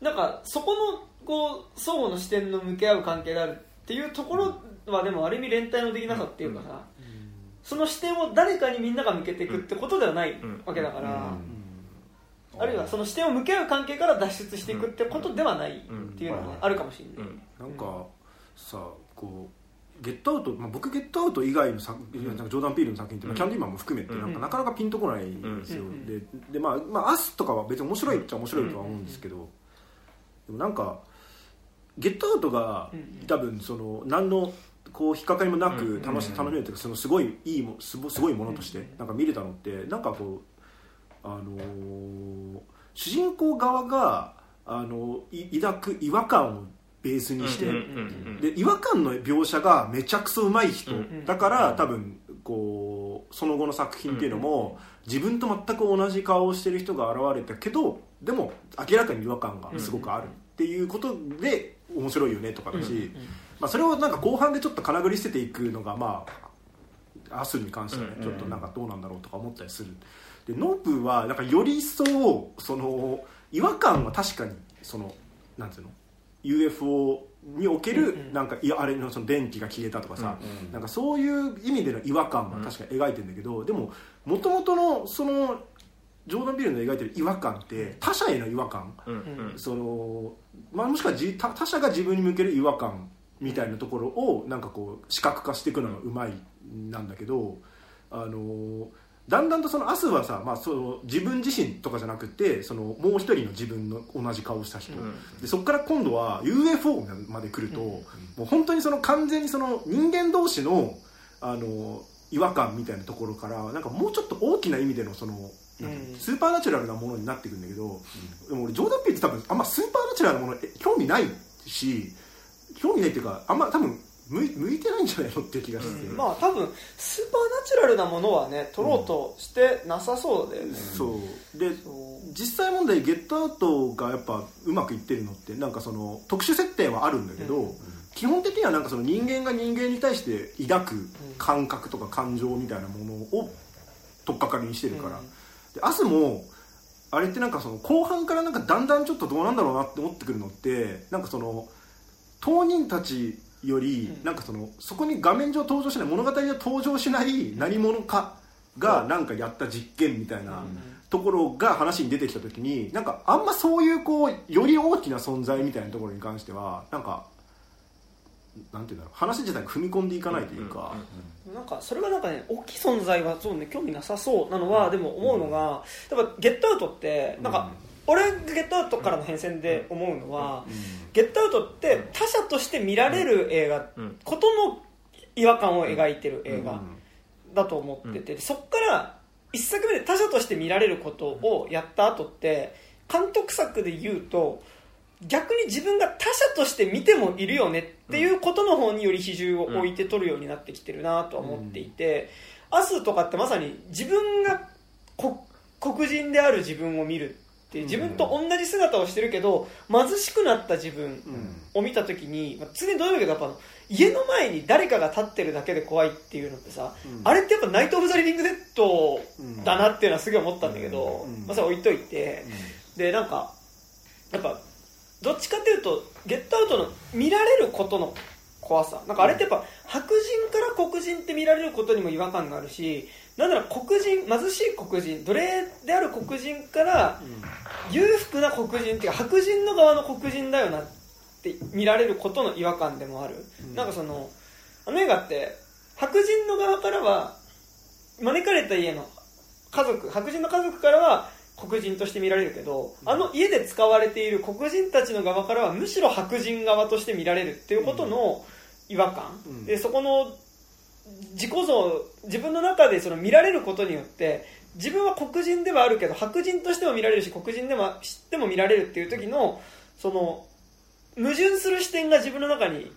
なんかそこのこう相互の視点の向き合う関係であるっていうところは、でもある意味連帯のできなさっていうかさ、その視点を誰かにみんなが向けていくってことではないわけだから、あるいはその視点を向き合う関係から脱出していくってことではないっていうのはあるかもしれない。なんかさ、こうゲットアウト、僕ゲットアウト以外の作品、ジョーダン・ピールの作品って、キャンディーマンも含めてなかなかピンとこないんですよ。で、アスとかは別に面白いっちゃ面白いとは思うんですけど、でもなんかゲットアウトが多分その何のこう引っかかりもなく楽しめるというか、そのすごいいいもすごいものとしてなんか見れたのって、なんかこう主人公側が抱く違和感をベースにして、で違和感の描写がめちゃくそうまい人だから、多分こうその後の作品っていうのも自分と全く同じ顔をしてる人が現れたけど、でも明らかに違和感がすごくあるっていうことで面白いよねとかだし、それをなんか後半でちょっとからぐり捨てていくのが、アスルに関してはね、ちょっとなんかどうなんだろうとか思ったりする。でノープはなんかより一層その違和感は確かにそのなんていうの。UFO におけるなんか、あれのその電気が消えたとかさ、なんかそういう意味での違和感は確かに描いてるんだけど、でも元々のそのジョーダン・ピールの描いてる違和感って他者への違和感、そのもしくは他者が自分に向ける違和感みたいなところをなんかこう視覚化していくのがうまいなんだけど、だんだんとそのアスはさ、その自分自身とかじゃなくて、そのもう一人の自分の同じ顔をした人、でそこから今度は UFO まで来ると、もう本当にその完全にその人間同士の、違和感みたいなところからなんかもうちょっと大きな意味でのそのスーパーナチュラルなものになっていくんだけど、でも俺ジョーダン・ピールって多分あんまスーパーナチュラルなもの興味ないし、興味ないっていうかあんま多分向いてないんじゃないのって気がして、多分スーパーナチュラルなものはね取ろうとしてなさそうだよね、そうで実際問題ゲットアウトがやっぱうまくいってるのってなんかその特殊設定はあるんだけど、基本的にはなんかその人間が人間に対して抱く感覚とか感情みたいなものを取っかかりにしてるから、でアスもあれってなんかその後半からなんかだんだんちょっとどうなんだろうなって思ってくるのって、なんかその当人たちよりなんか そこに画面上登場しない物語上登場しない何者かがなんかやった実験みたいなところが話に出てきた時に、なんかあんまそういうこうより大きな存在みたいなところに関してはなんかなんていうんだろう、話自体踏み込んでいかないというか、なんかそれがなんかね大きい存在はそうね興味なさそうなのは、でも思うのがやっぱゲットアウトってなんか俺がゲットアウトからの変遷で思うのは、ゲットアウトって他者として見られる映画ことの違和感を描いてる映画だと思ってて、そっから一作目で他者として見られることをやった後って監督作で言うと逆に自分が他者として見てもいるよねっていうことの方により比重を置いて撮るようになってきてるなとは思っていて、アスとかってまさに自分が黒人である自分を見るって自分と同じ姿をしてるけど貧しくなった自分を見た時に常にどういうわけだったの、家の前に誰かが立ってるだけで怖いっていうのってさ、あれってやっぱナイト・オブ・ザ・リビング・デッドだなっていうのはすごい思ったんだけど、まあそれ置いといて、でなんかやっぱどっちかっていうとゲットアウトの見られることの怖さ、なんかあれってやっぱ白人から黒人って見られることにも違和感があるし、なんなら黒人、貧しい黒人、奴隷である黒人から裕福な黒人っていうか白人の側の黒人だよなって見られることの違和感でもある、なんかそのあの映画って白人の側からは招かれた家の家族、白人の家族からは黒人として見られるけど、あの家で使われている黒人たちの側からはむしろ白人側として見られるっていうことの違和感、でそこの自己像、自分の中でその見られることによって自分は黒人ではあるけど白人としても見られるし黒人でも知っても見られるっていう時のその矛盾する視点が自分の中に、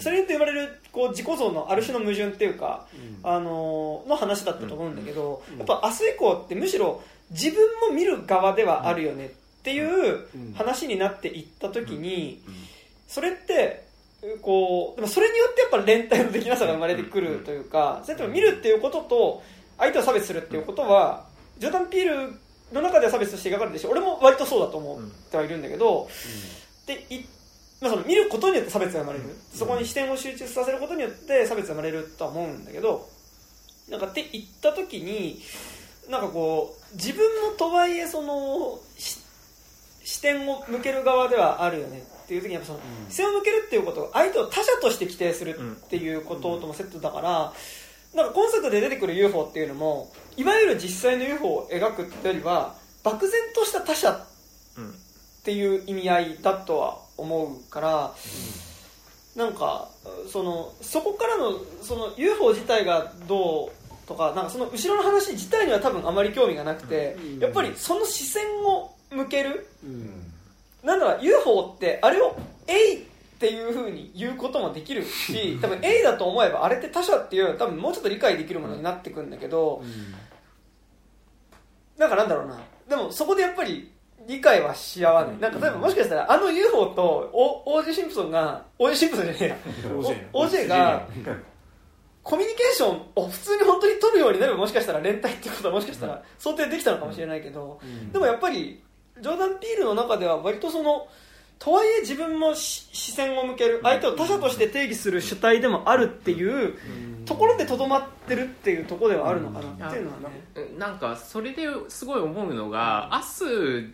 それによって生まれるこう自己像のある種の矛盾っていうか、の話だったと思うんだけど、やっぱ明日以降ってむしろ自分も見る側ではあるよねっていう話になっていった時に、それってこうでもそれによってやっぱ連帯のできなさが生まれてくるというか、それとも見るっていうことと相手を差別するっていうことはジョーダン・ピールの中では差別として描かれてるし、俺も割とそうだと思ってはいるんだけど、でまあ、その見ることによって差別が生まれる、そこに視点を集中させることによって差別が生まれるとは思うんだけど、なんかって言った時になんかこう自分もとはいえその視点を向ける側ではあるよねっていう時にやっぱその視点を向けるっていうことを相手を他者として規定するっていうことともセットだから、なんか今作で出てくる UFO っていうのもいわゆる実際の UFO を描くってよりは漠然とした他者っていう意味合いだとは思うから、なんかそこからのその UFO 自体がどうとか、なんかその後ろの話自体には多分あまり興味がなくて、やっぱりその視線を向ける、なんだろう UFO ってあれを「えい!」っていう風に言うこともできるし、多分「えい!」だと思えばあれって他者っていう多分もうちょっと理解できるものになってくるんだけど、なんかなんだろうな、でもそこでやっぱり理解はし合わない。なんか例えばもしかしたらあの UFO と O.J. シンプソンが O.J. シンプソンじゃねえや O.J. がコミュニケーションを普通に本当に取るようになればもしかしたら連帯ってことはもしかしたら想定できたのかもしれないけど、でもやっぱりジョーダン・ピールの中では割とそのとはいえ自分も視線を向ける相手を他者として定義する主体でもあるっていうところでとどまってるっていうところではあるのかなっていうのはね、なんかそれですごい思うのがアス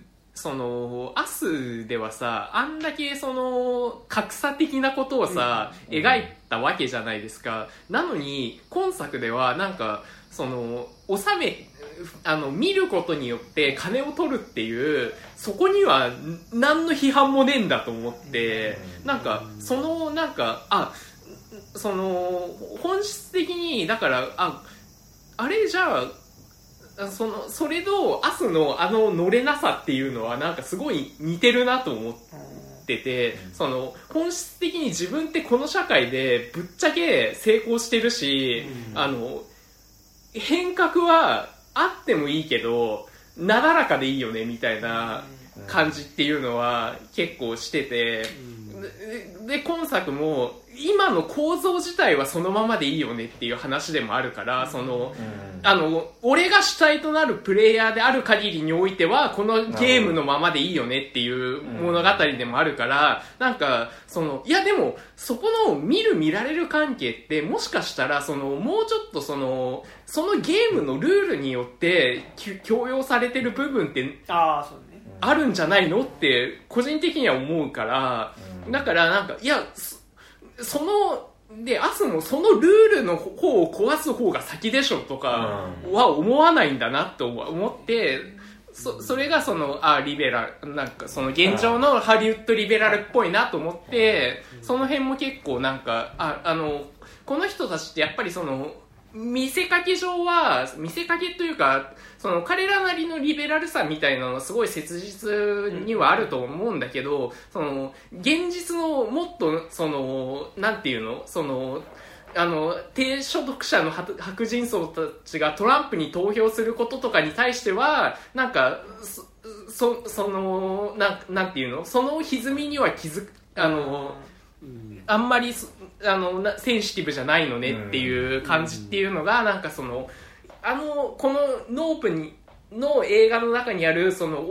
ではさ、あんだけその格差的なことをさ、描いたわけじゃないですか。なのに今作ではなんかその見ることによって金を取るっていう、そこには何の批判もねえんだと思って、なんかそのなんかその本質的にだからあれじゃあそれとアスのあの乗れなさっていうのはなんかすごい似てるなと思ってて、その本質的に自分ってこの社会でぶっちゃけ成功してるし、変革はあってもいいけどなだらかでいいよねみたいな感じっていうのは結構してて、で今作も今の構造自体はそのままでいいよねっていう話でもあるから、その俺が主体となるプレイヤーである限りにおいてはこのゲームのままでいいよねっていう物語でもあるから、なんかいやでもそこの見る見られる関係ってもしかしたらもうちょっとそのゲームのルールによって強要されてる部分ってあるんじゃないのって個人的には思うから、だからなんかいやでアスもそのルールの方を壊す方が先でしょとかは思わないんだなと思って、それがそのリベラルなんかその現状のハリウッドリベラルっぽいなと思って、その辺も結構なんかこの人たちってやっぱりその見せかけ上は見せかけというかその彼らなりのリベラルさみたいなのはすごい切実にはあると思うんだけど、その現実のもっとそのなんていうのその低所得者の白人層たちがトランプに投票することとかに対してはなんかそのなんていうのその歪みにはあんまりセンシティブじゃないのねっていう感じっていうのがなんかそのこのノープにの映画の中にあるその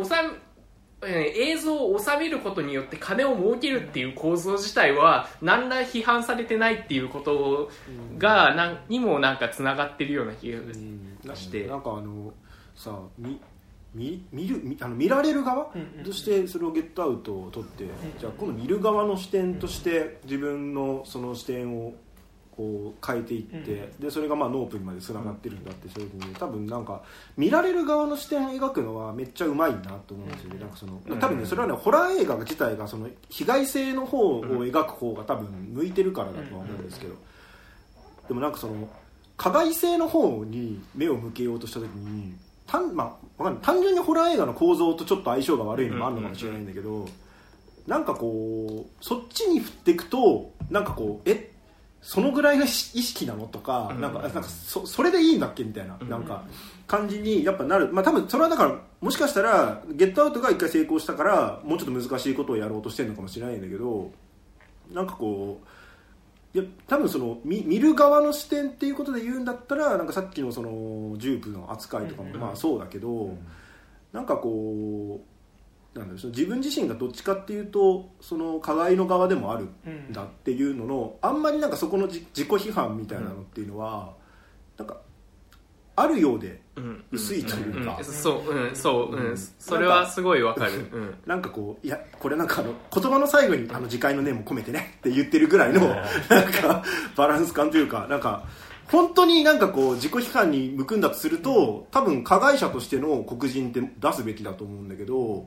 映像を収めることによって金を儲けるっていう構造自体は何ら批判されてないっていうことがにもなんかつながってるような気がして、なんかさ見られる側としてそれをゲットアウトを取って、じゃあ今度見る側の視点として自分のその視点をこう変えていって、でそれがまあノープにまでつながってるんだってそういう風に多分なんか見られる側の視点を描くのはめっちゃうまいなと思うんですよね。なんかその多分ねそれはねホラー映画自体がその被害性の方を描く方が多分向いてるからだとは思うんですけど、でもなんかその加害性の方に目を向けようとした時に単純にホラー映画の構造とちょっと相性が悪いのもあるのかもしれないんだけど、なんかこうそっちに振っていくとなんかこうそのぐらいが意識なのとかなんか それでいいんだっけみたいな、なんか感じにやっぱなる。まあ多分それはだからもしかしたらゲットアウトが一回成功したからもうちょっと難しいことをやろうとしてるのかもしれないんだけど、なんかこういや多分その 見る側の視点っていうことで言うんだったらなんかさっきのそのジュープの扱いとかもまあそうだけど、なんかこう自分自身がどっちかっていうとその加害の側でもあるんだっていうのの、あんまりなんかそこの自己批判みたいなのっていうのはなんかあるようで薄いというか、それはすごいわかる。なんかこういやこれなんか言葉の最後に自戒の念も込めてねって言ってるぐらいのなんかバランス感というか、なんか本当になんかこう自己批判に向くんだとすると多分加害者としての黒人って出すべきだと思うんだけど。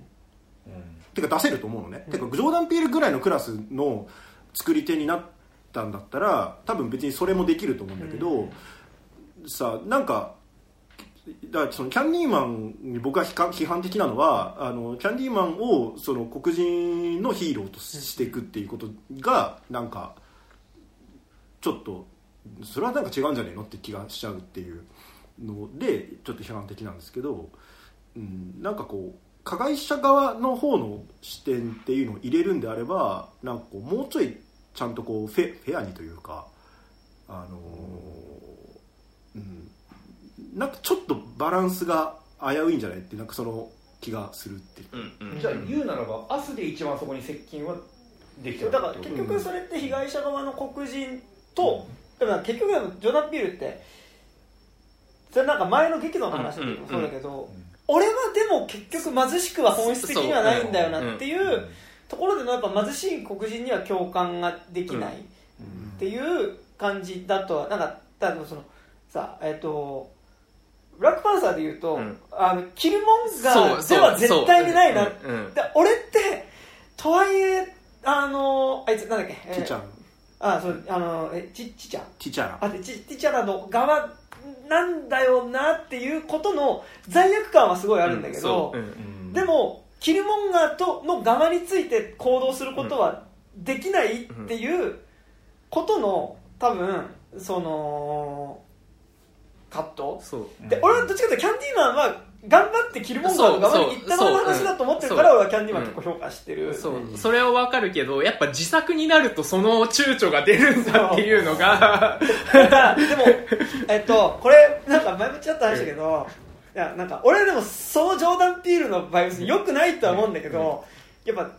てか出せると思うのね、てかジョーダン・ピールぐらいのクラスの作り手になったんだったら多分別にそれもできると思うんだけど、さなんかだからそのキャンディーマンに僕が批判的なのはキャンディーマンをその黒人のヒーローとしていくっていうことがなんかちょっとそれはなんか違うんじゃねえのって気がしちゃうっていうのでちょっと批判的なんですけど、なんかこう加害者側の方の視点っていうのを入れるんであればなんかこうもうちょいちゃんとこうフェアにというかなんかちょっとバランスが危ういんじゃないってなんかその気がするっていう、じゃあ言うならば明日で一番そこに接近はできただから結局それって被害者側の黒人と、だから結局ジョーダン・ピールってそれなんか前の激怒の話っていうのもそうだけど、俺はでも結局貧しくは本質的にはないんだよなっていうところでのやっぱ貧しい黒人には共感ができないっていう感じだとは、なんか多分そのさブラックパンサーでいうと、キルモンガーでは絶対にないな、俺ってとはいえあいつなんだっけチチャラチチャラの側なんだよなっていうことの罪悪感はすごいあるんだけど、でもキルモンガーとの側について行動することはできないっていうことの多分その葛藤で、俺はどっちかというとキャンディーマンは頑張ってキルモンガーの側に行ったのの話だと思ってるから俺はキャンディーマン結構評価してる、それはわかるけどやっぱ自作になるとその躊躇が出るんだっていうのがでもこれなんか前もちょっと話したけど、いやなんか俺でもそのジョーダン・ピールのバイオス良くないとは思うんだけど、やっぱ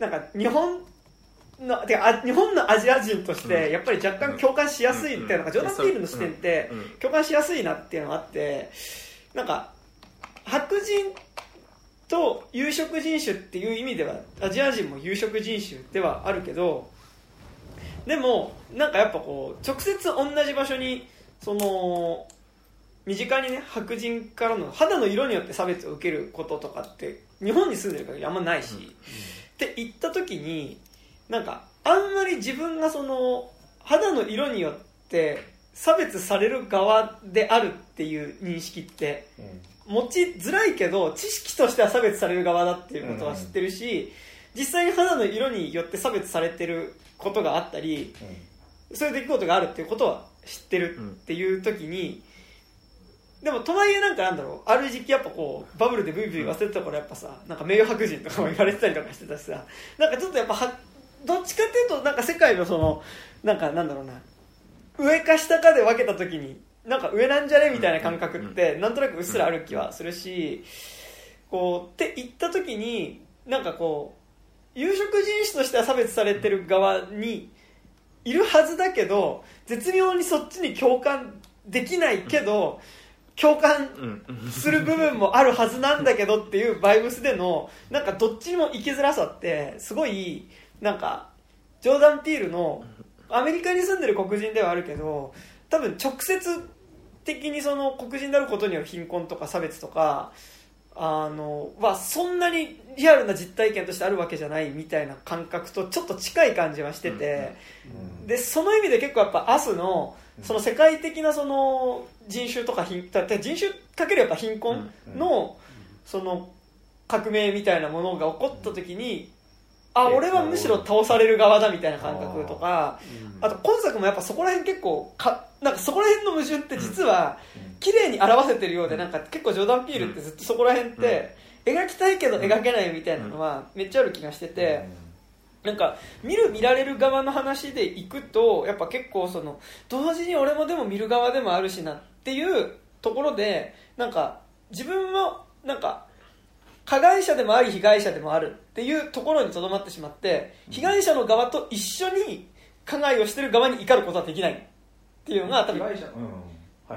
なんか日本のアジア人としてやっぱり若干共感しやすいみたいな、ジョーダン・ピールの視点って共感しやすいなっていうのがあって、なんか白人と有色人種っていう意味ではアジア人も有色人種ではあるけど、でもなんかやっぱこう直接同じ場所にその身近にね白人からの肌の色によって差別を受けることとかって日本に住んでる限りあんまないし、うんうん、って言った時になんかあんまり自分がその肌の色によって差別される側であるっていう認識って持ちづらいけど知識としては差別される側だっていうことは知ってるし、うんうん、実際に肌の色によって差別されてることがあったり、うん、そういう出来事があるっていうことは知ってるっていう時に、でもとはいえなんかなんだろう、ある時期やっぱこうバブルでブイブイ忘れてた頃やっぱさ、なんか名誉白人とかも言われてたりとかしてたしさ、なんかちょっとやっぱどっちかっていうとなんか世界のそのなんかなんだろうな、上か下かで分けた時になんか上なんじゃねみたいな感覚ってなんとなくうっすらある気はするし、こうって言った時になんかこう有色人種としては差別されてる側にいるはずだけど絶妙にそっちに共感できないけど共感する部分もあるはずなんだけどっていうバイブスでのなんかどっちにも生きづらさってすごいなんかジョーダン・ピールのアメリカに住んでる黒人ではあるけど多分直接的にその黒人であることによる貧困とか差別とかはそんなにリアルな実体験としてあるわけじゃないみたいな感覚とちょっと近い感じはしてて、でその意味で結構やっぱアスのその世界的なその人種とか人種かけるやっぱ貧困のその革命みたいなものが起こった時に、あ俺はむしろ倒される側だみたいな感覚とか、あと今作もやっぱそこら辺結構なんかそこら辺の矛盾って実は綺麗に表せてるようで、なんか結構ジョーダン・ピールってずっとそこら辺って描きたいけど描けないみたいなのはめっちゃある気がしてて、なんか見る見られる側の話でいくとやっぱ結構その同時に俺もでも見る側でもあるしなっていうところで、なんか自分もなんか加害者でもあり被害者でもあるっていうところにとどまってしまって、被害者の側と一緒に加害をしてる側に怒ることはできないっていうのが多分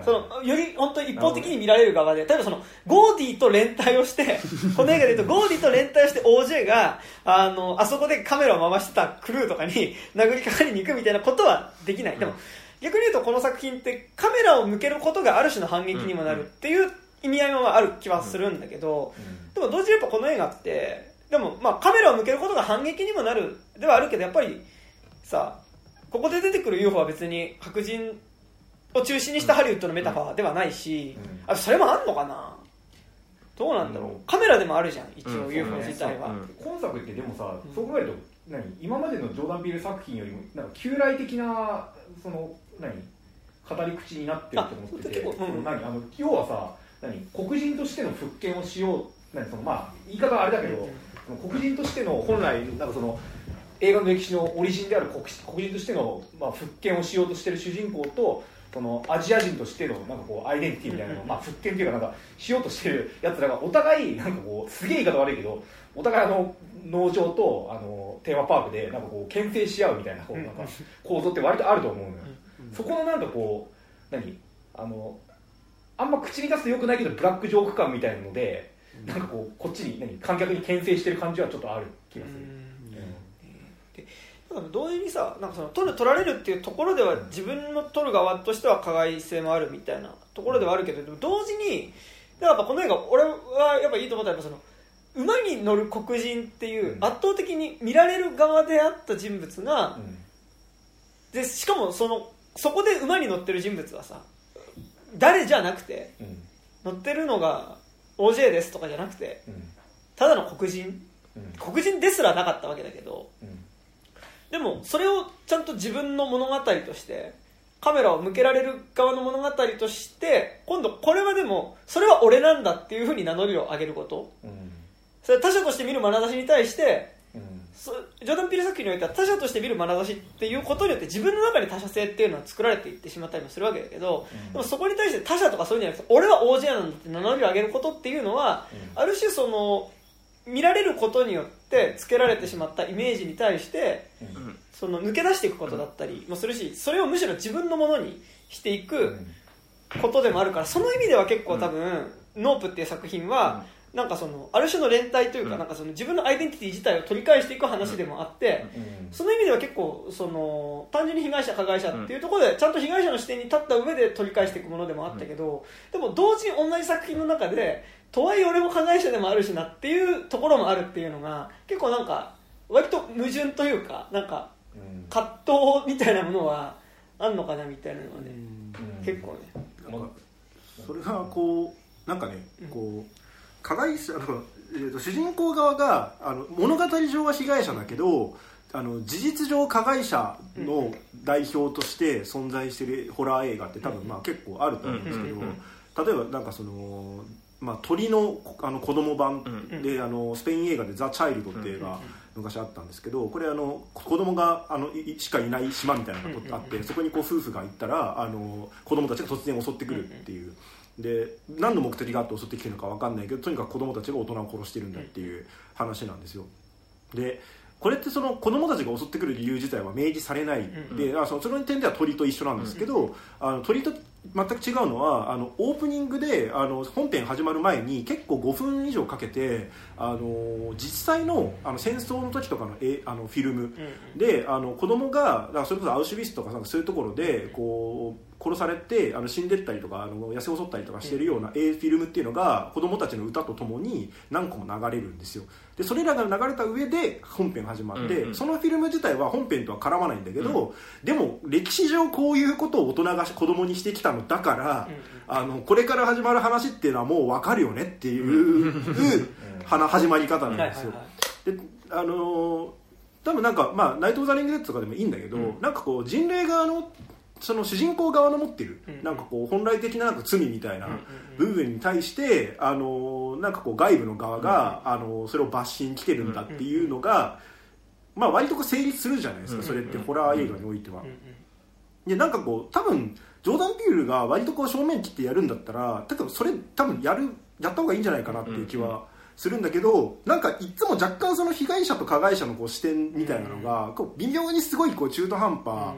そのより本当に一方的に見られる側で、例えばそのゴーディーと連帯をしてこの映画で言うとゴーディーと連帯をして OJ があそこでカメラを回してたクルーとかに殴りかかりに行くみたいなことはできない。でも逆に言うとこの作品ってカメラを向けることがある種の反撃にもなるっていう意味合いもある気はするんだけど、でも同時にやっぱこの映画ってでもまあカメラを向けることが反撃にもなるではあるけど、やっぱりさここで出てくる UFO は別に白人を中心にしたハリウッドのメタファーではないし、あそれもあんのかな、どうなんだろう、カメラでもあるじゃん一応 UFO 自体は、今作ってでもさ、そう考えると何今までのジョーダン・ピール作品よりもなんか旧来的なその何語り口になってると思ってて、要はさ黒人としての復権をしよう、そのまあ言い方はあれだけど、黒人としての本来なんかその映画の歴史のオリジンである黒人としてのまあ復権をしようとしている主人公と、そのアジア人としてのなんかこうアイデンティティみたいなのをまあ復権というかなんかしようとしているやつらがお互いなんかこうすげえ言い方悪いけど、お互い農場とテーマパークでなんかこう牽制し合うみたいなこうなんか構造って割とあると思うのよ。そこのなんかこうあんま口に出すと良くないけどブラックジョーク感みたいなので、なんかこうこっちに観客に牽制してる感じはちょっとある気がする。同時にさ、なんかその取られるっていうところでは自分の取る側としては加害性もあるみたいなところではあるけど、でも同時にやっぱこの映画俺はやっぱいいと思ったら、その馬に乗る黒人っていう圧倒的に見られる側であった人物が、でしかもそこで馬に乗ってる人物はさ誰じゃなくて、乗ってるのが OJ ですとかじゃなくて、ただの黒人ですらなかったわけだけど、でもそれをちゃんと自分の物語としてカメラを向けられる側の物語として今度これはでもそれは俺なんだっていう風に名乗りを上げること、それは他者として見る眼差しに対して、ジョーダン・ピール作品においては他者として見る眼差しっていうことによって自分の中に他者性っていうのは作られていってしまったりもするわけだけど、でもそこに対して他者とかそういうんじゃなくて俺は OJ なんだって名乗りを上げることっていうのは、ある種その見られることによってつけられてしまったイメージに対して、その抜け出していくことだったりもするし、それをむしろ自分のものにしていくことでもあるから、その意味では結構多分、ノープっていう作品は、なんかそのある種の連帯というか、うん、なんかその自分のアイデンティティ自体を取り返していく話でもあって、うん、その意味では結構その単純に被害者加害者っていうところでちゃんと被害者の視点に立った上で取り返していくものでもあったけど、うん、でも同時に同じ作品の中でとはいえ俺も加害者でもあるしなっていうところもあるっていうのが結構なんか割と矛盾というかなんか葛藤みたいなものはあんのかなみたいなのはね、うん、結構ねなんかそれがこうなんかねこう加害者の、主人公側が物語上は被害者だけど事実上加害者の代表として存在しているホラー映画って多分まあ結構あると思うんですけど、うんうんうん、例えばなんかその、まあ、鳥 の子供版で、うんうん、スペイン映画でザ・チャイルドって映画昔あったんですけどこれ子供がしかいない島みたいなのがあってそこにこう夫婦が行ったら子供たちが突然襲ってくるっていうで何の目的があって襲ってきてるのか分かんないけどとにかく子供たちが大人を殺してるんだっていう話なんですよ。でこれってその子供たちが襲ってくる理由自体は明示されないでその点では鳥と一緒なんですけど鳥と全く違うのはオープニングで本編始まる前に結構5分以上かけて実際の戦争の時とかのフィルムで子供がそれこそアウシュビッツとかそういうところでこう殺されて死んでったりとか痩せ細ったりとかしてるようなフィルムっていうのが子供たちの歌とともに何個も流れるんですよ。でそれらが流れた上で本編始まって、うんうん、そのフィルム自体は本編とは絡まないんだけど、うん、でも歴史上こういうことを大人が子供にしてきたのだから、うんうん、これから始まる話っていうのはもう分かるよねっていう始まり方なんですよ。で多分なんか、まあ、ナイト・オブ・ザ・リング・デッドとかでもいいんだけど、うん、なんかこう人類側のその主人公側の持っているなんかこう本来的 なんか罪みたいな部分に対してなんかこう外部の側がそれをバッシン来てるんだっていうのがまあ割とこう成立するじゃないですか。それってホラー映画においてはでなんかこう多分ジョーダン・ピールが割とこう正面切ってやるんだったら例えばそれ多分やった方がいいんじゃないかなっていう気はするんだけどなんかいつも若干その被害者と加害者のこう視点みたいなのがこう微妙にすごいこう中途半端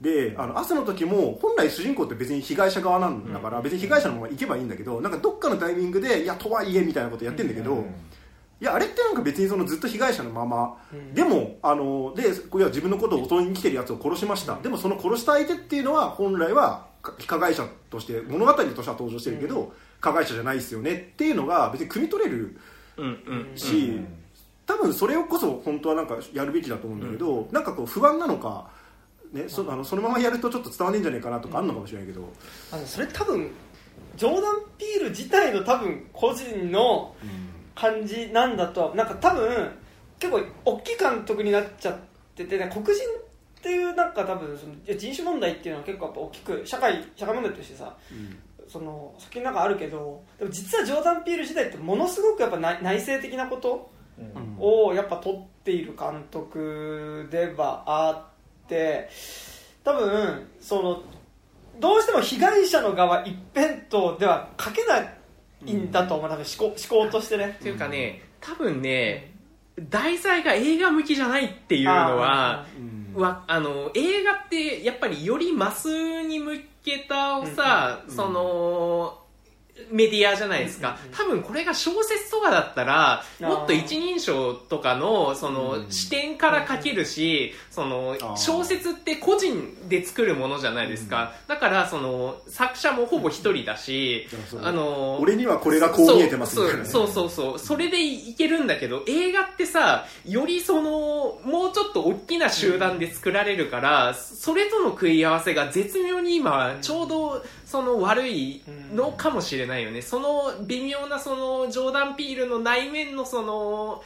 で朝の時も本来主人公って別に被害者側なんだから、うん、別に被害者のまま行けばいいんだけどなんかどっかのタイミングでいやとはいえみたいなことやってんだけど、うん、いやあれってなんか別にそのずっと被害者のまま、うん、でもでいや自分のことを襲いに来てるやつを殺しました、うん、でもその殺した相手っていうのは本来は加害者として物語としては登場してるけど、うん、加害者じゃないですよねっていうのが別に汲み取れるし、うんうんうん、多分それをこそ本当はなんかやるべきだと思うんだけど、うん、なんかこう不安なのかね、そのままやるとちょっと伝わんねえんじゃないかなとかあるのかもしれないけど、うん、それ多分ジョーダン・ピール自体の多分個人の感じなんだとはなんか多分結構大きい監督になっちゃってて、ね、黒人っていうなんか多分その人種問題っていうのは結構やっぱ大きく社会問題としてさ、うんその先になんかあるけどでも実はジョーダン・ピール時代ってものすごくやっぱ内政的なことをやっぱ取っている監督ではあって多分そのどうしても被害者の側一辺倒では書けないんだと思う、うん、思考としてねというかね多分ね、うん、題材が映画向きじゃないっていうのは、うん、映画ってやっぱりよりマスに向けたさ、うん、その、うんメディアじゃないですか。多分これが小説とかだったらもっと一人称とか の視点から書けるしその小説って個人で作るものじゃないですか。だからその作者もほぼ一人だし俺にはこれがこう見えてますみたいな、ね、そうそれでいけるんだけど映画ってさよりそのもうちょっと大きな集団で作られるからそれとの食い合わせが絶妙に今ちょうどその悪いのかもしれないよね。その微妙なそのジョーダン・ピールの内面のその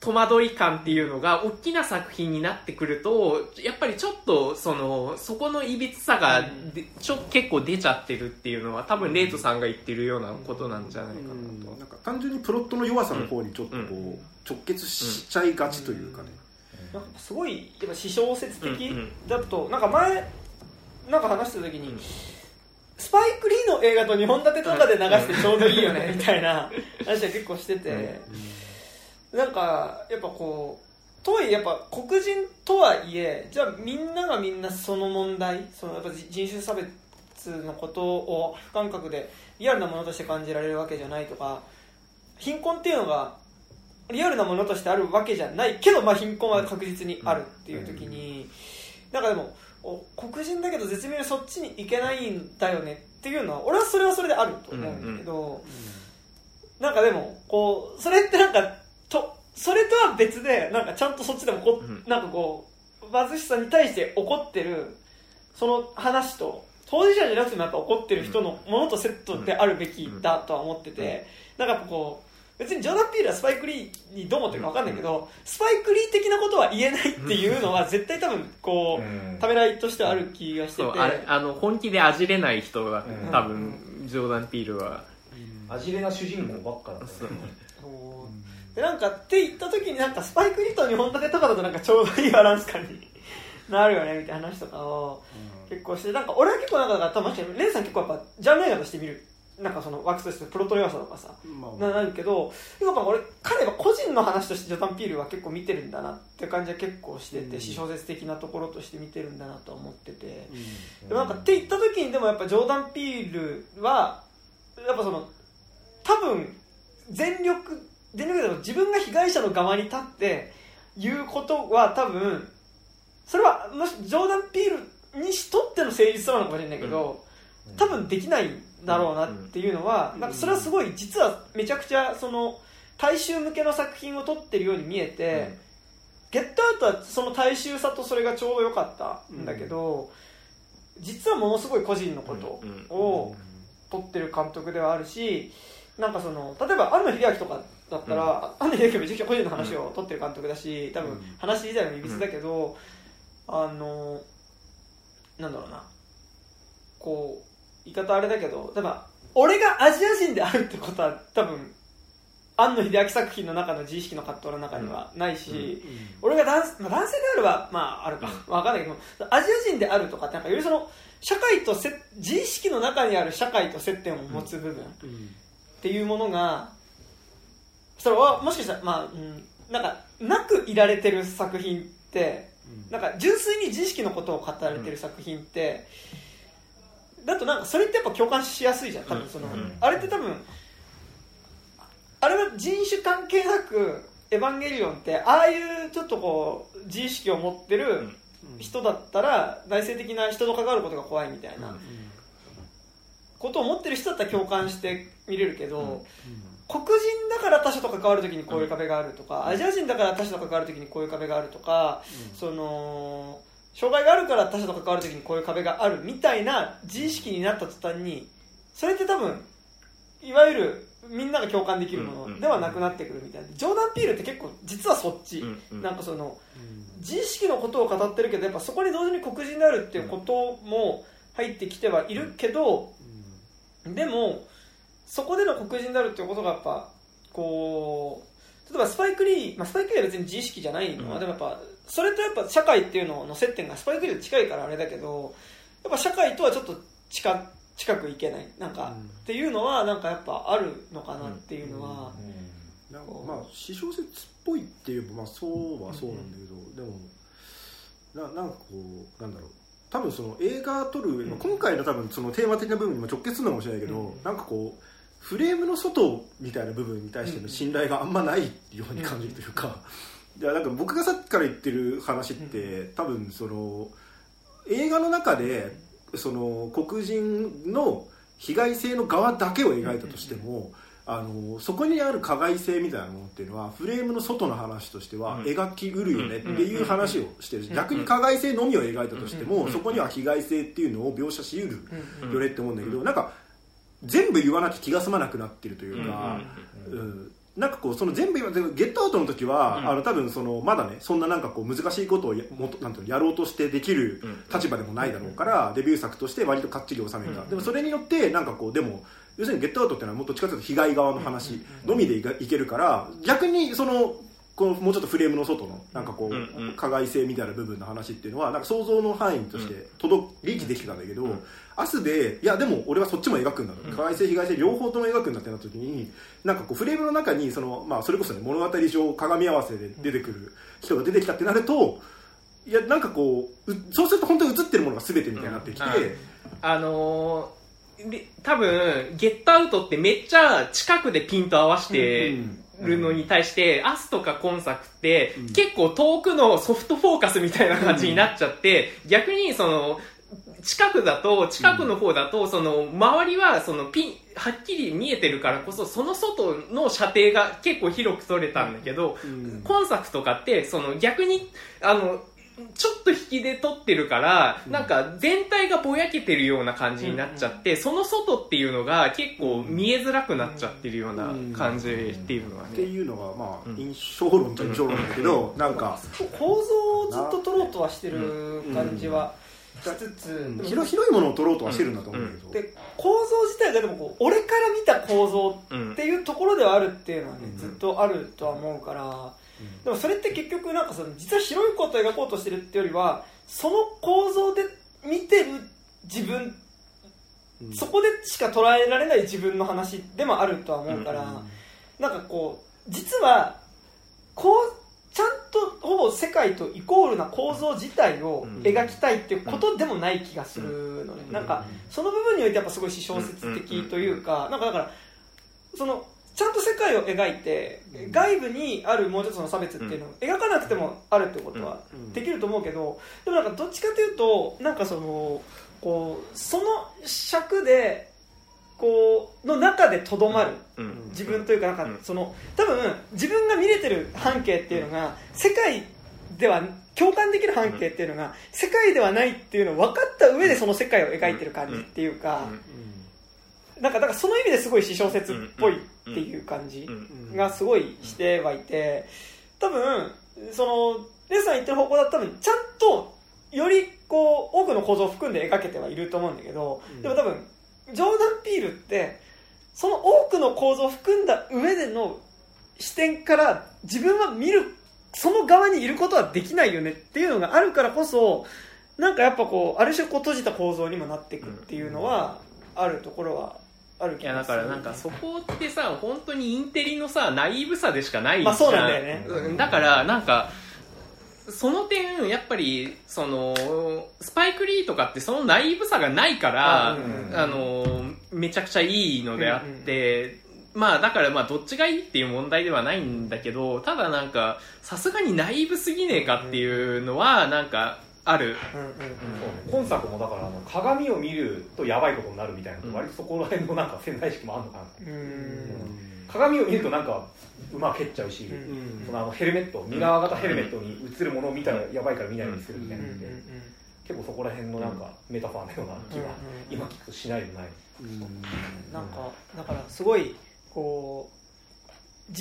戸惑い感っていうのが大きな作品になってくるとやっぱりちょっとそこのいびつさが結構出ちゃってるっていうのは多分レイトさんが言ってるようなことなんじゃないかなと、うん、なんか単純にプロットの弱さの方にちょっとこう、うん、直結しちゃいがちというかね、うん、なんかすごいでも私小説的だと、うんうん、なんか前なんか話してた時にスパイク・リーの映画と2本立てとかで流してちょうどいいよねみたいな話は結構しててなんかやっぱこうとはいえやっぱ黒人とはいえじゃあみんながみんなその問題そのやっぱ人種差別スのことを俯瞰覚でリアルなものとして感じられるわけじゃないとか、貧困っていうのがリアルなものとしてあるわけじゃないけど、まあ、貧困は確実にあるっていう時に、なんかでも黒人だけど絶妙にそっちに行けないんだよねっていうのは、俺はそれはそれであると思うんだけど、なんかでもこうそれってなんかとそれとは別で、なんかちゃんとそっちでもなんかこう貧しさに対して怒ってるその話と、当事者じゃなくてもやっぱ怒ってる人のものとセットであるべきだとは思ってて、なんかこう別にジョーダン・ピールはスパイク・リーにどう思ってるか分かんないけど、スパイク・リー的なことは言えないっていうのは絶対多分こうためらいとしてはある気がしてて、本気であじれない人が多分ジョーダン・ピールはあじれな主人公ばっかだったで、なんかって言った時になんかスパイク・リーと日本立てとかだとなんかちょうどいいバランス感になるよねみたいな話とかを結構して、なんか俺は結構なんかレンさん結構やっぱジャンル映画として見るなんかその枠としてプロトレアさとかさ、なるけど、やっぱ俺彼は個人の話としてジョーダン・ピールは結構見てるんだなって感じは結構してて、小説的なところとして見てるんだなと思ってて、でもなんかって言った時にでもやっぱジョーダン・ピールはやっぱその多分全力で自分が被害者の側に立って言うことは多分それはジョーダン・ピールにしとっての誠実さなのかもしれないけど、多分できないだろうなっていうのは、なんかそれはすごい実はめちゃくちゃその大衆向けの作品を撮ってるように見えて、ゲットアウトはその大衆さとそれがちょうど良かったんだけど、実はものすごい個人のことを撮ってる監督ではあるし、なんかその例えば庵野秀明とかだったら、庵野秀明めちゃくちゃ個人の話を撮ってる監督だし、多分話自体もいびつだけど、なんだろうな、こう言い方あれだけど、例えば俺がアジア人であるってことは多分庵野秀明作品の中の自意識の葛藤の中にはないし、俺が男性であるはまああるか分かんないけど、アジア人であるとかってなんかよりその社会と自意識の中にある社会と接点を持つ部分っていうものが、それはもしかしたらなんかなくいられてる作品って、なんか純粋に自意識のことを語られてる作品ってだと、なんかそれってやっぱ共感しやすいじゃん、多分そのあれって多分あれは人種関係なくエヴァンゲリオンってああいうちょっとこう自意識を持ってる人だったら内省的な人と関わることが怖いみたいなことを持ってる人だったら共感して見れるけど、黒人だから他者と関わるときにこういう壁があるとか、アジア人だから他者と関わるときにこういう壁があるとか、その障害があるから他者と関わるときにこういう壁があるみたいな自意識になった途端に、それって多分いわゆるみんなが共感できるものではなくなってくるみたいな。ジョーダン・ピールって結構実はそっち、なんかその自意識のことを語ってるけど、やっぱそこに同時に黒人であるっていうことも入ってきてはいるけど、でもそこでの黒人であるっていうことがやっぱこう、例えばスパイク・リー、スパイク・リーは別に自意識じゃないのは、でもやっぱそれとやっぱ社会っていうのの接点がスパイク・リーと近いからあれだけど、やっぱ社会とはちょっと近くいけないなんか、っていうのはなんかやっぱあるのかなっていうのは、なんかまあ私小説っぽいっていう、まあそうはそうなんだけど、でもなんかこうなんだろう、多分その映画撮る、今回の多分そのテーマ的な部分にも直結するのかもしれないけど、なんかこうフレームの外みたいな部分に対しての信頼があんまないように感じるというか、いやなんか僕がさっきから言ってる話って多分その映画の中でその黒人の被害性の側だけを描いたとしても、そこにある加害性みたいなものっていうのはフレームの外の話としては描きうるよねっていう話をしてるし、逆に加害性のみを描いたとしてもそこには被害性っていうのを描写しうるよねって思うんだけど、なんか全部言わなきゃ気が済まなくなってるというか、なんかこうその全部言わなきゃ、ゲットアウトの時は、多分そのまだねそんななんかこう難しいことをなんていうのやろうとしてできる立場でもないだろうから、デビュー作として割とかっちり収めた、でもそれによってなんかこう、でも要するにゲットアウトってのはもっと近づく被害側の話のみでいけるから、逆にそのこのもうちょっとフレームの外のなんかこう加害性みたいな部分の話っていうのはなんか想像の範囲としてリーチできてたんだけど、明日でいやでも俺はそっちも描くんだと、加害性被害性両方とも描くんだってなった時に、なんかこうフレームの中に それこそね物語上鏡み合わせで出てくる人が出てきたってなると、いやなんかこうそうすると本当に映ってるものが全てみたいになってきて、多分ゲットアウトってめっちゃ近くでピント合わせてるのに対して、アスとか今作って結構遠くのソフトフォーカスみたいな感じになっちゃって、逆にその近くの方だとその周りはそのはっきり見えてるからこそその外の射程が結構広く取れたんだけど、今作とかってその逆にちょっと引きで撮ってるから、なんか全体がぼやけてるような感じになっちゃって、その外っていうのが結構見えづらくなっちゃってるような感じっていうのはね。っていうのがまあ、印象論と印象論だけど、なんか構造をずっと撮ろうとはしてる感じはしつつ、広いものを撮ろうとはしてるんだと思うけど、で構造自体がでもこう俺から見た構造っていうところではあるっていうのはね、ずっとあるとは思うから。でもそれって結局なんかその実は広いことを描こうとしてるってよりはその構造で見てる自分、そこでしか捉えられない自分の話でもあるとは思うから、なんかこう実はこうちゃんとほぼ世界とイコールな構造自体を描きたいっていうことでもない気がするので、なんかその部分においてやっぱすごい小説的というか、なんかだからそのちゃんと世界を描いて外部にあるもう一つの差別っていうのを描かなくてもあるってことはできると思うけど、でもなんかどっちかというとなんかその尺での中でとどまる自分というか、なんか多分自分が見れてる半径っていうのが世界では共感できる半径っていうのが世界ではないっていうのを分かった上でその世界を描いてる感じっていうか、だからその意味ですごい小説っぽいっていう感じがすごいしてはいて、多分そのレスさん言ってる方向だと多分ちゃんとよりこう多くの構造を含んで描けてはいると思うんだけど、でも多分ジョーダン・ピールってその多くの構造を含んだ上での視点から自分は見るその側にいることはできないよねっていうのがあるからこそ、なんかやっぱこうある種こう閉じた構造にもなっていくっていうのはあるところは。いやだからなんかそこってさ本当にインテリのさナイーブさでしかないじゃん。まあそうなんだよね。だからなんかその点やっぱりそのスパイク・リーとかってそのナイーブさがないからめちゃくちゃいいのであって、まあだからまあどっちがいいっていう問題ではないんだけど、ただなんかさすがにナイーブすぎねえかっていうのはなんかある。今作もだから鏡を見るとやばいことになるみたいな、割とそこら辺のなんか潜在意識もあるのかな。鏡を見るとなんか馬蹴っちゃうし、そのヘルメット身側型ヘルメットに映るものを見たらやばいから見ないようにするみたいなので、結構そこら辺のなんかメタファーのような気が今聞くとしないでない。なんかだからすごいこう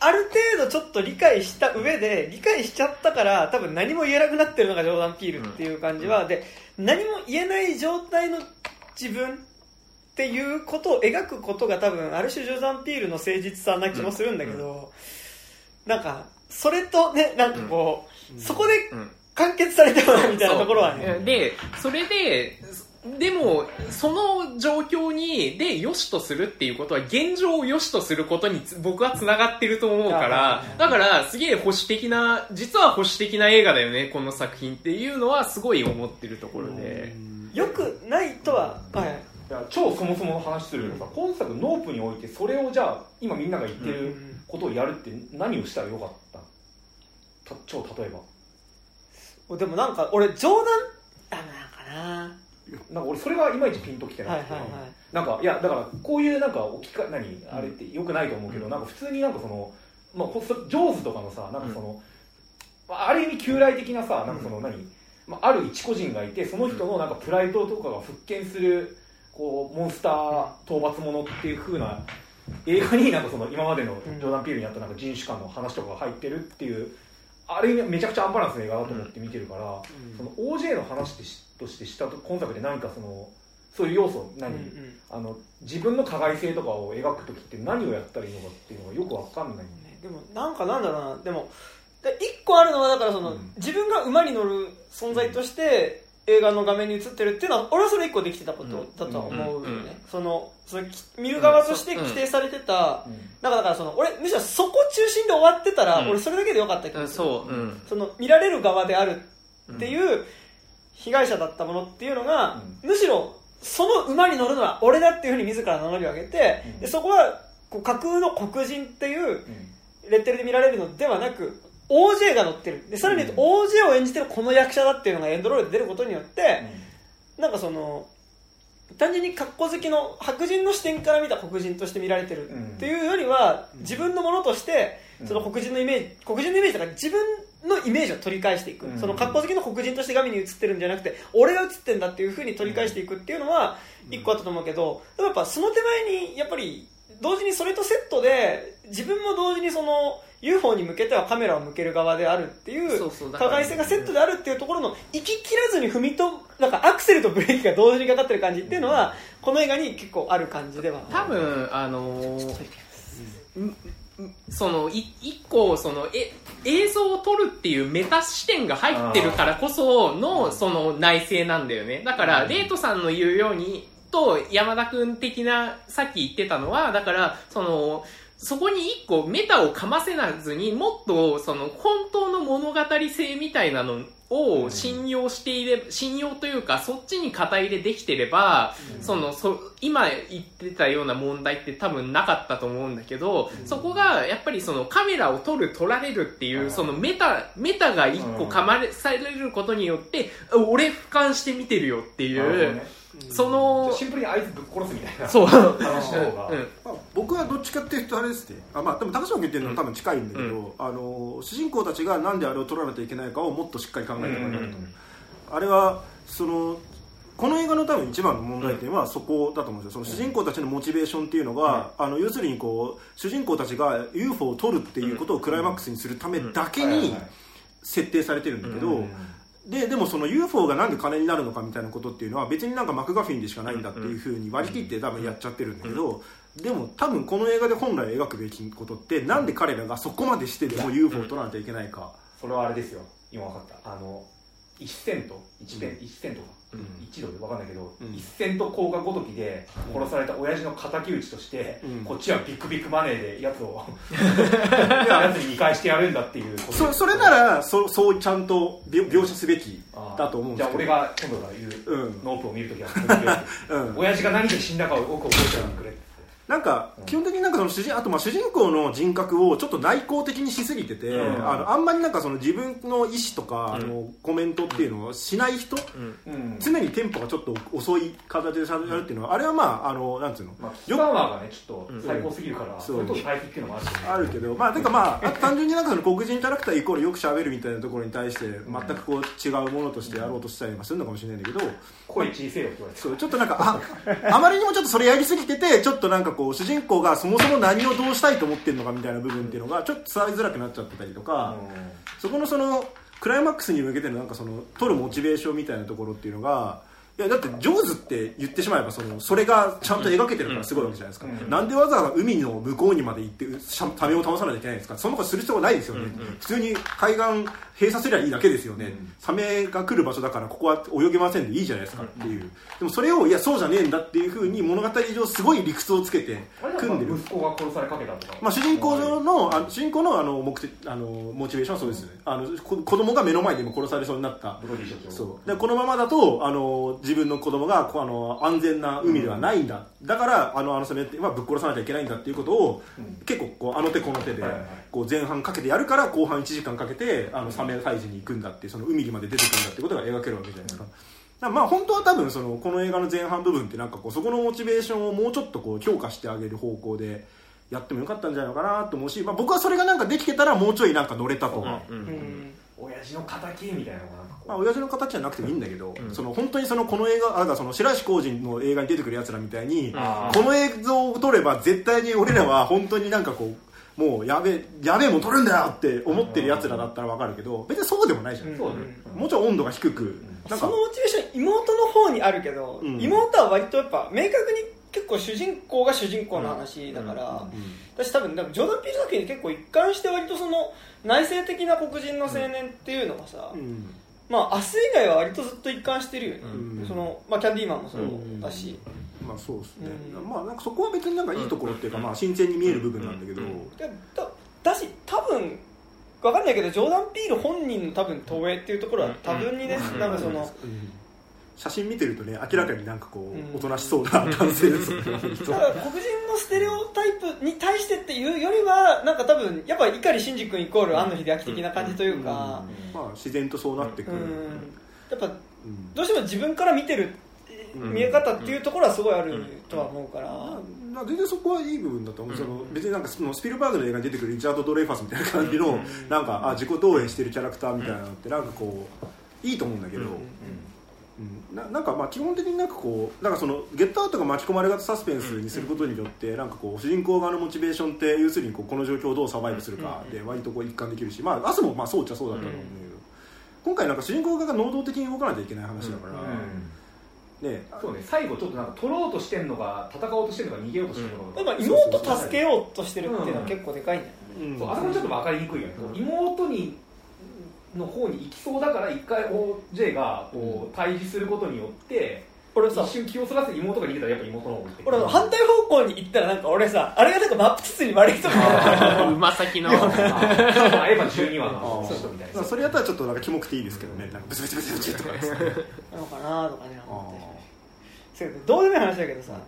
ある程度ちょっと理解した上で理解しちゃったから多分何も言えなくなってるのがジョーダン・ピールっていう感じは、で何も言えない状態の自分っていうことを描くことが多分ある種ジョーダン・ピールの誠実さな気もするんだけど、なんかそれとねなんかこう、そこで完結されたよなみたいなところはね。でそれでもその状況にで良しとするっていうことは現状を良しとすることに僕はつながってると思うから、だからすげえ実は保守的な映画だよねこの作品っていうのはすごい思ってるところで、よくないとは、超そもそもの話するけどさ、今作ノープにおいてそれをじゃあ今みんなが言ってることをやるって何をしたらよかった？超例えばでもなんか俺冗談なんかななんか俺それがいまいちピンときてなくて、なんかいやだからこういうなんかあれってよくないと思うけど、なんか普通になんかそのまあジョーズとかのさなんかその、ある意味旧来的なさなんかそのある一個人がいてその人のなんかプライドとかが復権するこうモンスター討伐者っていう風な映画になんかその今までのジョーダン・ピールにあったなんか人種間の話とかが入ってるっていう。ある意味めちゃくちゃアンバランスの映画だと思って見てるから、その OJ の話としてした今作で何かそういう要素自分の加害性とかを描くときって何をやったらいいのかっていうのがよくわかんない、でもなんかなんだろうな、でも一個あるのはだから自分が馬に乗る存在として映画の画面に映ってるっていうのは俺はそれ一個できてたことだとは思うよね。その見る側として規定されてた、だから俺むしろそこ中心で終わってたら、俺それだけでよかったけど、その見られる側であるっていう被害者だったものっていうのが、うん、むしろその馬に乗るのは俺だっていうふうに自ら名乗りを上げて、うん、でそこはこう架空の黒人っていうレッテルで見られるのではなく OJ が乗ってるでさらに言うと OJ を演じてるこの役者だっていうのがエンドロールで出ることによって、うん、なんかその単純に格好好きの白人の視点から見た黒人として見られてるっていうよりは、うん、自分のものとしてその黒人のイメージ、うん、黒人のイメージとか自分のイメージを取り返していく、うん、その格好好きの黒人として画面に映ってるんじゃなくて俺が映ってんだっていう風に取り返していくっていうのは一個あったと思うけど、でもやっぱその手前にやっぱり同時にそれとセットで自分も同時にその UFO に向けてはカメラを向ける側であるっていう加害性がセットであるっていうところの行き切らずに踏みとなんかアクセルとブレーキが同時にかかってる感じっていうのはこの映画に結構ある感じでは多分その一個その映像を撮るっていうメタ視点が入ってるからこそのその内省なんだよね。だからレイトさんの言うようにと山田くん的なさっき言ってたのはだからそこに一個メタをかませなずにもっとその本当の物語性みたいなのを信用というかそっちに肩入れできてれば、うん、今言ってたような問題って多分なかったと思うんだけど、うん、そこがやっぱりそのカメラを撮られるっていうそのメタが一個かまされることによって、うん、俺俯瞰して見てるよっていう。そのシンプルにあいつぶっ殺すみたいなそう話の方が、うんまあ、僕はどっちかっていうとあれですねあ、まあ、でも高橋君言ってるのは多分近いんだけど、うん、主人公たちがなんであれを取らなきゃいけないかをもっとしっかり考えてもらえると思う、うんうん、あれはこの映画の多分一番の問題点はそこだと思うんですよ。その主人公たちのモチベーションっていうのが、うん、要するにこう主人公たちが UFO を取るっていうことをクライマックスにするためだけに設定されてるんだけど、うんうんでもその UFO がなんで金になるのかみたいなことっていうのは別になんかマクガフィンでしかないんだっていう風に割り切って多分やっちゃってるんだけど、でも多分この映画で本来描くべきことってなんで彼らがそこまでしてでも UFO を取らなきゃいけないか。それはあれですよ、今分かった、1セント1セントか1ドル分かんないけど、1セント硬貨ごときで殺された親父の敵討ちとして、うん、こっちはビッグビッグマネーでやつに見返してやるんだっていうことそれならそうちゃんと描写すべきだと思うんですけど、じゃあ俺が今度が言う、うん、ノープを見るときは、うん、親父が何で死んだかを多く覚えてやってくれってなんか基本的になんかあとまあ主人公の人格をちょっと内向的にしすぎてて、うん、あんまりなんかその自分の意思とかコメントっていうのをしない人、うんうん、常にテンポがちょっと遅い形で喋るっていうのは、あれはまあなんつうの、まあ、キッカーマーがねちょっと最高すぎるから、うん、それと対比っていうのもあるけど、まあてかまあ単純になんかその黒人キャラクターイコールよく喋るみたいなところに対して全くこう違うものとしてやろうとしたりするのかもしれないんだけど、声小せえよって言われて、そうちょっとなんか あまりにもちょっとそれやりすぎてて、ちょっとなんか主人公がそもそも何をどうしたいと思ってるのかみたいな部分っていうのがちょっと伝わりづらくなっちゃってたりとか、そのクライマックスに向けてのなんかその取るモチベーションみたいなところっていうのが、いやだってジョーズって言ってしまえばそれがちゃんと描けてるからすごいわけじゃないですか、うんうん、なんでわざわざ海の向こうにまで行ってためを倒さなきゃいけないんですか。そんなことする必要ないですよね、うんうん、普通に海岸閉鎖すればいいだけですよね、うん、サメが来る場所だからここは泳げませんでいいじゃないですかっていう、うんうん、でもそれをいやそうじゃねえんだっていう風に物語上すごい理屈をつけて組んでる。息子が殺されかけたとか、まあ、主人公のモチベーションはそうですよね、子供が目の前で今殺されそうになったそうで、このままだと自分の子供が安全な海ではないんだ、うん、だからあのサメってぶっ殺さなきゃいけないんだっていうことを、うん、結構こうあの手この手でこう前半かけてやるから、後半1時間かけてサメ退治に行くんだって、その海にまで出てくるんだってことが描けるわけじゃないですか、うん、だからまあ本当は多分この映画の前半部分ってなんかこうそこのモチベーションをもうちょっとこう強化してあげる方向でやってもよかったんじゃないのかなと思うし、まあ、僕はそれがなんかできてたらもうちょいなんか乗れたと思う、うんうんうん、親父の仇みたいなのがなんかこう、まあ、親父の仇じゃなくてもいいんだけど、うん、本当にこの映画白石浩二の映画に出てくるやつらみたいに、この映像を撮れば絶対に俺らは本当になんかこうもうやべえもん撮るんだよって思ってるやつらだったら分かるけど、別にそうでもないじゃん、うん、そうだね、もうちょい温度が低く、うん、なんかそのモチベーション妹の方にあるけど、うん、妹は割とやっぱ明確に結構主人公が主人公の話だから、うんうんうん、私多分ジョーダン・ピール作品で結構一貫して割と内省的な黒人の青年っていうのがさ、うん、まあ明日以外は割とずっと一貫してるよね、うん、まあ、キャンディーマンもそうだし、うんうん、まあそうですね、うん、まあなんかそこは別になんかいいところっていうか、まあ、新鮮に見える部分なんだけど、だし多分分かんないけどジョーダン・ピール本人の多分投影っていうところは多分にね、うん、なんかその、うん、写真見てるとね明らかになんかこうおとなしそうな男性です、うん、だから黒人のステレオタイプに対してっていうよりはなんか多分やっぱ碇シンジ君イコール庵野秀明的な感じというか、うんうん、まあ自然とそうなってくる、うん、やっぱどうしても自分から見てる見え方っていうところはすごいあるとは思うから、うん、全然そこはいい部分だと思う、うん、別になんかそのスピルバーグの映画に出てくるリチャード・ドレイファスみたいな感じの、うん、なんかあ自己投影してるキャラクターみたいなのってなんかこういいと思うんだけど、うんうん、なんかまあ基本的になんかこうなんかそのゲットアウトが巻き込まれ型サスペンスにすることによってなんかこう主人公側のモチベーションって要するに この状況をどうサバイブするかで割とこう一貫できるし、まあ、明日もまあそうっちゃそうだったと思うんだけど、今回なんか主人公側が能動的に動かなきゃいけない話だから、うんうんね、そうね、最後ちょっとなんか取ろうとしてるのが戦おうとしてるのが逃げようとしてるのが、うん、妹助けようとしてるっていうのは結構でかいんだよね、うん、そうあそこちょっと分かりにくいよね、うん、妹にの方に行きそうだから一回 OJ がこう対峙することによって、うん、俺さ一瞬気をそらせて妹が逃げたらやっぱ妹の方に行って俺反対方向に行ったらなんか俺さあれがなんかマップ筒に丸い人みたいな馬先のエヴァ12話の人みたいなそれやったらちょっとなんかキモくていいですけどね、なんかブツブツブツブツとかですねなのかなとかね思ってどうでもいい話だけどさ、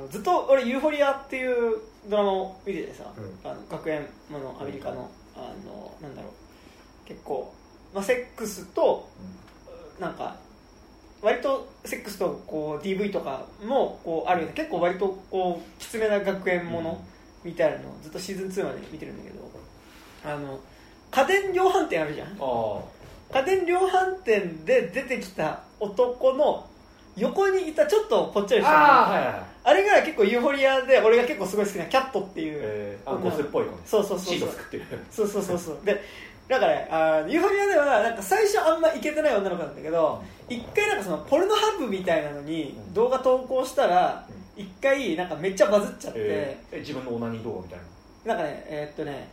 うん、ずっと俺ユーフォリアっていうドラマを見ててさ、うん、学園のアメリカの、なんだろう結構、まあ、セックスと、うん、なんか割とセックスとこう DV とかもこうあるよね、結構割とこうきつめな学園ものみたいなのをずっとシーズン2まで見てるんだけど家電量販店あるじゃん、あ家電量販店で出てきた男の横にいたちょっとぽっちゃりした あれが結構ユーフォリアで俺が結構すごい好きなキャットっていう、ゴスっぽいのシート作ってるそうでだからユーフォリアではなんか最初あんまイケてない女の子なんだけど一回なんかそのポルノハブみたいなのに動画投稿したら一回なんかめっちゃバズっちゃって、自分のオナニー動画みたいななんかね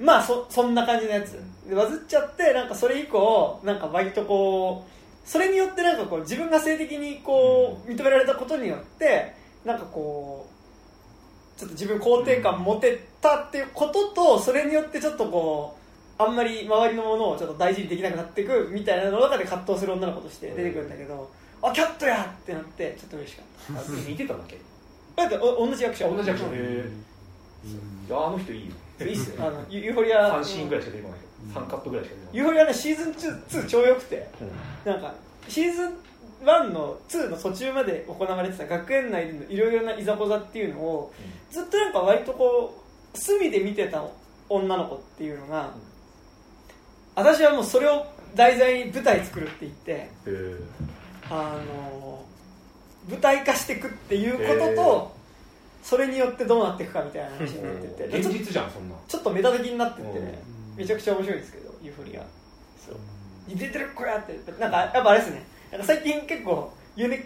まあ そんな感じのやつでバズっちゃってなんかそれ以降なんか割とこうそれによってなんかこう自分が性的にこう認められたことによってなんかこうちょっと自分肯定感持てたっていうこととそれによってちょっとこうあんまり周りのものをちょっと大事にできなくなっていくみたいなの中で葛藤する女の子として出てくるんだけど、あキャットやってなってちょっと嬉しかった似てただけだって同じ役者あの人いいよいいっすよユーフォリア3シーンぐらいしか出てこない3カットぐらいしか出てこないユーフォリアねシーズン 2超良くて、なんかシーズン1の2の途中まで行われてた学園内でのいろいろないざこざっていうのを、ずっとなんか割とこう隅で見てた女の子っていうのが、私はもうそれを題材に舞台作るって言って、舞台化していくっていうことと、それによってどうなっていくかみたいな話になってて、現実じゃんそんなちょっとメタ的になってってね、めちゃくちゃ面白いですけどユーフォリアそう出てるこやってなんかやっぱあれですね、なんか最近結構ユーネ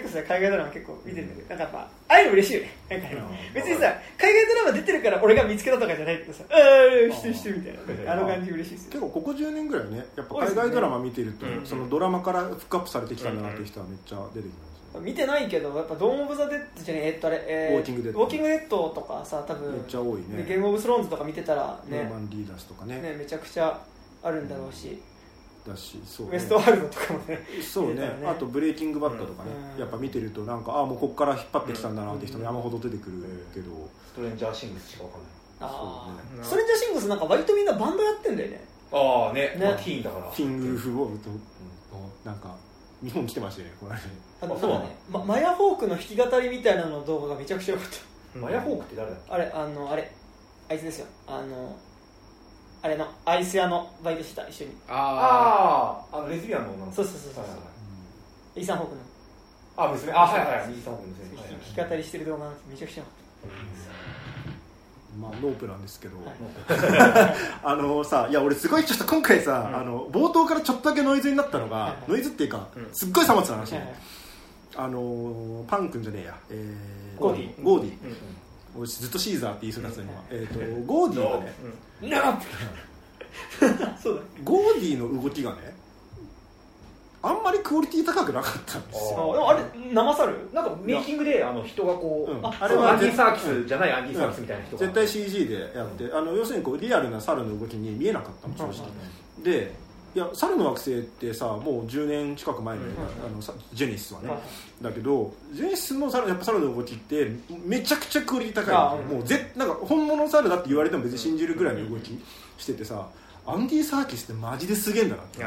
クスで海外ドラマ結構見てるんだけど、なんかやっぱああいうの嬉しいよね、なんか別にさ海外ドラマ出てるから俺が見つけたとかじゃないけどさ、してみたいなあの感じ嬉しいですよ。結構ここ10年ぐらいねやっぱ海外ドラマ見てると、そのドラマからフックアップされてきたんだなっていう人はめっちゃ出てきます。見てないけどやっぱドームオブザデッドじゃねウォーキングデッドとかさ多分めっちゃ多いね。ゲームオブスローンズとか見てたらね。ノーマンリーダースとか ねめちゃくちゃあるんだろうし。だしそうね、ウエストワールドとかもね。そうね。あとブレイキングバッドとかね、やっぱ見てるとなんかあもうこっから引っ張ってきたんだなって人も山ほど出てくるけど。ストレンジャーシングスしかわかんない。ああ、ね。ストレンジャーシングスなんか割とみんなバンドやってんだよね。ああね。まあ、ティーンだから。キングフボルとなんか。日本来てましたよね、これね、マヤホークの弾き語りみたいなの動画がめちゃくちゃ良かった。マヤホークって誰だっけ？あいつですよ。あれのアイス屋のバイトしてた一緒に。あのレズビアンの女の子。そうイーサンホークの。あ娘。あはいイーサンホークの娘。弾き語りしてる動画なんです。めちゃくちゃ良かった。まあ、ロープなんですけど、さ、いや俺すごいちょっと今回さ、冒頭からちょっとだけノイズになったのが、ノイズっていうか、すっごいさまつな話、パン君じゃねえや、ゴーディ、俺ずっとシーザーって言いそうなやつには、ゴーディがね、そうだゴーディの動きがね、あんまりクオリティ高くなかったんですよ。 あれ生サルなんかメイキングで人がこう、うん、あれはアンディサーキスじゃない、アンディサーキスみたいな人が、うん、絶対 CG でやって、うん、要するにこうリアルな猿の動きに見えなかったの正直、うん、でいや猿の惑星ってさもう10年近く前の、うん、ジェネシスはね、うん、だけどジェネシスのやっぱ猿の動きってめちゃくちゃクオリティ高い、うん、もうなんか本物の猿だって言われても別に信じるぐらいの動きしててさ、アンディ・サーキスってマジですげえんだなってな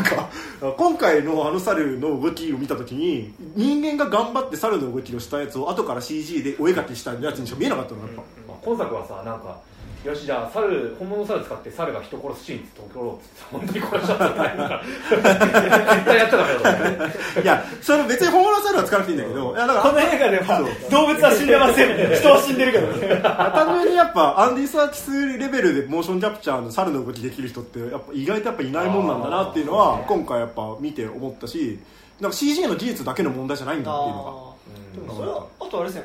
んか今回の猿の動きを見た時に人間が頑張って猿の動きをしたやつを後から CG でお絵描きしたやつにしか見えなかったのやっぱ、うんまあ、今作はさなんかよしじゃあ猿本物の猿使って猿が人殺すシーンって東京ロードって本当に殺しちゃったから絶対やっちゃダメだと思ういやそれ別に本物の猿は使わなくていいんだけど、いやだからこの映画では動物は死んでません人は死んでるけどね頭にやっぱアンディ・サーキスレベルでモーションキャプチャーの猿の動きできる人ってやっぱ意外とやっぱいないもんなんだなっていうのは今回やっぱ見て思ったし、なんか CG の技術だけの問題じゃないんだっていうのが、でもそれはあとあれですね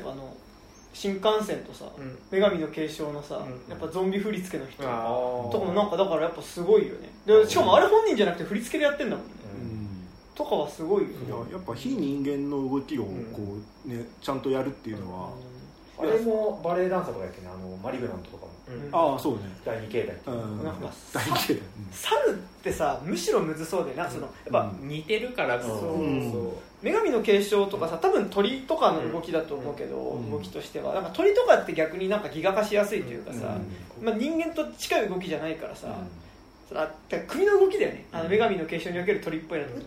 新幹線とさ、うん、女神の継承のさ、うん、やっぱゾンビ振り付けの人とかもなんかだからやっぱすごいよね。でしかもあれ本人じゃなくて振り付けでやってんだもんね、うん、とかはすごいよね。やっぱ非人間の動きをこう、ね、ちゃんとやるっていうのは、うんうん、あれもバレエダンサーとかやってね、マリグナントとかも、うん、ああそうね第2形態って、うん、なんか第2形態、うん、猿ってさむしろむずそうでな、うん、そのやっぱ、うん、似てるからそう女神の継承とかさ多分鳥とかの動きだと思うけど、うん、動きとしてはなんか鳥とかって逆になんかギガ化しやすいというかさ、うんまあ、人間と近い動きじゃないからさ、うん、首の動きだよね、女神の継承における鳥っぽいなと、うん、っ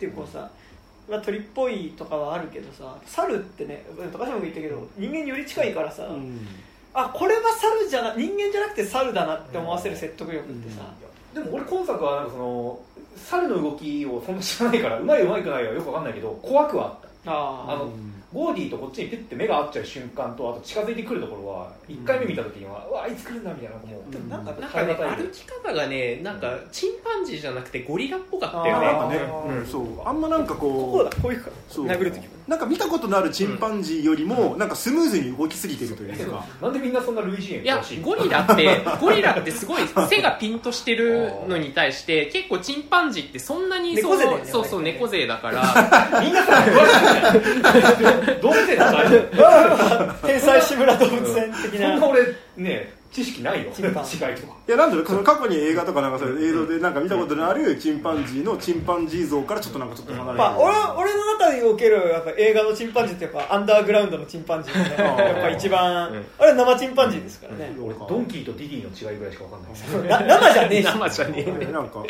ていうこうさ、まあ、鳥っぽいとかはあるけどさ、猿ってね高島君言ったけど人間により近いからさ、うん、あこれは猿じゃな人間じゃなくて猿だなって思わせる説得力ってさ、うんうん、でも俺今作はなんかその猿の動きをそんな知らないからうまいうまくないはよくわかんないけど怖くはあった。ゴーディーとこっちにピュッて目が合っちゃう瞬間とあと近づいてくるところは1回目見た時にはうわあいつ来るんだみたいなもうでもなんかね歩き方がねなんかチンパンジーじゃなくてゴリラっぽかったよね。うん、そうあんまなんかこういうか殴るときなんか見たことのあるチンパンジーよりも、うん、なんかスムーズに動きすぎてるというか、なんでみんなそんな類人猿詳しい？いやゴリラってすごい背がピンとしてるのに対して結構チンパンジーってそんなにそう猫背だからみんなさどうしてだ天才志村動物園的な、そんな俺ね知識ないよ。いやなんだろう、その過去に映画とかなんかそういう映像でなんか見たことのあるチンパンジーのチンパンジー像からちょっと離れる。まあ俺の中におけるやっぱ映画のチンパンジーってやっぱアンダーグラウンドのチンパンジーね。やっぱ一番あれ生チンパンジーですからね。俺ドンキーとディディの違いぐらいしかわかんないです。生じゃねえし。生じゃねえ。なんか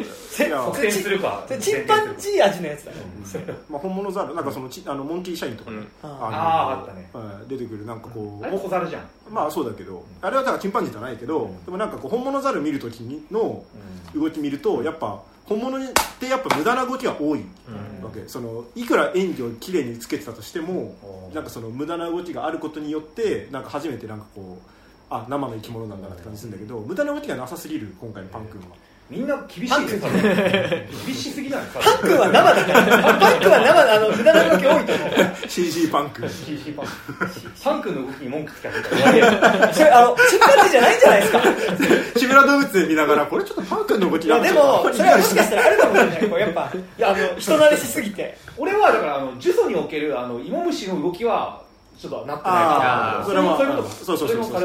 補正するか。チンパンジー味のやつだね。まあ本物ザルなんかそのモンキー社員とかね。あったね。出てくるなんかこう。あれ小ザルじゃん。まあそうだけどあれはだからチンパンジーじゃないけど、うん、でもなんかこう本物ザル見るときの動き見るとやっぱ本物ってやっぱ無駄な動きが多いわけ、うん、そのいくら演技をきれいにつけてたとしても、うん、なんかその無駄な動きがあることによってなんか初めてなんかこうあ生の生き物なんだなって感じするんだけど、無駄な動きがなさすぎる今回のパン君は。みんな厳しいですね。厳しすぎない。パン君は生だから。パン君は生無駄な動き多いと思う。CG パン君。CG パン君。パン君の動きに文句つけたみたいな。それチンパンジーじゃないんじゃないですか。志村動物園見ながらこれちょっとパン君の動きが。でもそれはもしかしたらあるかもしれない。こうやっぱ人慣れしすぎて。俺はだから呪詛におけるイモムシの動きは。ちょっとなってないけど、それ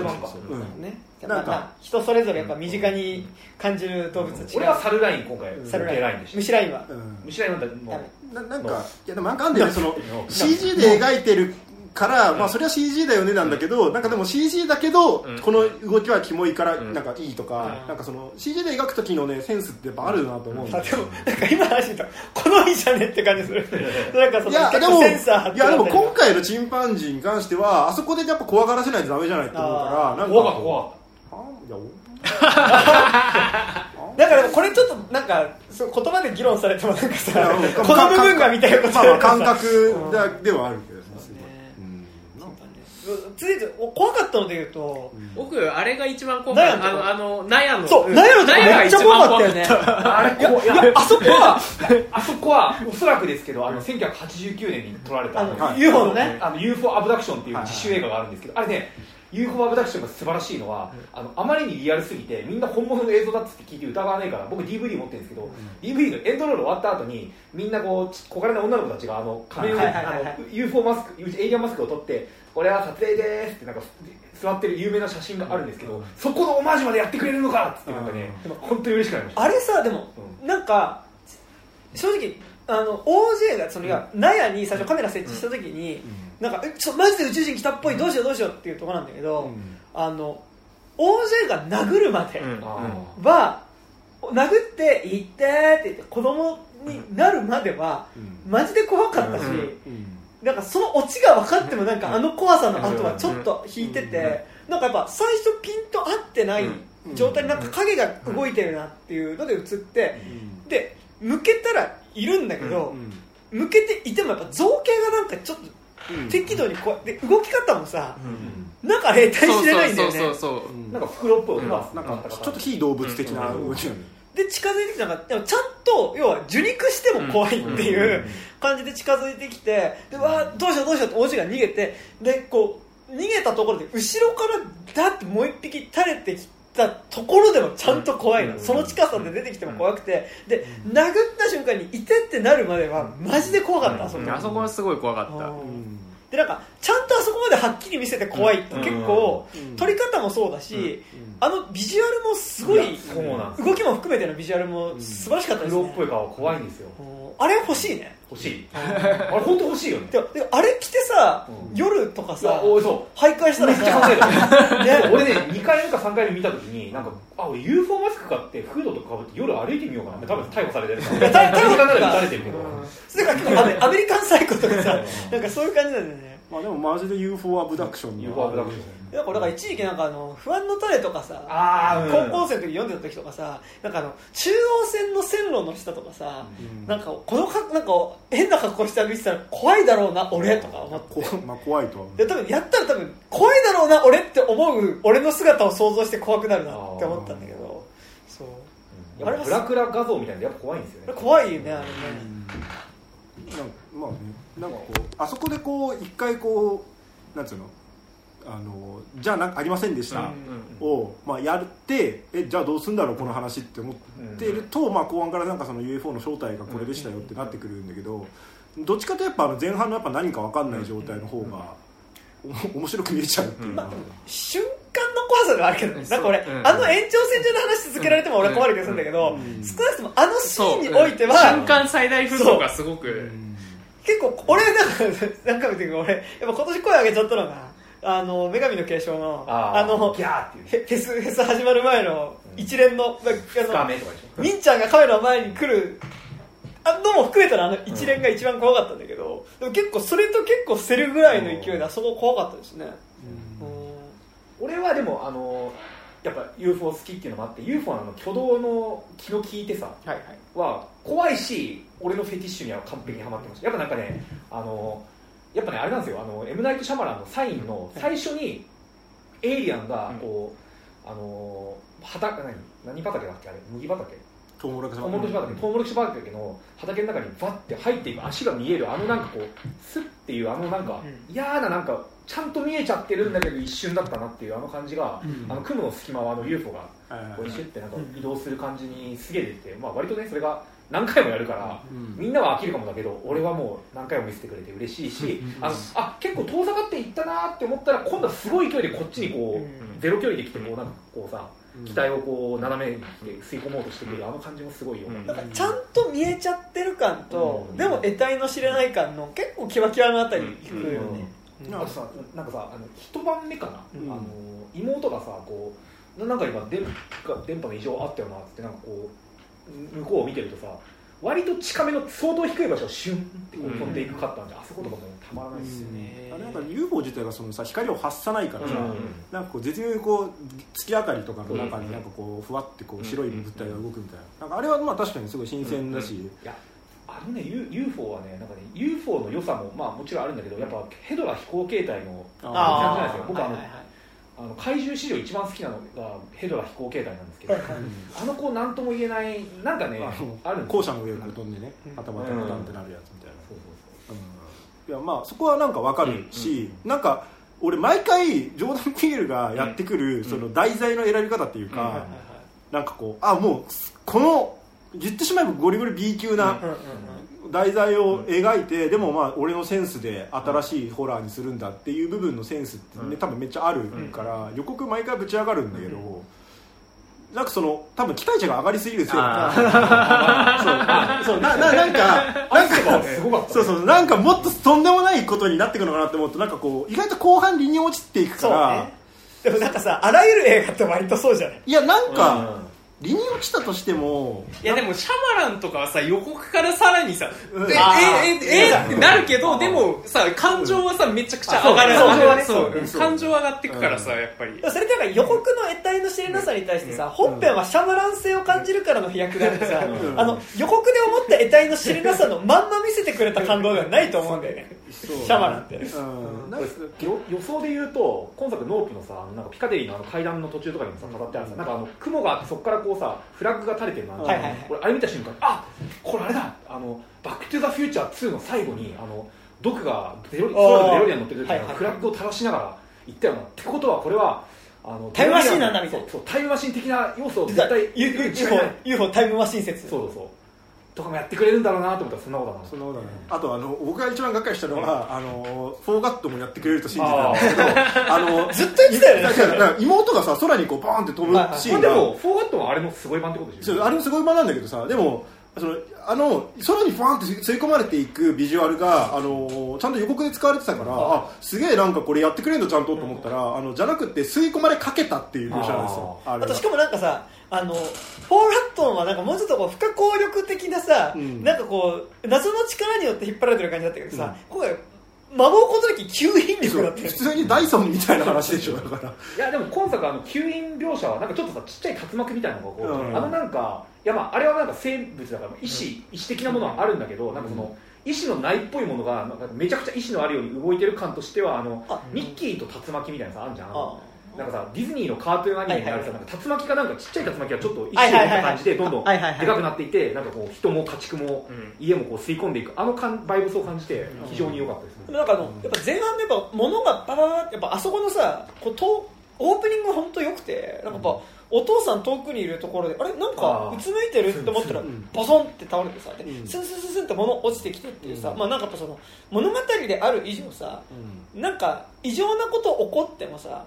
もなんか人それぞれやっぱ身近に感じる動物は違う。俺はサルライン今回、サルラインでした。虫ラインは、虫ラインはなんかいやでもなんかあんだよね、その CG で描いてるから、まあそれは CG だよねなんだけど、なんかでも CG だけどこの動きはキモいからなんかいいとか、なんかその CG で描く時のねセンスってやっぱあるなと思う。でもなんか今話した好みじゃねって感じする。なんかその結構センサー。いやでも今回のチンパンジーに関してはあそこでやっぱ怖がらせないとダメじゃないと思うから、なんか怖。だからこれちょっとなんか言葉で議論されてもなんかさ、この部分がみたいなことは感覚ではあるけど。続いて怖かったので言うと、僕あれが一番怖かった。ナヤのそうナヤのとこめっちゃ怖かったよね。あそこはおそらくですけど1989年に撮られた UFO アブダクションっていう実習映画があるんですけど、あれね UFO アブダクションが素晴らしいのは、うん、あまりにリアルすぎてみんな本物の映像だっつって聞いて疑わないから、僕 DVD 持ってるんですけど、うん、DVD のエンドロール終わった後にみんなこう小柄な女の子たちが仮面を、UFO マスク、エイリアンマスクを取ってこれは撮影ですってなんか座ってる有名な写真があるんですけど、うん、そこのオマージュまでやってくれるのかってなんかね、うん、本当に嬉しくなりました。あれさでも、うん、なんか正直OJ がその、うん、ナヤに最初カメラ設置した時に、うんうんなんかマジで宇宙人来たっぽいどうしようどうしようっていうところなんだけど、うん、OJ が殴るまでは、うん、殴って行ってって言って子供になるまでは、うん、マジで怖かったし、うん、なんかそのオチが分かってもなんか怖さの後はちょっと引いてて、うん、なんかやっぱ最初ピンと合ってない状態になんか影が動いてるなっていうので映って、うん、で向けたらいるんだけど、うん、向けていてもやっぱ造形がなんかちょっと適度にこうで動き方もさ、うん、なんか変態してないんだよね。なんか袋っぽい、うん、なんかちょっと非動物的な動き、うんうん、で近づいてきたのがでもちゃんと要は受肉しても怖いっていう感じで近づいてきてでわーどうしようどうしようって王子が逃げてでこう逃げたところで後ろからだってもう一匹垂れてきたところでもちゃんと怖いの、うん、その近さで出てきても怖くてで殴った瞬間にいてってなるまではマジで怖かった、うん、あそこはすごい怖かった、うんでなんかちゃんとあそこまではっきり見せて怖いって、うん、結構、うん、撮り方もそうだし、うん、ビジュアルもすごい動きも含めてのビジュアルも素晴らしかったですね。黒っぽい顔怖いんですよ。あれ欲しいね。欲しいあれ本当欲しいよね。であれ着てさ、うん、夜とかさ徘徊したらめっちゃ考える、ね、俺ね2回目か3回目見た時になんか俺 UFO マスク買ってフードとか被って夜歩いてみようかな多分逮捕されてるから逮捕されたら撃たれてるけど、うん、なんかアメリカンサイコとかさなんかそういう感じなんだよね。まあでもマジで UFO アブダクションには UFO アブダクションだから一時期なんか不安の種とかさ高校生の時読んでた時とかさなんか中央線の線路の下とかさ、うん、なんかこのなんか変な格好して歩いてたら怖いだろうな俺とか思って、まあ、怖いとは思う。で多分やったら多分怖いだろうな俺って思う俺の姿を想像して怖くなるなって思ったんだけどそう、うん、あれブラクラ画像みたいなやっぱ怖いんですよね。怖いよねあれね、うん、まあなんかこうあそこでこう一回こうなんつうのじゃあなんかありませんでしたを、まあ、やってじゃあどうするんだろうこの話って思っていると、まあ、後半からなんかその UFO の正体がこれでしたよってなってくるんだけどどっちかとやっぱ前半のやっぱ何か分かんない状態の方が面白く見えちゃうっていう、まあ、瞬間の怖さではあるけど、ね、なんか俺、うん、延長線上の話続けられても俺は困る気がするんだけど、うん、少なくともシーンにおいては瞬間最大風速がすごく、うん、結構俺なんか見てるけど俺やっぱ今年声上げちゃったのが女神の継承のギャーっていうフェス始まる前の一連のみんちゃんがカメラの前に来るのも含めたら一連が一番怖かったんだけど、うん、でも結構それと結構せるぐらいの勢いであそこ怖かったですね、うんうん、俺はでもやっぱ UFO 好きっていうのもあって UFO の挙動の気の利いてさは怖いし俺のフェティッシュには完璧にハマってました。やっぱなんかねやっぱねあれなんですよM ナイト・シャマランのサインの最初にエイリアンがこう、うん、畑何畑だっけあれ麦畑トウモロコシ畑の畑の中にバッて入っていく足が見えるなんかこうスッっていうなんか嫌ななんかちゃんと見えちゃってるんだけど一瞬だったなっていう感じが、うん、雲の隙間はUFO がこう一瞬ってなんか移動する感じにすげえ出て、まあ、割とねそれが何回もやるから、うん、みんなは飽きるかもだけど俺はもう何回も見せてくれて嬉しいし結構遠ざかっていったなって思ったら今度はすごい勢いでこっちにこう、うん、ゼロ距離で来てこうなんかこうさ機体をこう斜めに吸い込もうとしてくる感じもすごいよ、うん、なんかちゃんと見えちゃってる感と、うん、でも得体の知れない感の結構キワキワのあたりにくるよね、うんうん、なんかさ一晩目かな、うん、妹がさこうなんか今電波の異常あったよなってなんかこう向こうを見てるとさ割と近めの相当低い場所をシュンって飛んでいくかったんで、うん、あそことかもたまらないですよね。なんか UFO 自体がそのさ光を発さないからさ、うん、なんかこう絶妙にこう月明かりとかの中になんかこうふわってこう白い物体が動くみたいな、なんかあれはまあ確かにすごい新鮮だし、うんうん、いやUFO はねなんかね UFO の良さもまあもちろんあるんだけどやっぱヘドラ飛行形態の感じじゃないですか。僕怪獣史上一番好きなのがヘドラ飛行形態なんですけど、こう何とも言えないなんかねある校舎の上から飛んでね頭たまたんってなるやつみたいな。そこはなんか分かるし、なんか俺毎回ジョーダン・ピールがやってくるその題材の選び方っていうか、なんかこう、あ、もうこの言ってしまえばゴリゴリ B 級な題材を描いて、でもまあ俺のセンスで新しいホラーにするんだっていう部分のセンスって、ね、多分めっちゃあるから予告毎回ぶち上がるんだけど、なんかその多分期待値が上がりすぎるせいだからそうなんかもっととんでもないことになってくのかなって思うと、なんかこう意外と後半に落ちていくから、ね、でもなんかさあらゆる映画って割とそうじゃない？いやなんか、理に落ちたとしても、いやでもシャマランとかはさ予告からさらにさ、ってなるけど、でもさ感情はさめちゃくちゃ上がる、感情上がっていくからさ、やっぱりそれってなんか予告の得体の知れなさに対してさ、本編はシャマラン性を感じるからの飛躍があってさ、予告で思った得体の知れなさのまんま見せてくれた感動ではないと思うんだよね、シャマランって。予想で言うと今作ノープのさ、なんかピカデリーの階段の途中とかにもさ飾ってあるさ、なんか雲があってそこからこうさフラッグが垂れてるの、俺あれ見た瞬間、あ、これあれだ、バックトゥザフューチャー2の最後に毒がデロリアン乗ってる時にフラッグを垂らしながら行ったよな、ってことはこれはタイムマシンなんだみたいな、タイムマシン的な要素を絶対 UFO タイムマシン説そうとかもやってくれるんだろうなと思ったら、そんなことはない。そんなことはない。あと僕が一番がっかりしたのはフォーガットもやってくれると信じてたんですけど、ずっと言ってたよね。だから妹がさ空にこうバーンって飛ぶシーンが、でもフォーガットはあれのすごい版ってことでしょ。あれのすごい版なんだけどさ、でも空にファーンって吸い込まれていくビジュアルがちゃんと予告で使われてたから、あ、すげえなんかこれやってくれるのちゃんとと思ったら、じゃなくて吸い込まれかけたっていう描写なんですよ。あとしかもなんかさポール・ハットンはなんかもうちょっとこう不可抗力的なさ、なんかこう謎の力によって引っ張られてる感じだったけどさ、今回魔法を解くとき吸引力だって、普通にダイソンみたいな話でしょ。だからいやでも今作吸引描写はなんかちょっとさちっちゃい竜巻みたいなのがこう、なんかいやまああれはなんか生物だから意志的なものはあるんだけど、なんかその意志のないっぽいものがなんかめちゃくちゃ意志のあるように動いてる感としてはミッキーと竜巻みたいなさあるじゃん。なんかさディズニーのカートゥーンアニメにあるさ、なんか竜巻かなんかちっちゃい竜巻がちょっと一瞬な感じでどんどんでかくなっていて、なんかこう人も家畜も家もこう吸い込んでいくバイブスを感じて非常に良かったですね。なんかやっぱ前半のやっぱ物がパパパってやっぱあそこのさオープニングが本当良くて、なんかやっぱお父さん遠くにいるところであれなんかうつむいてるって思ったらボソンって倒れてさ、でスンスンスンスンって物落ちてきてっていうさ、まあなんかやっぱその物語である以上さ、なんか異常なこと起こってもさ、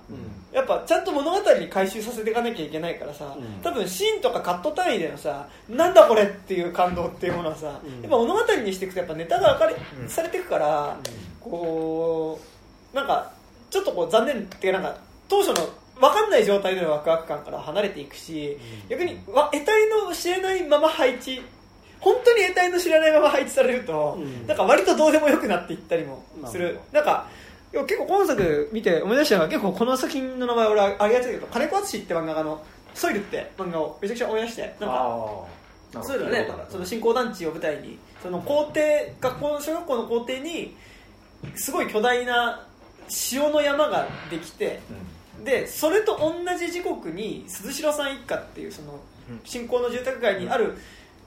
やっぱちゃんと物語に回収させていかなきゃいけないからさ、多分シーンとかカット単位でのさ、なんだこれっていう感動っていうものはさ、やっぱ物語にしていくとやっぱネタが明かりされていくから、こうなんかちょっとこう残念ってなんか当初の分かんない状態でのワクワク感から離れていくし、逆に得体の知れないまま配置、本当に得体の知らないまま配置されると、なんか割とどうでもよくなっていったりもする。なんか結構今作見て思い出したのが、結構この作品の名前俺はありがちだけど、金子敦って漫画家のソイルって漫画をめちゃくちゃ思い出して、なんかそういうのね、その新興団地を舞台にその校庭、学校の小学校の校庭にすごい巨大な塩の山ができて、でそれと同じ時刻に鈴代さん一家っていうその新興の住宅街にある、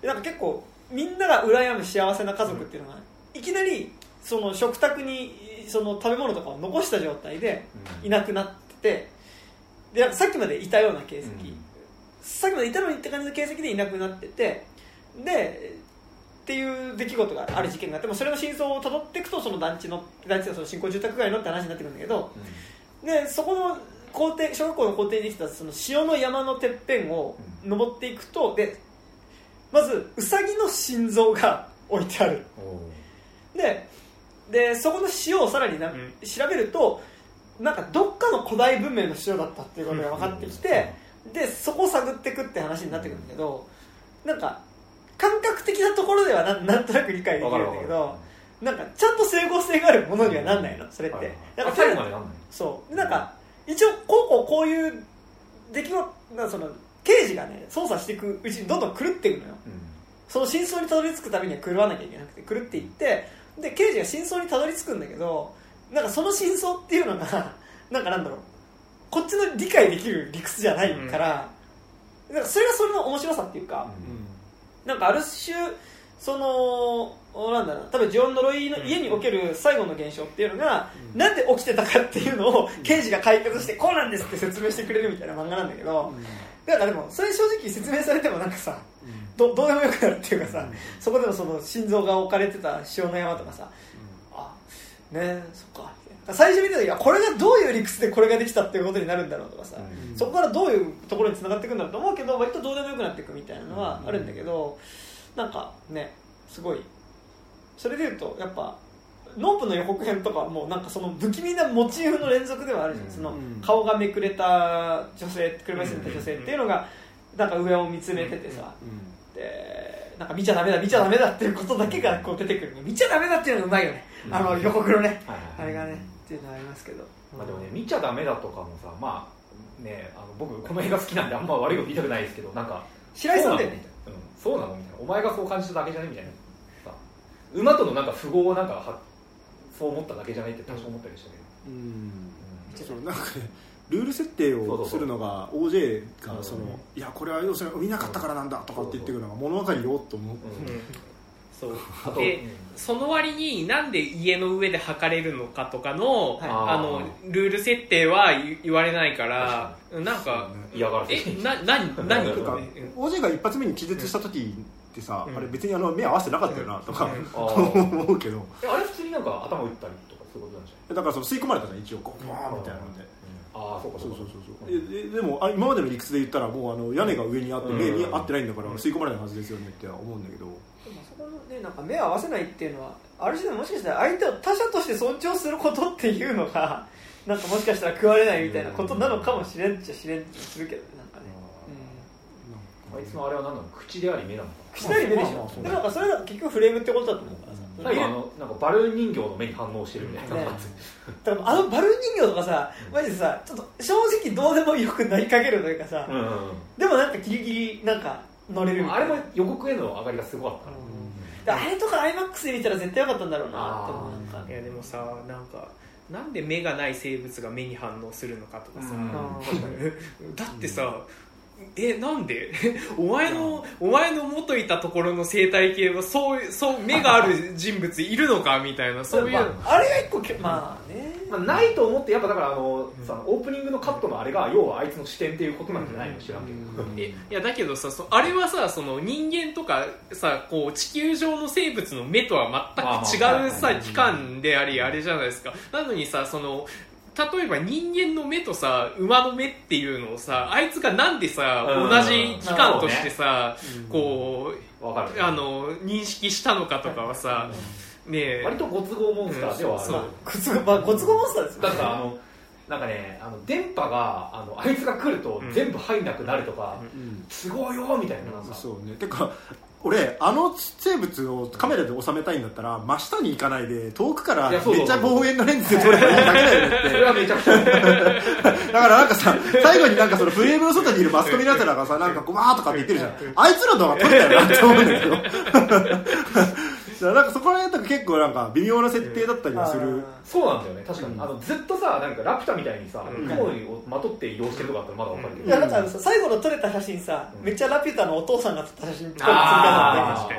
なんか結構みんなが羨む幸せな家族っていうのがいきなりその食卓にその食べ物とかを残した状態でいなくなってて、でさっきまでいたような形跡、さっきまでいたのにって感じの形跡でいなくなってて、でっていう出来事がある事件があって、それの真相をたどっていくとその団地のその新興住宅街のって話になってくるんだけど、でそこの小学校の校庭にできたその塩の山のてっぺんを登っていくと、でまずウサギの心臓が置いてある。でそこの塩をさらに調べると、なんかどっかの古代文明の塩だったっていうことが分かってきて、でそこを探っていくって話になってくるんだけど、なんか感覚的なところではなんとなく理解できるんだけど、なんかちゃんと整合性があるものにはなんないの、それって。なんか最後までなんない。そう。なんか一応こういう出来事なその刑事がね捜査していくうちにどんどん狂っていくのよ。その真相にたどり着くためには狂わなきゃいけなくて狂っていって、で刑事が真相にたどり着くんだけど、なんかその真相っていうのがなんかなんだろう、こっちの理解できる理屈じゃないから、なんかそれがそれの面白さっていうか、なんかある種そのなんだろう、多分ジオン・ノロイの家における最後の現象っていうのが、うん、なんで起きてたかっていうのを刑事が解決してこうなんですって説明してくれるみたいな漫画なんだけど、うん、だからでもそれ正直説明されてもなんかさ、うん、どうでもよくなるっていうかさ、うん、そこでもその心臓が置かれてた塩の山とかさ、うん、あねそっか最初見た時はこれがどういう理屈でこれができたっていうことになるんだろうとかさ、うん、そこからどういうところに繋がっていくんだろうと思うけど割とどうでもよくなっていくみたいなのはあるんだけど、うん、なんかねすごいそれでいうとやっぱノープの予告編とかはもうなんかその不気味なモチーフの連続ではあるじゃん、うん、その顔がめくれた女性車椅子にいた女性っていうのがなんか上を見つめててさ、うん、でなんか見ちゃダメだ見ちゃダメだっていうことだけがこう出てくる、見ちゃダメだっていうのがうまいよね、うん、あの予告のね、はい、あれがねっていうのはありますけど、まあ、でもね見ちゃダメだとかもさ、まあね、あの僕この映画好きなんであんま悪いこと言いたくないですけど、なんか白井さんでそうなのみたいな、お前がそう感じただけじゃねみたいなさ、馬とのなんか符号をなんかそう思っただけじゃないって多少思ったりしたけど、うん、なんかねルール設定をするのが OJ がそのいやこれは要するに見なかったからなんだとかって言ってくるのが物語よと思う。そうでその割になんで家の上で測れるのかとか の、はい、あのルール設定は言われないからなんか嫌がらせ何とか OJ が一発目に気絶した時ってさ、うん、あれ別にあの目合わせてなかったよなとか、うんうん、思うけどあれ普通になんか頭打ったりとかそういうことなんじゃないだからその吸い込まれたじゃん一応こうバーンみたいなので、ああそうかそうそうそうそうでも今までの理屈で言ったらもうあの屋根が上にあって目に合ってないんだから吸い込まれないはずですよねって思うんだけど、そこのね、なんか目を合わせないっていうのはある種でもしかしたら相手を他者として尊重することっていうのがなんかもしかしたら食われないみたいなことなのかもしれんっちゃしれんするけどね、なんかね、うん、あいつのあれは何なの、口であり目なのか、口であり目でしょ、でもなんかそれが結局フレームってことだと思うからさ、なんかあのなんかバルーン人形の目に反応してるみたいな、ね、だからあのバルーン人形とかさマジでさちょっと正直どうでもよくなりかけるというかさ、うんうんうん、でもなんかギリギリなんか乗れるみたいな、あれも予告への上がりがすごかったな、あれとか IMAX で見たら絶対良かったんだろうなって思う。いやでもさ、なんで目がない生物が目に反応するのかとかさ、だってさ、なんでお前の元いたところの生態系はそう目がある人物いるのかみたいなそういう、あれが一個まあね、まあ、ないと思ってやっぱだからあの、うん、さオープニングのカットのあれが要はあいつの視点っていうことなんじゃないの知らんけど、いやだけどさあれはさその人間とかさこう地球上の生物の目とは全く違うさ器官でありあれじゃないですか、なのにさその例えば人間の目とさ馬の目っていうのをさあいつがなんでさ同じ器官としてさ、ね、こう、うん、あの認識したのかとかはさ、ね、割とご都合モンスターではある、ご都合モンスターですよね、だからなんかね電波があいつが来ると全部入んなくなるとか、うん、都合よみたいな、なんかそうね、てか俺あの生物をカメラで収めたいんだったら真下に行かないで遠くからめっちゃ望遠のレンズで撮ればいいだけだよってそれはめちゃくちゃだからなんかさ最後になんかそのフレームの外にいるマスコミのやつらがさなんかこうわーとかって言ってるじゃん、あいつらの方が撮れたよなって思うんだけどなんかそこら辺とか結構なんか微妙な設定だったりもする、そうなんだよね確かに、ずっとさなんかラピュタみたいにさ雲をまとって移動してるとかあったらまだ分かるけど、いやなんか最後の撮れた写真さめっちゃラピュタのお父さんが撮った写真撮る確か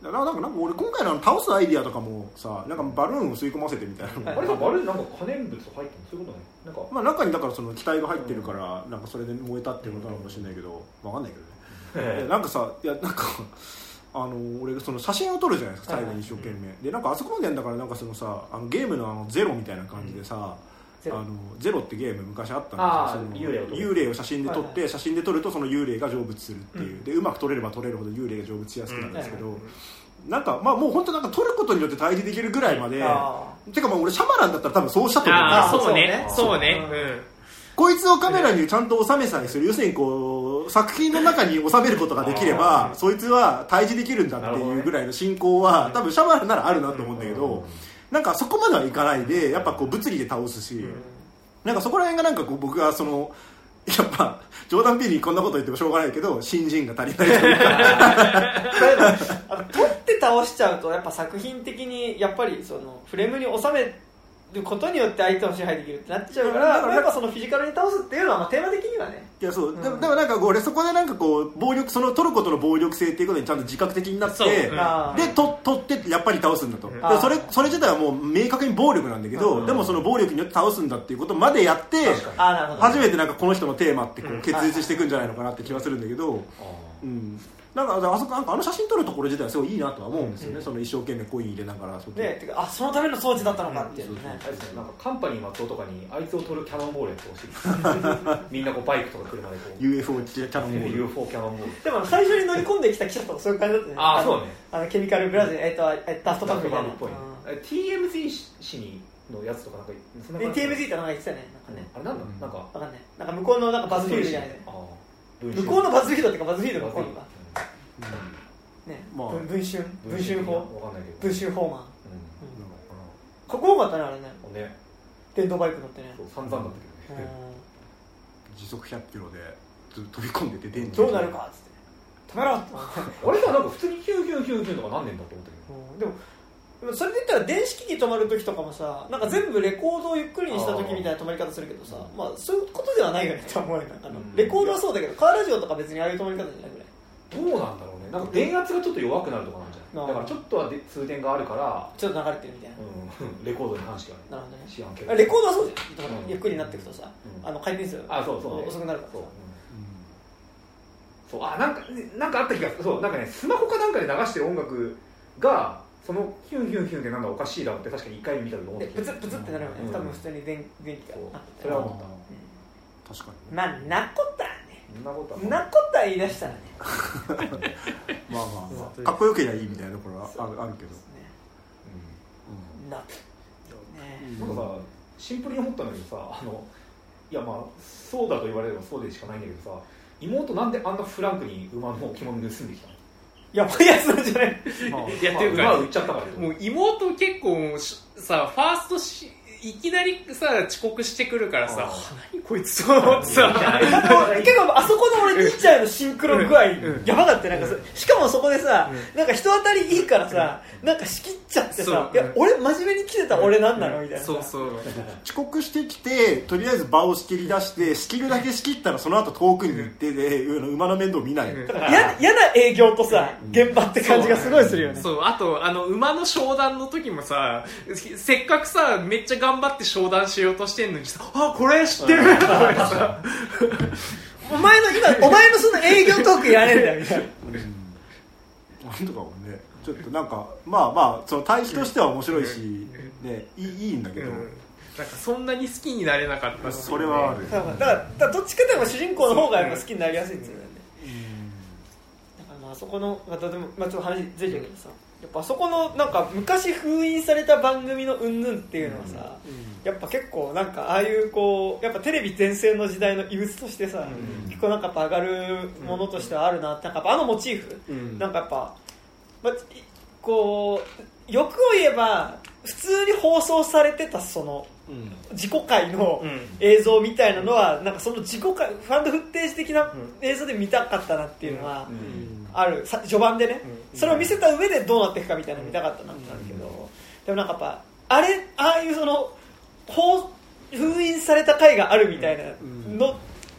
になんか俺今回の倒すアイディアとかもさなんかバルーンを吸い込ませてみたいな、あれさバルーンなんか可燃物入ってるそういうことね、なんかまあ中にだからその気体が入ってるからなんかそれで燃えたっていうことなのかもしれないけどわかんないけどね、なんかさいやなんか俺その写真を撮るじゃないですか最後に一生懸命で、なんかあそこまでやんだからなんかそのさゲームのゼロみたいな感じでさ、ゼロってゲーム昔あったんですよ、幽霊を写真で撮って、はいはい、写真で撮るとその幽霊が成仏するっていう、うん、でうまく撮れれば撮れるほど幽霊が成仏しやすくなるんですけど、うん、なんかまあもう本当なんか撮ることによって対比できるぐらいまで、てかまあ俺シャマランだったら多分そうしたと思うんだよ、そうね、うん、こいつをカメラにちゃんと収めさえする、要するにこう作品の中に収めることができればそいつは対比できるんだっていうぐらいの進行は、多分シャマランならあるなと思うんだけど、なんかそこまではいかないでやっぱこう物理で倒すし、なんかそこら辺がなんかこう僕がそのやっぱジョーダン・ピーにこんなこと言ってもしょうがないけど新人が足りないというか取って倒しちゃうとやっぱ作品的にやっぱりそのフレームに収めことによって相手を支配できるってなっちゃうからやっぱそのフィジカルに倒すっていうのはまあテーマ的にはね。いやそう、うん、でもなんか俺そこでなんかこう暴力その取ることの暴力性っていうことにちゃんと自覚的になって、うん、で取ってやっぱり倒すんだと、うん、だそれ自体はもう明確に暴力なんだけど、うん、でもその暴力によって倒すんだっていうことまでやって、うん、初めてなんかこの人のテーマってこう結実していくんじゃないのかなって気はするんだけど、うん、なんかあそこなんかあの写真撮るところ自体はすごいいいなとは思うんですよね、うん、その一生懸命コイン入れながらでてかあそのための装置だったのかっていうね、うん、なんかカンパニー松尾とかにあいつを撮るキャノンボールやってほしいみんなこうバイクとか車でこう UFO キャノンボール UFO キャノンボールでも最初に乗り込んできた記者とかそういう感じだったね。ああそうね、あのケミカルブラジル、ダストパンクみたいなっぽい TMZ 誌にのやつとかなんかTMZ ってなんか言ってたね、あれなんだ、なんか分かんない、なんか向こうのなんかバズフィールドじゃないね、向こうのバズフィールドってかバズフィールドがこういうのかうんね、まあ、文春砲マン、うん、かっこよかったねあれ ね電動バイク乗ってね、そう散々だったけどね、時速100キロで飛び込んでて電池どうなるかっつって止めろってあれさなんか普通に9999とかなんねんだと思ったけど、うん、でもそれで言ったら電子機器止まる時とかもさなんか全部レコードをゆっくりにした時みたいな止まり方するけどさ、まあそういうことではないよねって思うよね、うん、レコードはそうだけどカーラジオとか別にああいう止まり方じゃないぐらいどうなんだろうね。なんか電圧がちょっと弱くなるとかなんじゃない。だからちょっとは通電があるからちょっと流れてるみたいな、うん、レコードに関してはね。なるほどね。レコードはそうじゃん、うん、ゆっくりになっていくとさ、うん、あの回転数が遅くなるからさ、そう、うん、そう、あ、なんかあった気がする。そうなんかね、スマホかなんかで流してる音楽がそのヒュンヒュンヒュンってなんだおかしいだろうって確かに1回見たと思ってプツプツってなるよね、うん、多分普通に電気が それは思った。確かに、まあなこったなことは言い出したらねまあまあかっこよけりゃいいみたいなところはあるけど、なんかさシンプルに思ったんだけどさ、いやまあそうだと言われればそうでしかないんだけどさ、妹なんであんなフランクに馬の着物盗んできたの。やばいやつなんじゃない、まあ、やってるから、まあ、売っちゃったからもう妹結構もうさファーストいきなりさ遅刻してくるからさ、何こいつと思ってさ結構あそこの俺兄ちゃんのシンクロ具合、うんうん、やばかったなんか、うん、しかもそこでさ、うん、なんか人当たりいいからさ、うん、なんか仕切っちゃってさ、いや俺真面目に来てた俺なんなのみたいな、そうそう遅刻してきてとりあえず場を仕切り出して仕切るだけ仕切ったらその後遠くに行ってで、馬の面倒見ない、嫌な営業とさ現場って感じがすごいするよね。そう、あと馬の商談の時もさせっかくさめっちゃ頑張って商談しようとしてんのにさ、あ、これ知ってるお前のその営業トークやれるんだよみたいな、うん、なんとかもね、ちょっとなんかまあまあその対比としては面白いし、ね、いいんだけど、うん、なんかそんなに好きになれなかった、ね、それはある。だからどっちかでも主人公の方がやっぱ好きになりやすいんですよね、うん、だからあそこの、まあ、でも、まあ、ちょっと話ずれちゃうけどさ、やっぱそこのなんか昔封印された番組のうんぬんっていうのはさ、うん、やっぱ結構なんかああいうこうやっぱテレビ全盛の時代の異物としてさ、うん、結構なんか上がるものとしてはあるな、うん、なんかあのモチーフ、うん、なんかやっぱ、ま、こうよく言えば普通に放送されてたその自己回の映像みたいなのは、うん、なんかその自己回ファンドフッテージ的な映像で見たかったなっていうのは、うんうんある序盤でね、うん、それを見せた上でどうなっていくかみたいなの見たかったなってなるけど、うん、でもなんかやっぱああいうその封印された回があるみたいな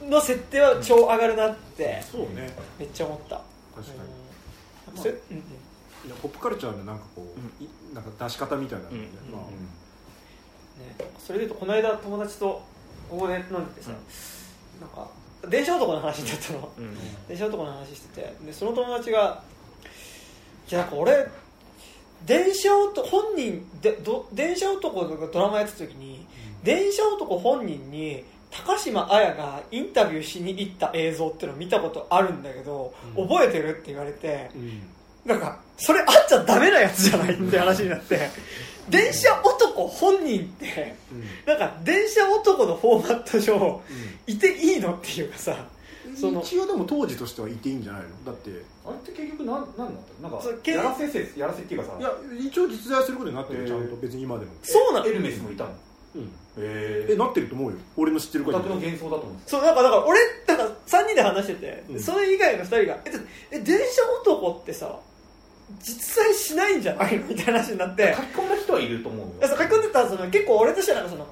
の設定は超上がるなって、うんそうね、めっちゃ思った。確かに。まあ、それ、うん、いやポップカルチャーのなんかこう、うん、なんか出し方みたいなのね、うんまあうんね。それで言うとこの間友達とここで飲んでてさ、うん、なんか。電車男の話になったの、うん、電車男の話しててでその友達がいやなんか俺電車男本人で電車男がドラマやってた時に、うん、電車男本人に高島彩がインタビューしに行った映像っていうのを見たことあるんだけど、うん、覚えてるって言われて、うん、なんかそれあっちゃダメなやつじゃないって話になって、うん、電車男本人って、うん、なんか電車男のフォーマット上、うん、いていいのっていうかさその一応でも当時としてはいていいんじゃないの。だってあれって結局何なんだったの。なんかやらせっていうかさ、いや一応実在することになってるちゃんと別に今でもそうなの。エルメスもいたの、うん、なってると思うよ。俺の知ってるからオタクの幻想だと思うんです。そうなんかだから俺だから3人で話してて、うん、それ以外の2人が電車男ってさ実在しないんじゃないみたいな話になって書き込んだ人はいると思うよ。書き込んでたその結構俺としてはその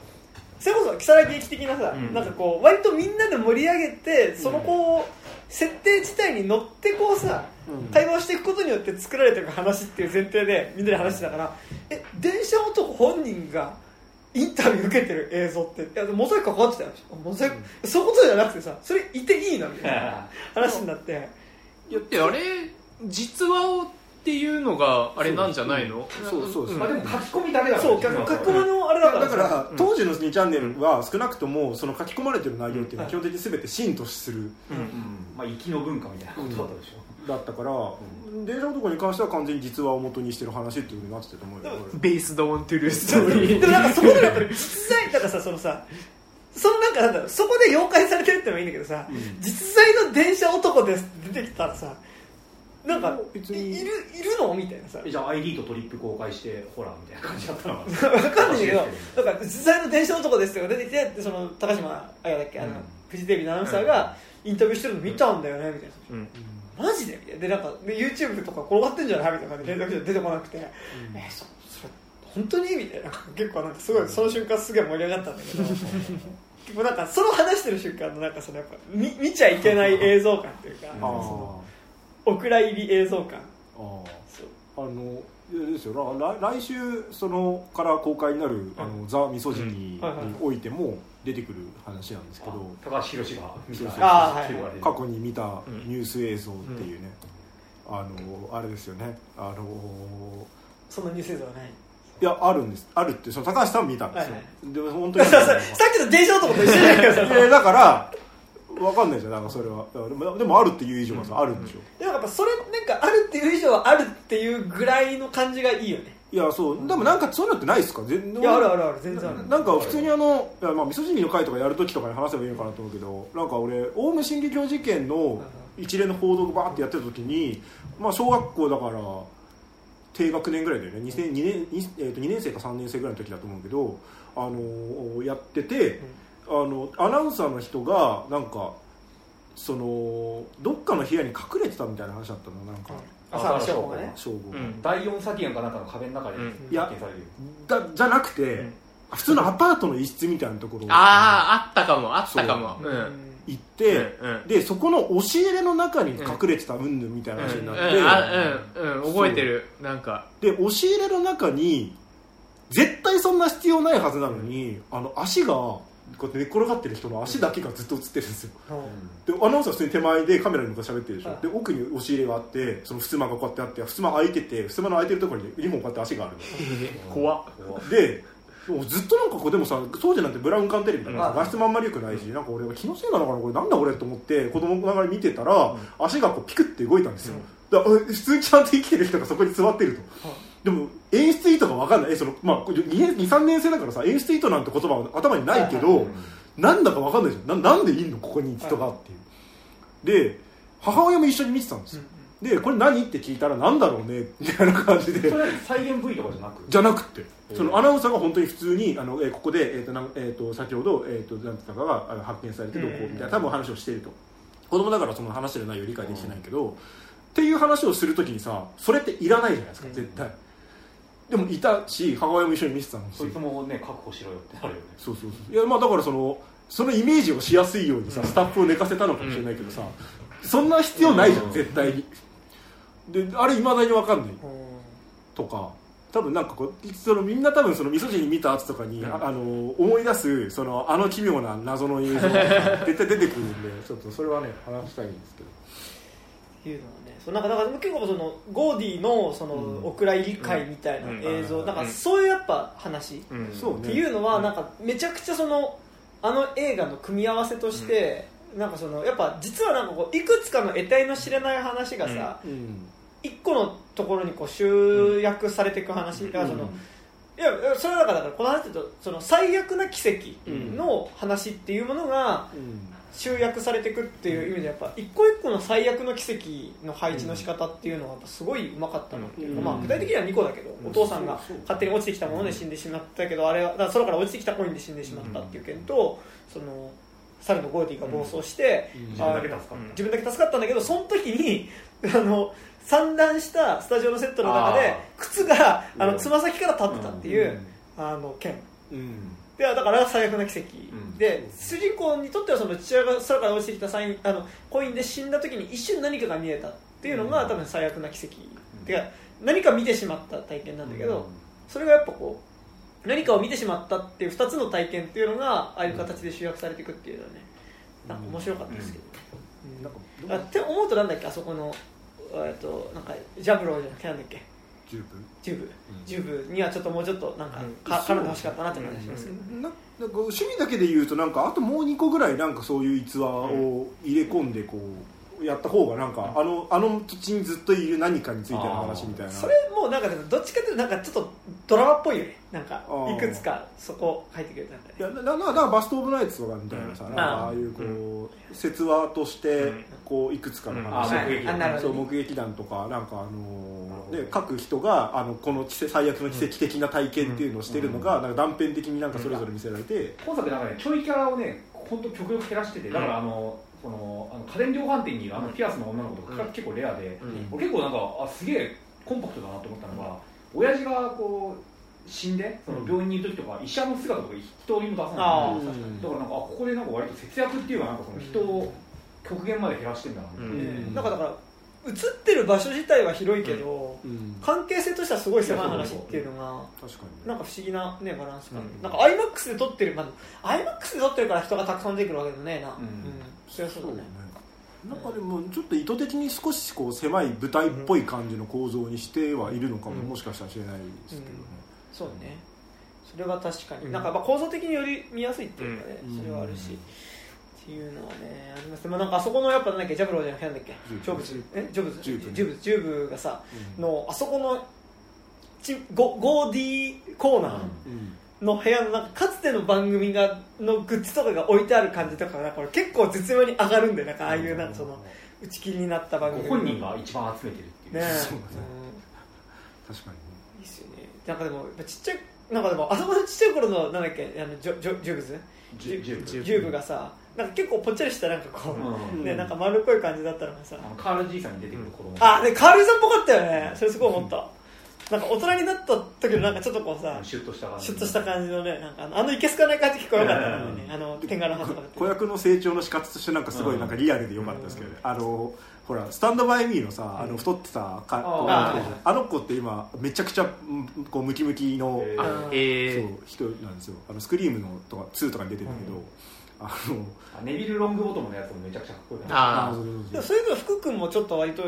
それこそキサラ劇的なさ、うん、なんかこう割とみんなで盛り上げてそのこう、設定自体に乗ってこうさ、うん、会話をしていくことによって作られてる話っていう前提でみんなで話してたから、うん、電車男本人がインタビュー受けてる映像っていやモザイクかかってたよ、モザイク、うん、そういうことじゃなくてさそれいていいなみたいな話になっていやってあれ実話をっていうのがあれなんじゃないの？そうそうそう。まあでも書き込みだけだから。そう、書き込みのあれだから。だから当時の2チャンネルは少なくともその書き込まれてる内容っていうのは基本的に全てシーンとする。うんうん、まあ粋の文化みたいなことだったでしょ。だったから、電車男に関しては完全に実話を元にしてる話っていう風になってたと思うよ。ベースドオントゥルーストーリー。でもなんかそこでやっぱり実在だからさそのさ。そのなんかなんだろうそこで妖怪されてるってのもいいんだけどさ、うん、実在の電車男ですって出てきたらさ。なんかいるのみたいなさ、じゃあ ID とトリップ公開してホラーみたいな感じだったのかな分かんないけど、なんか実際の電車男ですとか出てきてその高島綾だっけ、あのフジテレビのアナウンサーがインタビューしてるの見たんだよねみたいな、うんうん、マジでみたいなでなんかで YouTube とか転がってんじゃないみたいな感じで連絡出てこなくて、うん、それ本当にみたいな結構なんかすごいその瞬間すげえ盛り上がったんだけど結構なんかその話してる瞬間のなんかそのやっぱ 見ちゃいけない映像感っていうか、うん、なんかそのお蔵入り映像館。ですよ。来週そのから公開になるあのザ・みそじきにおいても出てくる話なんですけど、高橋博士がみそじき過去に見たニュース映像っていうね、うん、あれですよね。そのニュース映像はない。いやあるんです。あるってその高橋さん見たんですよ。はいはい、で本当にさっきの電車男と一緒じゃないですか。だから。分かんないじゃん、なんかそれはでもあるっていう以上はさ、うん、あるんでしょ。でもやっぱそれなんかあるっていう以上はあるっていうぐらいの感じがいいよね。いやそう、うん、でもなんかそういうのってないですか？全然いやある全然ある。なんか普通にまあ味噌汁の回とかやるときとかに話せばいいのかなと思うけど、なんか俺オウム真理教事件の一連の報道をバーってやってたときに、まあ小学校だから低学年ぐらいだよね、2年生か3年生ぐらいの時だと思うけど、やってて、うん、アナウンサーの人がなんかそのどっかの部屋に隠れてたみたいな話だったの、なんか朝の証拠ね、うん、第4サティアンかなんかの壁の中で発見される、じゃなくて、うん、普通のアパートの一室みたいなところ、あったかも、うん、行って、うんうん、でそこの押し入れの中に隠れてたうんぬんみたいな話になって、覚えてる。なんかで押し入れの中に絶対そんな必要ないはずなのに、足がこうやって寝転がってる人の足だけがずっと映ってるんですよ、うん、でアナウンサー普通に手前でカメラに向かって喋ってるでしょ、はい、で奥に押し入れがあって、そのふすまがこうやってあって、ふすま開いてて、ふすまの開いてるところに2本こうやって足があるんですよ、怖っ。でずっとなんかこう、でもさ当時なんてブラウン管テレビだから画質もあんまり良くないし、なんか俺は気のせいなのかな、これなんだ俺と思って子供ながら見てたら、うん、足がこうピクって動いたんですよ、うん、だ普通にちゃんと生きてる人がそこに座ってると、はい、でも演出意図が分かんない、まあ、2、3年生だからさ演出意図なんて言葉は頭にないけど、はいはいはい、なんだか分かんないじゃん、なんでいんのここに人がっていう、はい、で母親も一緒に見てたんですよ、うん、でこれ何って聞いたらなんだろうねみたいな感じで、それ再現 V とかじゃなくてそのアナウンサーが本当に普通にここで、先ほど、なんて言ったかが発見されてどうこうみたいな多分話をしていると、子供だからその話してる内容理解できてないけど、うん、っていう話をするときにさそれっていらないじゃないですか、うん、絶対。でもいたし母親も一緒に見せたんですよ。そいつもね確保しろよってなるよね。そうそうそう。いやまあだからそのイメージをしやすいようにさ、スタッフを寝かせたのかもしれないけどさ、うん、そんな必要ないじゃん、うん、絶対に。であれ未だに分かんない、うん、とか多分なんかこうそのみんな多分その味噌汁見た後とかに、うん、思い出すその奇妙な謎の映像が絶対出てくるんでちょっとそれはね話したいんですけど。いうのはね、なんか結構そのゴーディのそのお蔵入り会みたいな映像、なんかそういうやっぱ話っていうのはなんかめちゃくちゃその映画の組み合わせとしてなんかそのやっぱ実はなんかこういくつかの得体の知れない話がさ一個のところにこう集約されていく話がそのいやそれはだからこの話だとその最悪な奇跡の話っていうものが集約されていくっていう意味でやっぱ一個一個の最悪の奇跡の配置の仕方っていうのはやっぱすごいうまかったのっていうか、まあ具体的には2個だけど、お父さんが勝手に落ちてきたもので死んでしまったけど、あれはだから空から落ちてきたコインで死んでしまったっていう件と、その猿のゴーディが暴走して自分だけ助かったんだけど、その時に散乱したスタジオのセットの中で靴がつま先から立ってたっていう件、でだから最悪な奇跡、で主人公にとってはその父親が空から落ちてきたコインで死んだ時に一瞬何かが見えたっていうのが多分最悪な奇跡、てか何か見てしまった体験なんだけど、それがやっぱこう何かを見てしまったっていう2つの体験っていうのがああいう形で集約されていくっていうのはね、なんか面白かったですけど、なんかって思うとなんだっけ、あそこのなんかジャブローじゃなくてなんだっけジュブにはちょっともうちょっとなんか絡んでほしかったなって感じしますけど、なんか趣味だけで言うとなんかあともう2個ぐらいなんかそういう逸話を入れ込んでこう、やった方がなんかあの土地にずっといる何かについての話みたいな、それもなんかどっちかというとなんかちょっとドラマっぽいよね、なんかいくつかそこ入ってくるとなんか、ね、だからバストオブナイツとかみたいなさ、なんかああいうこう、説話としてこういくつかの話、そう目撃談とかなんかで各人がこの最悪の奇跡的な体験っていうのをしてるのがなんか断片的になんかそれぞれ見せられて、今作なんかねちょいキャラをね本当極力減らしてて、だからあの家電量販店にいるあのピアスの女の子とか結構レアで、俺結構なんかすげえコンパクトだなと思ったのが、親父がこう死んでその病院にいる時とか医者の姿とか一通りも出さない、だからなんかここでなんか割と節約っていうかなんかその人を極限まで減らしてるんだなって、なんかだから映ってる場所自体は広いけど、関係性としてはすごい狭い話っていうのがなんか不思議な、ね、バランス感、なんか IMAX で撮ってる、IMAX で撮ってるから人がたくさん出てくるわけでもねえな、そうだね、なんかでもちょっと意図的に少しこう狭い舞台っぽい感じの構造にしてはいるのかも、もしかしたらしれないですけどね、そうね、それは確かに、なんかまあ構造的により見やすいっていうかね、それはあるし、っていうのはねありますね。まあ、なんかあそこのやっぱなんだっけジャブローじゃなくてなんだっけジョブズがさ、のあそこの 5D コーナーの部屋のなんかかつての番組がのグッズとかが置いてある感じとかがこれ結構絶妙に上がるんで、なんかああいうなんかその打ち切りになった番組本人が一番集めてるっていうね、そうですね、確かにいいですよね。なんかでもちっちゃいなんかでもあそこのちっちゃい頃のなんだっけジューブがさ。なんか結構ぽっちゃりしたなんかこう、ね、なんか丸っこい感じだったのがさ、カールじいさんに出てくる子供、あ、ね、カールじいさんっぽかったよね、それすごい思った、なんか大人になった時のなんかちょっとこうさシュッとした感じのね、なんかあのいけすかない感じ聞こえよかったのね、天下の歯とか子役の成長の仕方としてなんかすごいなんかリアルでよかったですけどね、ほらスタンドバイミーのさ、太ってたあの子って今めちゃくちゃこうムキムキの、そう人なんですよ、スクリームのとか2とかに出てるんだけど、ネビル・ロングボトムのやつもめちゃくちゃかっこいいな、でもそういうの福君もちょっと割と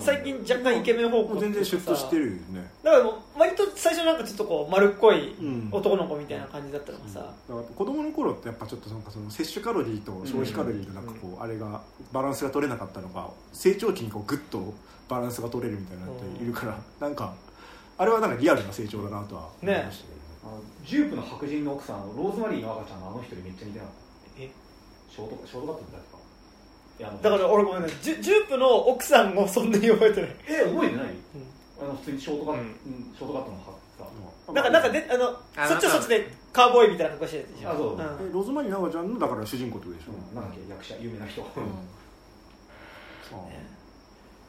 最近若干イケメン方向全然シュッとしてるよね、だから割と最初なんかちょっとこう丸っこい男の子みたいな感じだったのがさ、だから子供の頃ってやっぱちょっとなんかその摂取カロリーと消費カロリーのなんかこうあれがバランスが取れなかったのが成長期にこうグッとバランスが取れるみたいなのっているから、なんかあれはなんかリアルな成長だなとは思いましたね。ジュープの白人の奥さんローズマリーの赤ちゃんのあの人にめっちゃ似てなかった、ショートカットみたいな、だから俺ごめんなさい、ジュープの奥さんもそんなに覚えてない、覚えてない、普通にショートカットのはさ、なんかそっちでカーボーイみたいな格好してるでしょ、ローズマリー奈々ちゃんのだから主人公ってことでしょ、なんだっけ役者有名な人、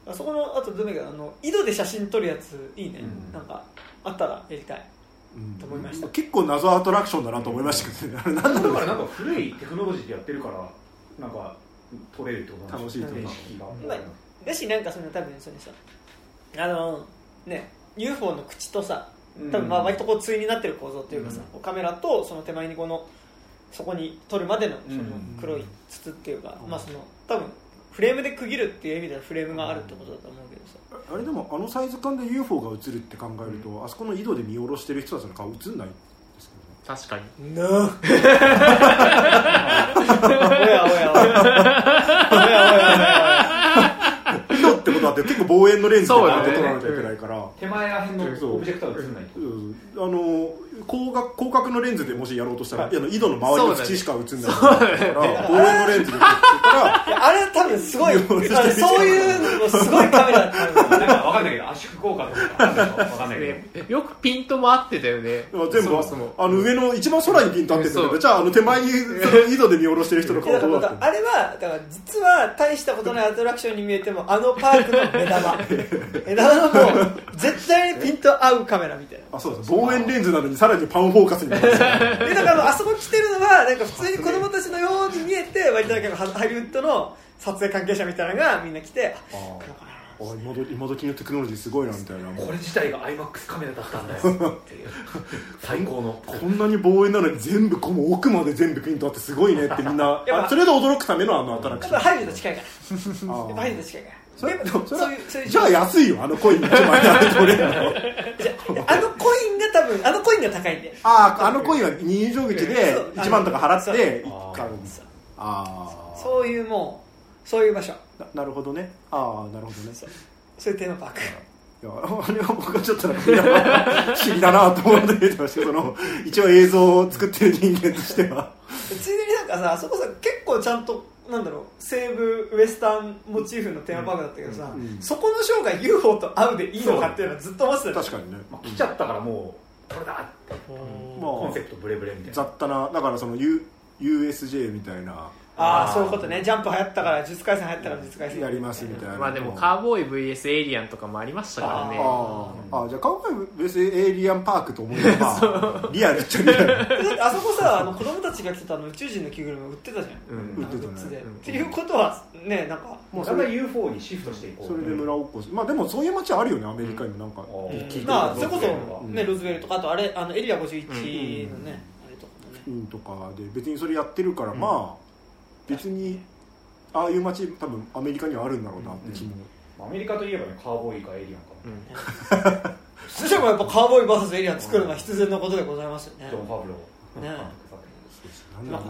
あそこのあとどれか井戸で写真撮るやついいね、なんかあったらやりたいと思いました。結構謎アトラクションだなと思いましたけどね、あれなんだろう、だからなんか古いテクノロジーでやってるからなんか撮れるってことなんですよ、楽しいと思う、だしなんかその多分それさね UFO の口とさ多分まあ割とこう対になってる構造っていうかさ、カメラとその手前にこのそこに撮るまで の黒い筒っていうか、まあその多分フレームで区切るっていう意味ではフレームがあるってことだと思うけどさ、あれでもあのサイズ感で UFO が映るって考えると、あそこの井戸で見下ろしてる人たちの顔映んないんですけどね、確かになぁおや井戸ってことだって結構望遠のレンズで撮らなきゃいけないから、手前ら辺のオブジェクトは映んない、広角のレンズでもしやろうとしたら、はい、井戸の周りの土しか映んないから望遠のレンズで撮ってたらあれ多分すごいそういうのすごいカメラだったんだよ。分かんないけど圧縮効果とか分かんないけどよくピントも合ってたよね。全部上の一番空にピント合ってたけど、じゃあ手前に井戸で見下ろしてる人の顔どうだったの。あれはだから実は大したことないアトラクションに見えてもパークの目玉のもう絶対にピント合うカメラみたいな。あ、そうです、望遠レンズなのにさらにパンフォーカスになりますでだからあそこ来てるのはなんか普通に子供たちのように見えて割となんかハリウッドの撮影関係者みたいなのがみんな来て、今時のテクノロジーすごいなみたいな。これ自体が IMAX カメラだったんだよっていう最高のこんなに望遠なのに全部この奥まで全部ピントあってすごいねってみんなそれで驚くためのあのアトラクション。ハリウッド近いからハリウッド近いからそれじゃあ安いよ、あのコイン1枚で取れるのあのコインが高いんで、あのコインは入場口で1万とか払って買うんです。そういう場所。 なるほどね。なるほどね。そういうテーマパーク。いやあれは僕はちょっと不思議だなと思ってましたけど、その一応映像を作ってる人間としてはついでになんかさ、あそこさ結構ちゃんとなんだろう西部ウエスタンモチーフのテーマパークだったけどさ、そこのショーが UFO と合うでいいのかっていうのはずっと思ってた。確かにね、来ちゃったからもうこれだってコンセプトブレブレみたいな雑多な、だからその USJ みたいな、そういうことね。ジャンプ流行ったから術廻戦流行ったら術廻戦やりますみたいな。まあでもカウボーイ vs エイリアンとかもありましたからね。じゃあカウボーイ vs エイリアンパークと思えばリアルっちゃリアル。あそこさ子供たちが着てた宇宙人の着ぐるみ売ってたじゃん、売ってたね。っていうことはね、なんかもうだんだん UFO にシフトしていこう、それで村おこし。まあでもそういう街あるよね、アメリカにも。なんかまあそれこそねロズウェルとか、あとあれエリア51のねあれとかねとかで別にそれやってるから、まあ別にああいう街多分アメリカにはあるんだろうなって気も、アメリカといえばね、カーボーイかエイリアンか。そしてもやっぱカーボーイ VS エイリアン作るのは必然のことでございますよね。ドン・ファブローね。あ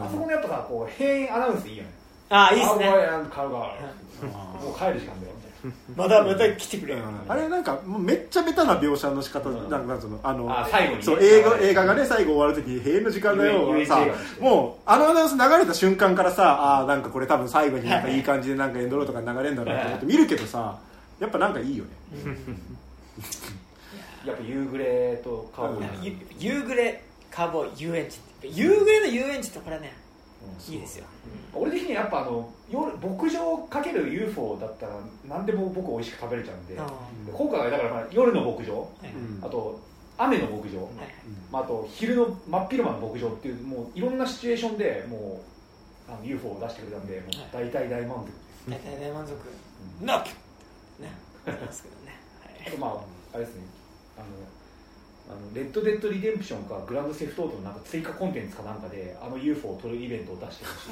そこもやっぱさ、こう閉園アナウンスいいよね。いいっすね。カーボーイもう帰る時間だよまた来てくれる。あれなんかめっちゃベタな描写の仕方、なんかその最後にそう映画がね最後終わるとき閉園の時間だよさ、もうあのアナウンス流れた瞬間からさ、なんかこれ多分最後になんかいい感じでなんかエンドローとか流れるんだろうと思って見るけどさ、やっぱなんかいいよね。やっぱ夕暮れとカーボーイ、夕暮れカーボーイ遊園地、夕暮れの遊園地ってこれねいいですよ。俺的にやっぱ夜牧場かける UFO だったら何でも僕美味しく食べれちゃうんで、今回はだから夜の牧場、あと雨の牧場、あと昼の真っ昼間の牧場っていう、もういろんなシチュエーションでもうUFO を出してくれたんで、もう大体大満足です。大体大満足。なっね。ですけどね。あとあれですね。レッドデッドリデンプションかグランドセフトオートのなんか追加コンテンツかなんかでUFO を撮るイベントを出してほしい。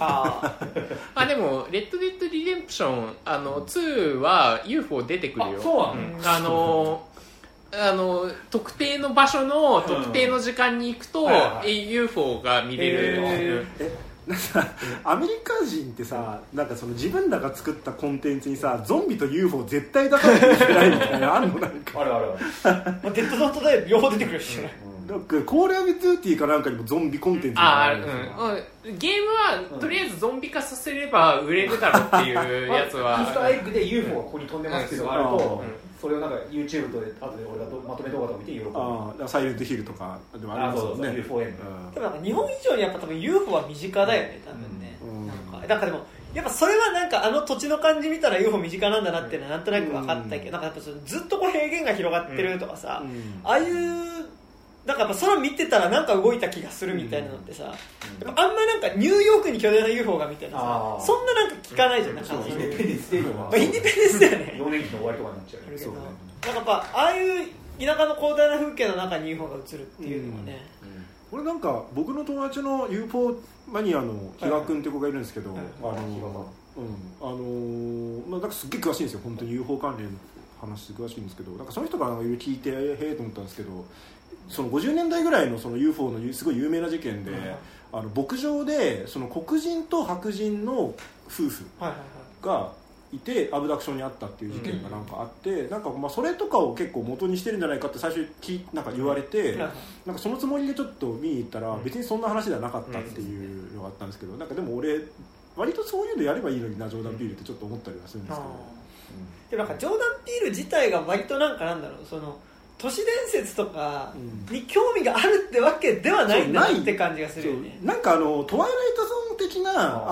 でもレッドデッドリデンプション2は UFO 出てくるよ。特定の場所の特定の時間に行くと UFO が見れる。アメリカ人ってさ、なんかその自分らが作ったコンテンツにさ、ゾンビと UFO 絶対出さないといけないみたいなあるの。なんかあるデッドドットで両方出てくるし、コール・オブ・デューティーかなんかにもゾンビコンテンツがある。ゲームはとりあえずゾンビ化させれば売れるだろうっていうやつはイースターエッグで UFO がここに飛んでますけどあると、それをなんか YouTube と後で俺がまとめ動画とか見て喜ぶ。サイレントヒルとかでもありますよね。でもなんか日本以上にやっぱ多分 UFO は身近だよね、多分ね。なんかでもやっぱそれはなんか土地の感じ見たら UFO 身近なんだなっていうのはなんとなく分かったけど、なんかやっぱずっとこう平原が広がってるとかさ、ああいうなんかやっぱ空見てたらなんか動いた気がするみたいなのってさ、あんまなんかニューヨークに巨大な UFO がみたいなさ、そんななんか聞かないじゃん。インディペンデンスデーはインディペンデンスだよね。4年期の終わりとかになっちゃうけど、なんかやっぱああいう田舎の広大な風景の中に UFO が映るっていうのはね、これなんか僕の友達の UFO マニアの比嘉君って子がいるんですけど、なんかすっげえ詳しいんですよ、本当に UFO 関連の話詳しいんですけど、なんかその人から聞いてへえと思ったんですけど、その50年代ぐらいの UFO のすごい有名な事件で、牧場でその黒人と白人の夫婦がいてアブダクションにあったっていう事件がなんかあって、うんうん、なんかまあそれとかを結構元にしてるんじゃないかって最初なんか言われて、うん、なんかそのつもりでちょっと見に行ったら別にそんな話ではなかったっていうのがあったんですけど、なんかでも俺割とそういうのやればいいのになジョーダン・ピールってちょっと思ったりはするんですけど、うん、でもなんかジョーダン・ピール自体が割となんかなんだろう、その都市伝説とかに興味があるってわけではないんだって感じがするよね。なんかトワイライトゾーン的な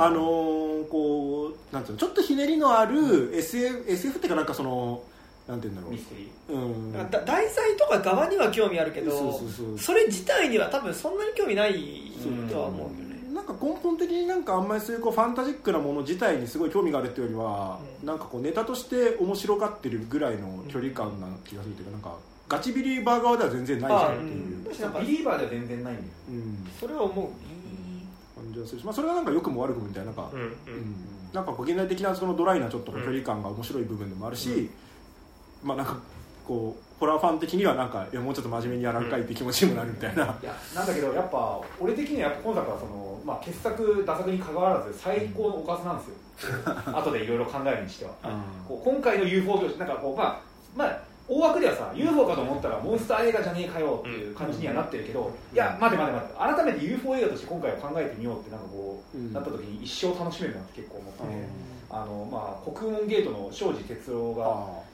こうなんていうのちょっとひねりのある SF ってかなんかそのなんていうんだろうミステリー、うん、だから題材とか側には興味あるけど、それ自体には多分そんなに興味ないとは思うよね。なんか根本的になんかあんまりそういうファンタジックなもの自体にすごい興味があるっていうよりは、なんかこうネタとして面白がってるぐらいの距離感な気がするというか、なんかガチビリーバー側では全然ないじゃんっていう、うん、ビリーバーでは全然ないんだよ、うん、それは思う、感じはするし、まあ、それはなんか良くも悪くもみたいな、なんか、うんうん、なんかこう現代的なそのドライなちょっと距離感が面白い部分でもあるし、うんまあ、なんかこうホラーファン的にはなんかいやもうちょっと真面目にやらんかいって気持ちにもなるみたいな、うん、いやなんだけどやっぱ俺的にはやっぱ今作はその、まあ、傑作打作に関わらず最高のおかずなんですよ、うん、後でいろいろ考えるにしては、うん、こう今回の UFO 上司なんかこうまあ大枠ではさ UFO かと思ったらモンスター映画じゃねえかよっていう感じにはなってるけど、うん、いや待て改めて UFO 映画として今回を考えてみようってなんかこう、うん、なった時に一生楽しめるなって結構思ったね、うん、まあ国門ゲートの庄司哲郎が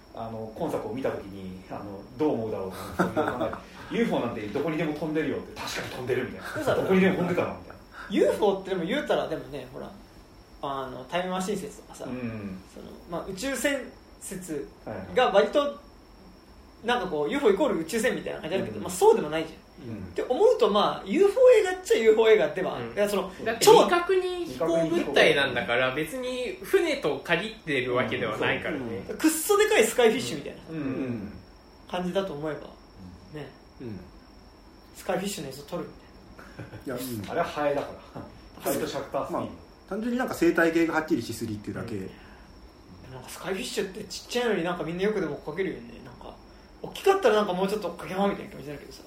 今作を見た時にどう思うだろうと考えてUFO なんてどこにでも飛んでるよって確かに飛んでるみたいなどこにでも飛んでたなみたいなUFO ってでも言うたらでもねほらタイムマシン説とかさ、うんそのまあ、宇宙船説が割となんかこう UFO イコール宇宙船みたいな感じだけど、うんまあ、そうでもないじゃん、うん、って思うと、まあ、UFO 映画っちゃ UFO 映画ではある、うん、そのだって未確認飛行物体なんだから別に船と借りてるわけではないからね、うんうん、くっそでかいスカイフィッシュみたいな感じだと思えば、ねうん、スカイフィッシュのやつを撮るみたいな、いや、うん、あれはハエだからハエとシャッタースピード、まあ、単純になんか生態系がはっきりしすぎっていうだけ、うん、なんかスカイフィッシュってちっちゃいのになんかみんなよくでもかけるよね。大きかったらなんかもうちょっとかけまみたいな感じだけどさ、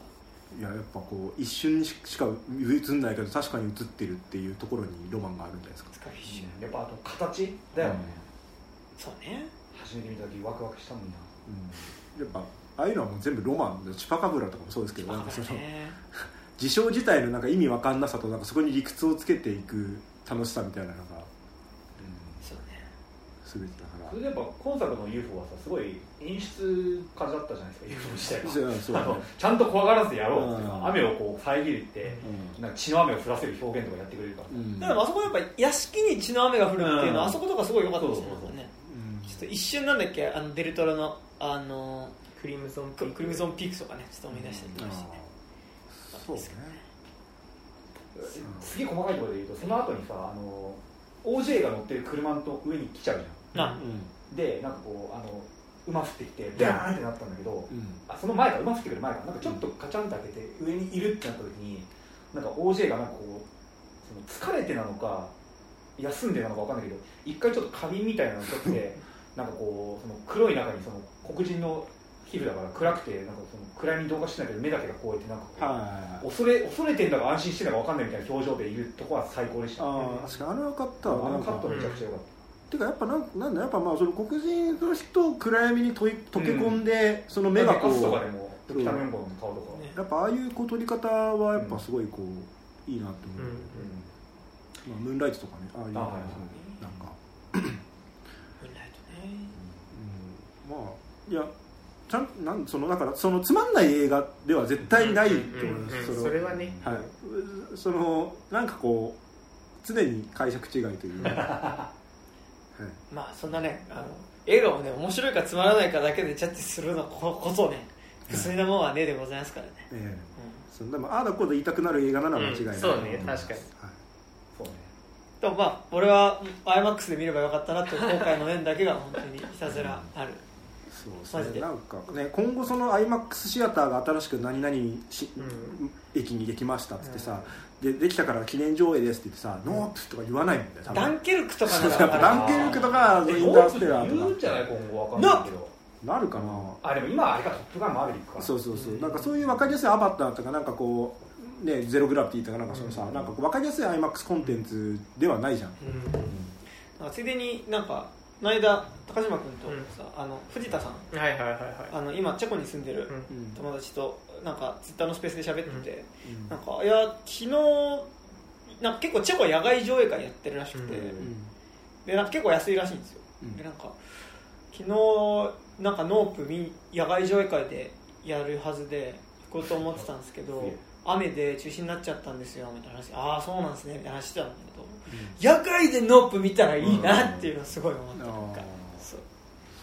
いややっぱこう一瞬しか映んないけど確かに映ってるっていうところにロマンがあるんじゃないですか。うん、やっぱあと形だよね、うん。そうね。初めて見た時ワクワクしたもんな、うん。やっぱああいうのはもう全部ロマンで、チュパカブラとかもそうですけど、ね、なんかその事象自体のなんか意味わかんなさとなんかそこに理屈をつけていく楽しさみたいなのが、うん、そうね。すべてだ。それでやっぱ今作の UFO はさすごい演出家だったじゃないですか UFO 自体がちゃんと怖がらずやろうっていうか雨をこう遮るって、うん、なんか血の雨を降らせる表現とかやってくれるから、うん、だからあそこやっぱ屋敷に血の雨が降るっていうのは、うん、あそことかすごい良かったですよね。そうそうそう、ちょっと一瞬なんだっけデルトラのクリムゾンピークとかねちょっと思い出したりとかしてね、うん、そうですね。すげえ細かいところで言うとその後にさOJ が乗ってる車の上に来ちゃうじゃんなうん、でなんかこう馬降ってきてダーンってなったんだけど、うん、あその前か馬降ってくる前かなんかちょっとカチャンって開けて上にいるってなった時になんか OJ がなんかこうその疲れてなのか休んでなのか分かんないけど一回ちょっと花瓶みたいなのを取ってなんかこうその黒い中にその黒人の皮膚だから暗くてなんかその暗闇に同化してないけど目だけがこうやってなんかこう恐れてんだか安心してんだか分かんないみたいな表情でいるとこは最高でした、ね、確かにあれは良かったわ。あのカットめちゃくちゃ良かった、うんてかやっぱなんだやっぱまあその黒人の人を暗闇に溶け込んで、うん、その目がこうとかでもドクターメンバーの顔とか、ね、やっぱああいう撮り方はやっぱすごいこう、うん、いいなって思う、うんまあ、ムーンライトとかねああいうの、はい、なんかムーンライトね、うん、まあいやちゃんなんそのだからそのつまんない映画では絶対ないと思います、うんうんうん、それはね、はい、そのなんかこう常に解釈違いというはい、まあそんなね映画もね面白いかつまらないかだけでジャッジするのこそね不粋なものはねえでございますからね、うん、でもああだこうだ言いたくなる映画なら間違いない、うん、そうね確かに、はい、そうねでもまあ俺は IMAX で見ればよかったなと後悔の念だけが本当にひたすらあるそうですね、マジでなんかね今後その IMAX シアターが新しく何々うん、駅にできましたっつってさ、うん、できたから記念上映ですって言ってさ、うん、ノープとか言わないもんね多分ダンケルクとかなんだダンケルクとかインターステラーとか言うんじゃない今後わかんないけどなるかなあでも今あれかトップガンマーヴェリックかそうそうそう、うん、なんかそういう分かりやすいアバターとかなんかこうねゼログラビティとかなんかそのさ、うん、なんかこう分かりやすい IMAX コンテンツではないじゃん、うんうん、なんかついでになんかの間高島君とさ、うん、藤田さん、はいはいはいはい、今チェコに住んでる友達となんかツイッターのスペースで喋ってて、うん、なんかいや昨日なんか結構チェコは野外上映会やってるらしくて、うん、でなんか結構安いらしいんですよ、うん、でなんか昨日なんかノープ野外上映会でやるはずで行こうと思ってたんですけど雨で中止になっちゃったんですよみたいな話、ああそうなんですねみたいな話してたんだけど、うん、野外でノープ見たらいいなっていうのはすごい思った、うん、なんかそ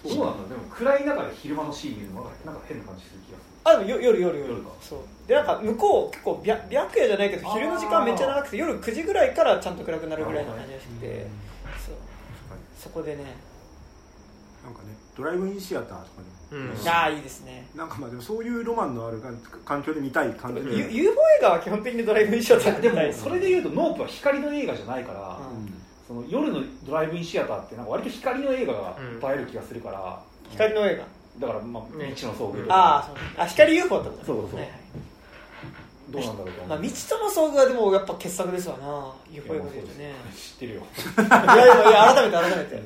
うなんだ。でも暗い中で昼間のシーン見るのはなんか変な感じする気がする。あ、でも夜か。そうでなんか向こう結構白夜じゃないけど昼の時間めっちゃ長くて夜9時ぐらいからちゃんと暗くなるぐらいの感じらしくて、うん、そうそこでねなんかねドライブインシアターとかに、ね、うん、ああいいですね。なんかまあでもそういうロマンのある環境で見たい感じで UFO 映画は基本的にドライブインシアターでもそれでいうとノープは光の映画じゃないから、うん、その夜のドライブインシアターってなんか割と光の映画が映える気がするから、うん、光の映画だからまあ未知の遭遇、あ光 UFO だった。そうそう、はい、どうなんだろうと、まあ、未知との遭遇はでもやっぱ傑作ですわな。 UFO 映画で言うとね知ってるよいや改めて、う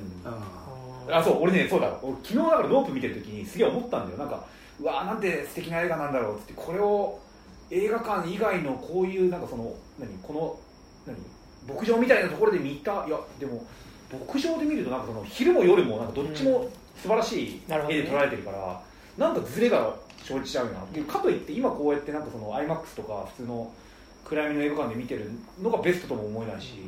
ん、あそう俺ねそうだ俺昨日だからノープ見てる時にすげえ思ったんだよ。なんかうわなんて素敵な映画なんだろうってこれを映画館以外のこういうなんかその牧場みたいなところで見た。いやでも牧場で見るとなんかその昼も夜もなんかどっちも、うん素晴らしい絵で撮られてるからなんかズレが生じちゃうなっていう。かといって今こうやってなんかその IMAX とか普通の暗闇の映画館で見てるのがベストとも思えないし、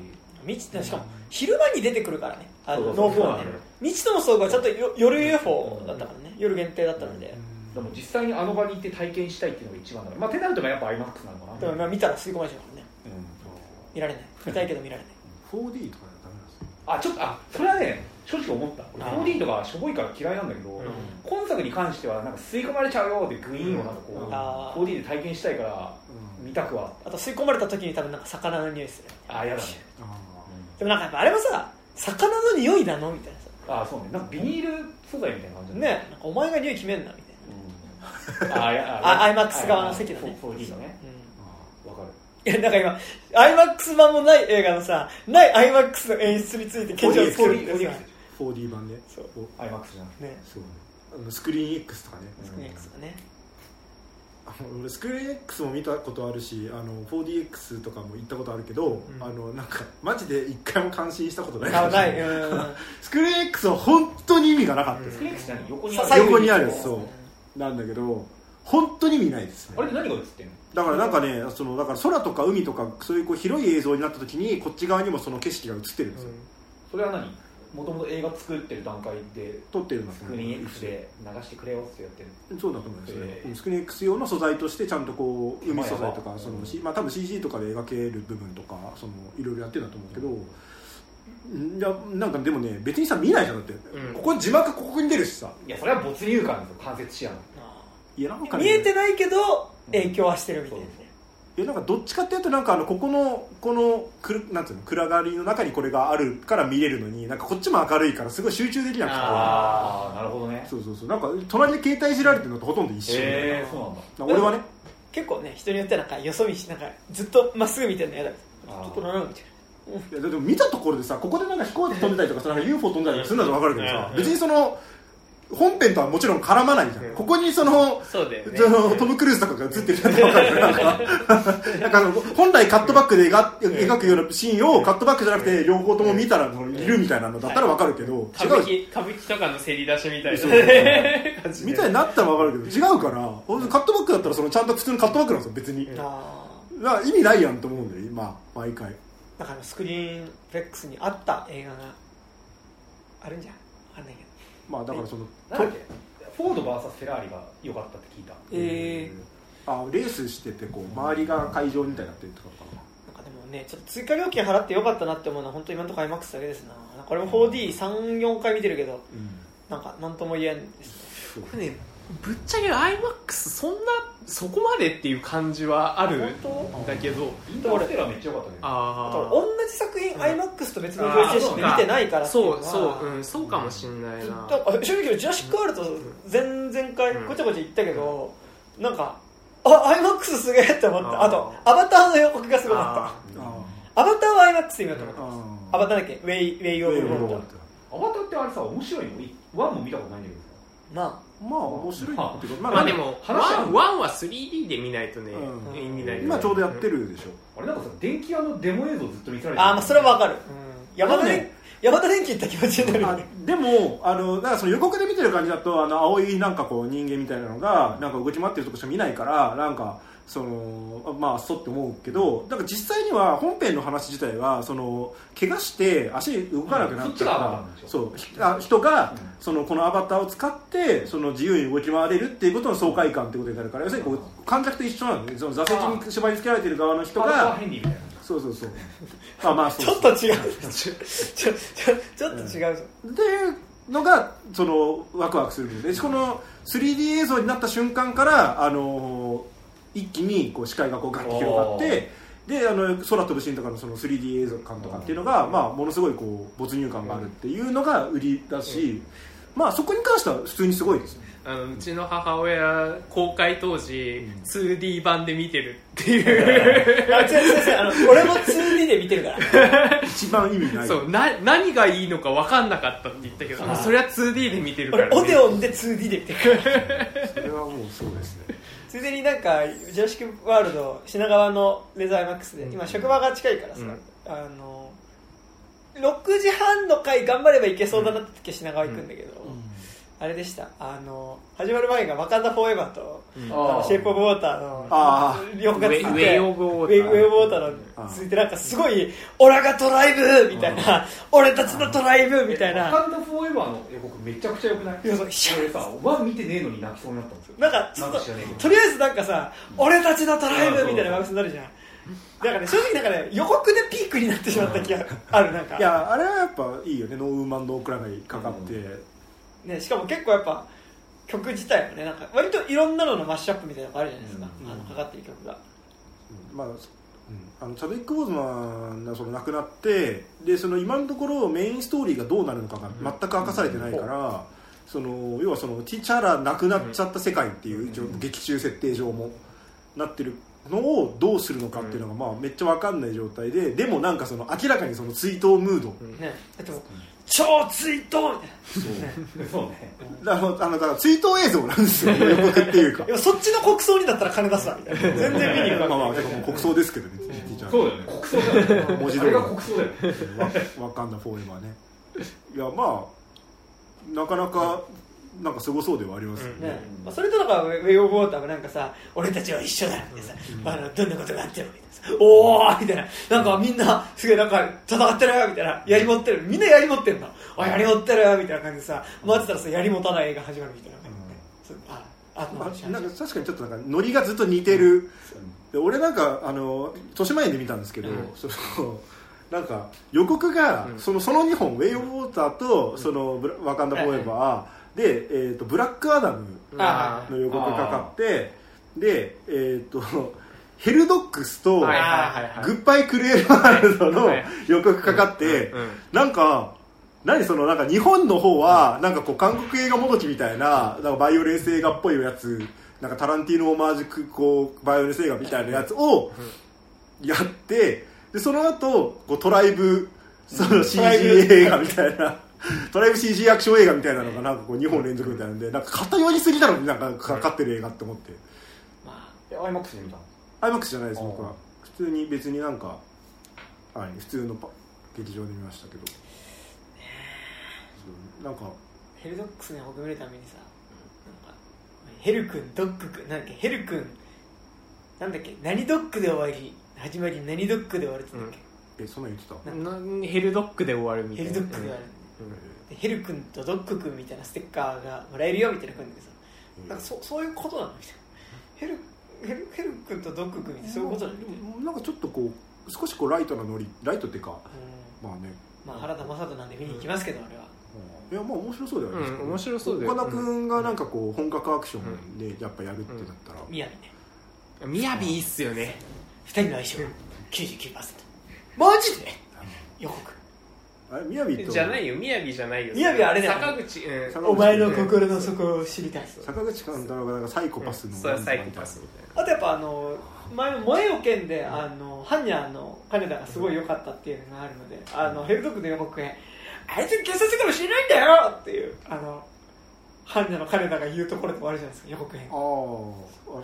しかも昼間に出てくるからねノープはね。未知との遭遇はちゃんと夜 UFO だったからね、夜限定だったので、でも実際にあの場に行って体験したいっていうのが一番だから、まあ、ってなるとやっぱ IMAX なのかな。でもまあ見たら吸い込まれちゃうからね、うん、見られない、見たいけど見られない4D とかだったんですよ。それはね正直思った。4D とかしょぼいから嫌いなんだけど、うん、今作に関してはなんか吸い込まれちゃうよってグイーンをなんかこう、うん、4D で体験したいから見たくは。あと吸い込まれた時に多分なんか魚の匂いする。ああやだね。でもなんかやっぱあれはさ魚の匂いなのみたいなさ。ああそうね。なんかビニール素材みたいな感じだね。ねなんかお前が匂い決めんなみたいな。うん、アイマックス側の席だね。4D ね。わかる。いやなんか今IMAX 版もない映画のさないIMAX の演出についてケチをつけるんですよ。4D 版で、ね、IMAX じゃなくて、ね、そうスクリーン X とかね、スクリーン X とかね、俺スクリーン X も見たことあるし 4DX とかも行ったことあるけど、うん、なんかマジで一回も感心したことないからない、うん、スクリーン X は本当に意味がなかった、うん、スクリーン X じゃない横にあるそうなんだけど本当に意味ないですね。あれで何が映ってんのだからなんかね、そのだから空とか海とかそういうこう広い映像になった時にこっち側にもその景色が映ってるんですよ、うん、それは何もともと映画作ってる段階で撮ってるんですね。スクリーン X で流してくれよってやってる。そうだと思います、スクリーン X 用の素材としてちゃんとこう海素材とかその、まあ、多分 CG とかで描ける部分とかそのいろいろやってるんだと思うけど、いやなんかでもね別にさ見ないじゃんだって、うん、ここに字幕ここに出るしさ。いやそれは没入感ですよ、間接視野の。いやなんか、ね、見えてないけど影響はしてるみたいな、うん、いやなんかどっちかっていうとなんかこのなんていうの暗がりの中にこれがあるから見れるのになんかこっちも明るいからすごい集中できなくて。ああなるほどね。そうそうそう、なんか隣で携帯いじられてるのとほとんど一緒。そうなんだ。俺はね結構ね人によってなんかよそ見しなんかずっとまっすぐ見てるのやだみたいな、ちょっと斜めみたいな。いやでも見たところでさここでなんか飛行機飛んでたりとかさなんか UFO 飛んでたりするんだと分かるけどさ別にその本編とはもちろん絡まないじゃん、うん、ここにその、そうだよね、トム・クルーズとかが映ってるじゃんなんか本来カットバックで描くようなシーンをカットバックじゃなくて両方とも見たらいるみたいなのだったら分かるけど、はい、歌舞伎とかのせり出しみたいなそうみたいになったら分かるけど違うからカットバックだったらそのちゃんと普通のカットバックなんですよ別に、うん、だから意味ないやんと思うんだよ今毎回。だからスクリーンフレックスに合った映画があるんじゃん。分かんないけどまあ、だからそのなんだっけフォード VS フェラーリが良かったって聞いた。レースしててこう周りが会場みたいになってるってことかな。なんかでもねちょっと追加料金払って良かったなって思うのは本当に今のところ IMAX だけですな。これも 4D3、4回見てるけど、うん、なんか何とも言えんですね。これねぶっちゃけ IMAX そんなそこまでっていう感じはあるんだけど、インターステラーめっちゃ良かったね。あ同じ作品 IMAX と別のプレイステーションで見てないからっていうのはそうかもしんないな。正直ジュラシックワールド前々回ごちゃごちゃ言ったけど、うん、なんかあ IMAX すげえって思った。あとアバターの予告がすごかった。アバターは IMAX で見ようと思ったんです。アバターだっけウェイオブウォーターアバターってあれさ、面白いの？1も見たことないんだけどさ。まあ面白いってこと。まあでも1は 3D で見ないとね、見ない。今ちょうどやってるでしょ。あれなんかさ、電気屋のデモ映像ずっと見られてる。ああ、まあそれはわかる。ヤマダ電機って気持ちになるよね。でもなんかその予告で見てる感じだと青いなんかこう人間みたいなのがなんか動き回ってるとこしか見ないからなんかそのまあそうって思うけど、だから実際には本編の話自体はその怪我して足動かなくなっちゃった、そう人がそのこのアバターを使ってその自由に動き回れるっていうことの爽快感ってことになるから、要するにこう観客と一緒なんで、その座席に縛り付けられてる側の人が。そうちょっと違うっていうのがそのワクワクするので、この 3D 映像になった瞬間から一気にこう視界がこうガッと広がって、で空飛ぶシーンとか の, その 3D 映像感とかっていうのが、まあ、ものすごいこう没入感があるっていうのが売りだし、まあ、そこに関しては普通にすごいですね。うちの母親公開当時 2D 版で見てるっていう、俺も 2D で見てるから一番意味ない。そう何がいいのか分かんなかったって言ったけど、それは 2D で見てるから、ね、俺オデオンで 2D で見てるからそれはもうそうですね。ついでになんかジュラシックワールド品川のレザーマックスで、今職場が近いからさ、6時半の回頑張ればいけそうだなって時は品川行くんだけど、あれでした、始まる前がワカンダフォーエバーと、シェイプオブウォーターの両方がついて、ウェイオブウォーターのついて、なんかすごいオラがトライブみたいな、俺たちのトライブみたいな。ワカンダフォーエバーの予告めちゃくちゃ良くない？俺さ、ワン見てねえのに泣きそうになったんですよ。なんかちょっととりあえずなんかさ、俺たちのトライブみたいなワークスになるじゃん。だからね、正直なんかね、予告でピークになってしまった気がある。なんかいや、あれはやっぱいいよね。ノーウーマンノークラブにかかってね、しかも結構やっぱ曲自体もね、なんか割といろんなののマッシュアップみたいなのがあるじゃないですか、かかってる曲が、チャドウィック・ボーズマンがその亡くなって、でその今のところメインストーリーがどうなるのかが全く明かされてないから、その要はそのティチャラ亡くなっちゃった世界っていう、劇中設定上もなってるのをどうするのかっていうのが、まあ、めっちゃ分かんない状態で、でもなんかその明らかにその追悼ムード、超追悼だから追悼映像なんですよ、予告っていうか。いや、そっちの国葬にだったら金出すなみたいな、全然見に行くわけ。まあ国葬ですけどね、そうだよね、国葬だよね、文字通りが国葬だよね、わかんないフォーエバーね。いや、まあなかなかなんかすごそうではありますよね。それとなんかウェイオブウォーターがなんかさ、俺たちは一緒だってさ、どんなことがあってもおーみたいな、なんかみんなすげえなんか戦ってるよみたいな、やり持ってる、みんなやり持ってるの、あ、やり持ってるよみたいな感じでさ、待ってたらさ、やり持たない映画始まるみたいな感じで、なんか確かにちょっとなんかノリがずっと似てる。俺なんか豊島園で見たんですけど、なんか予告がその2本、ウェイオブウォーターとそのワカンダフォーエバーで、ブラックアダムの予告がかかって、で、ヘルドッグスとグッバイクルエルワールドの予告かかって、なんか、何そのなんか日本の方はなんかこう韓国映画もどきみたいな、なんかバイオレンス映画っぽいやつ、なんかタランティーノオマージュこうバイオレンス映画みたいなやつをやって、でその後こうトライブその CG 映画みたいな。トライブ CG アクション映画みたいなのがなんかこう2本連続みたいなんで、なんか偏りすぎだろう、なんかかかってる映画って思って。IMAX で見たの？ IMAX じゃないです、僕は。普通に別になんか、普通の劇場で見ましたけど。なんかヘルドックスに褒めるためにさ、なんかヘル君、ドッグ君、なんだっけ、ヘル君、なんだっけ、何ドッグで終わり、始まり何ドッグで終わるって言ったっけ？そんな言ってた？ヘルドッグで終わるみたいな。ヘルドッグで終わる。ヘル君とドッグ君みたいなステッカーがもらえるよみたいな感じでさ、なんかそういうことなのみたいな、ヘル君とドッグ君ってそういうことなのみたいな、なんかちょっとこう少しこうライトなノリ、ライトっていうか、まあね、まあ原田雅人なんで見に行きますけど、あれは、いや、まあ面白そうだよね、面白そうだよね。岡田君がなんかこう本格アクションでやっぱやるってなったら、みやびね、みやびいいっすよね。2人の相性 99%、 マジで予告あれ、みやびとじゃないよ、みやびじゃないよ、みやびはあれだよ、坂口、お前の心の底を知りたい、坂口監督がサイコパスの、そう、サイコパスみたいな。あとやっぱ前の萌えよ剣でハンニャの金田がすごい良かったっていうのがあるので、ヘルドッグの予告編あいつ警察かもしれないんだよっていうハンネの金田が言うところでもあるじゃないですか、予告編。ああ、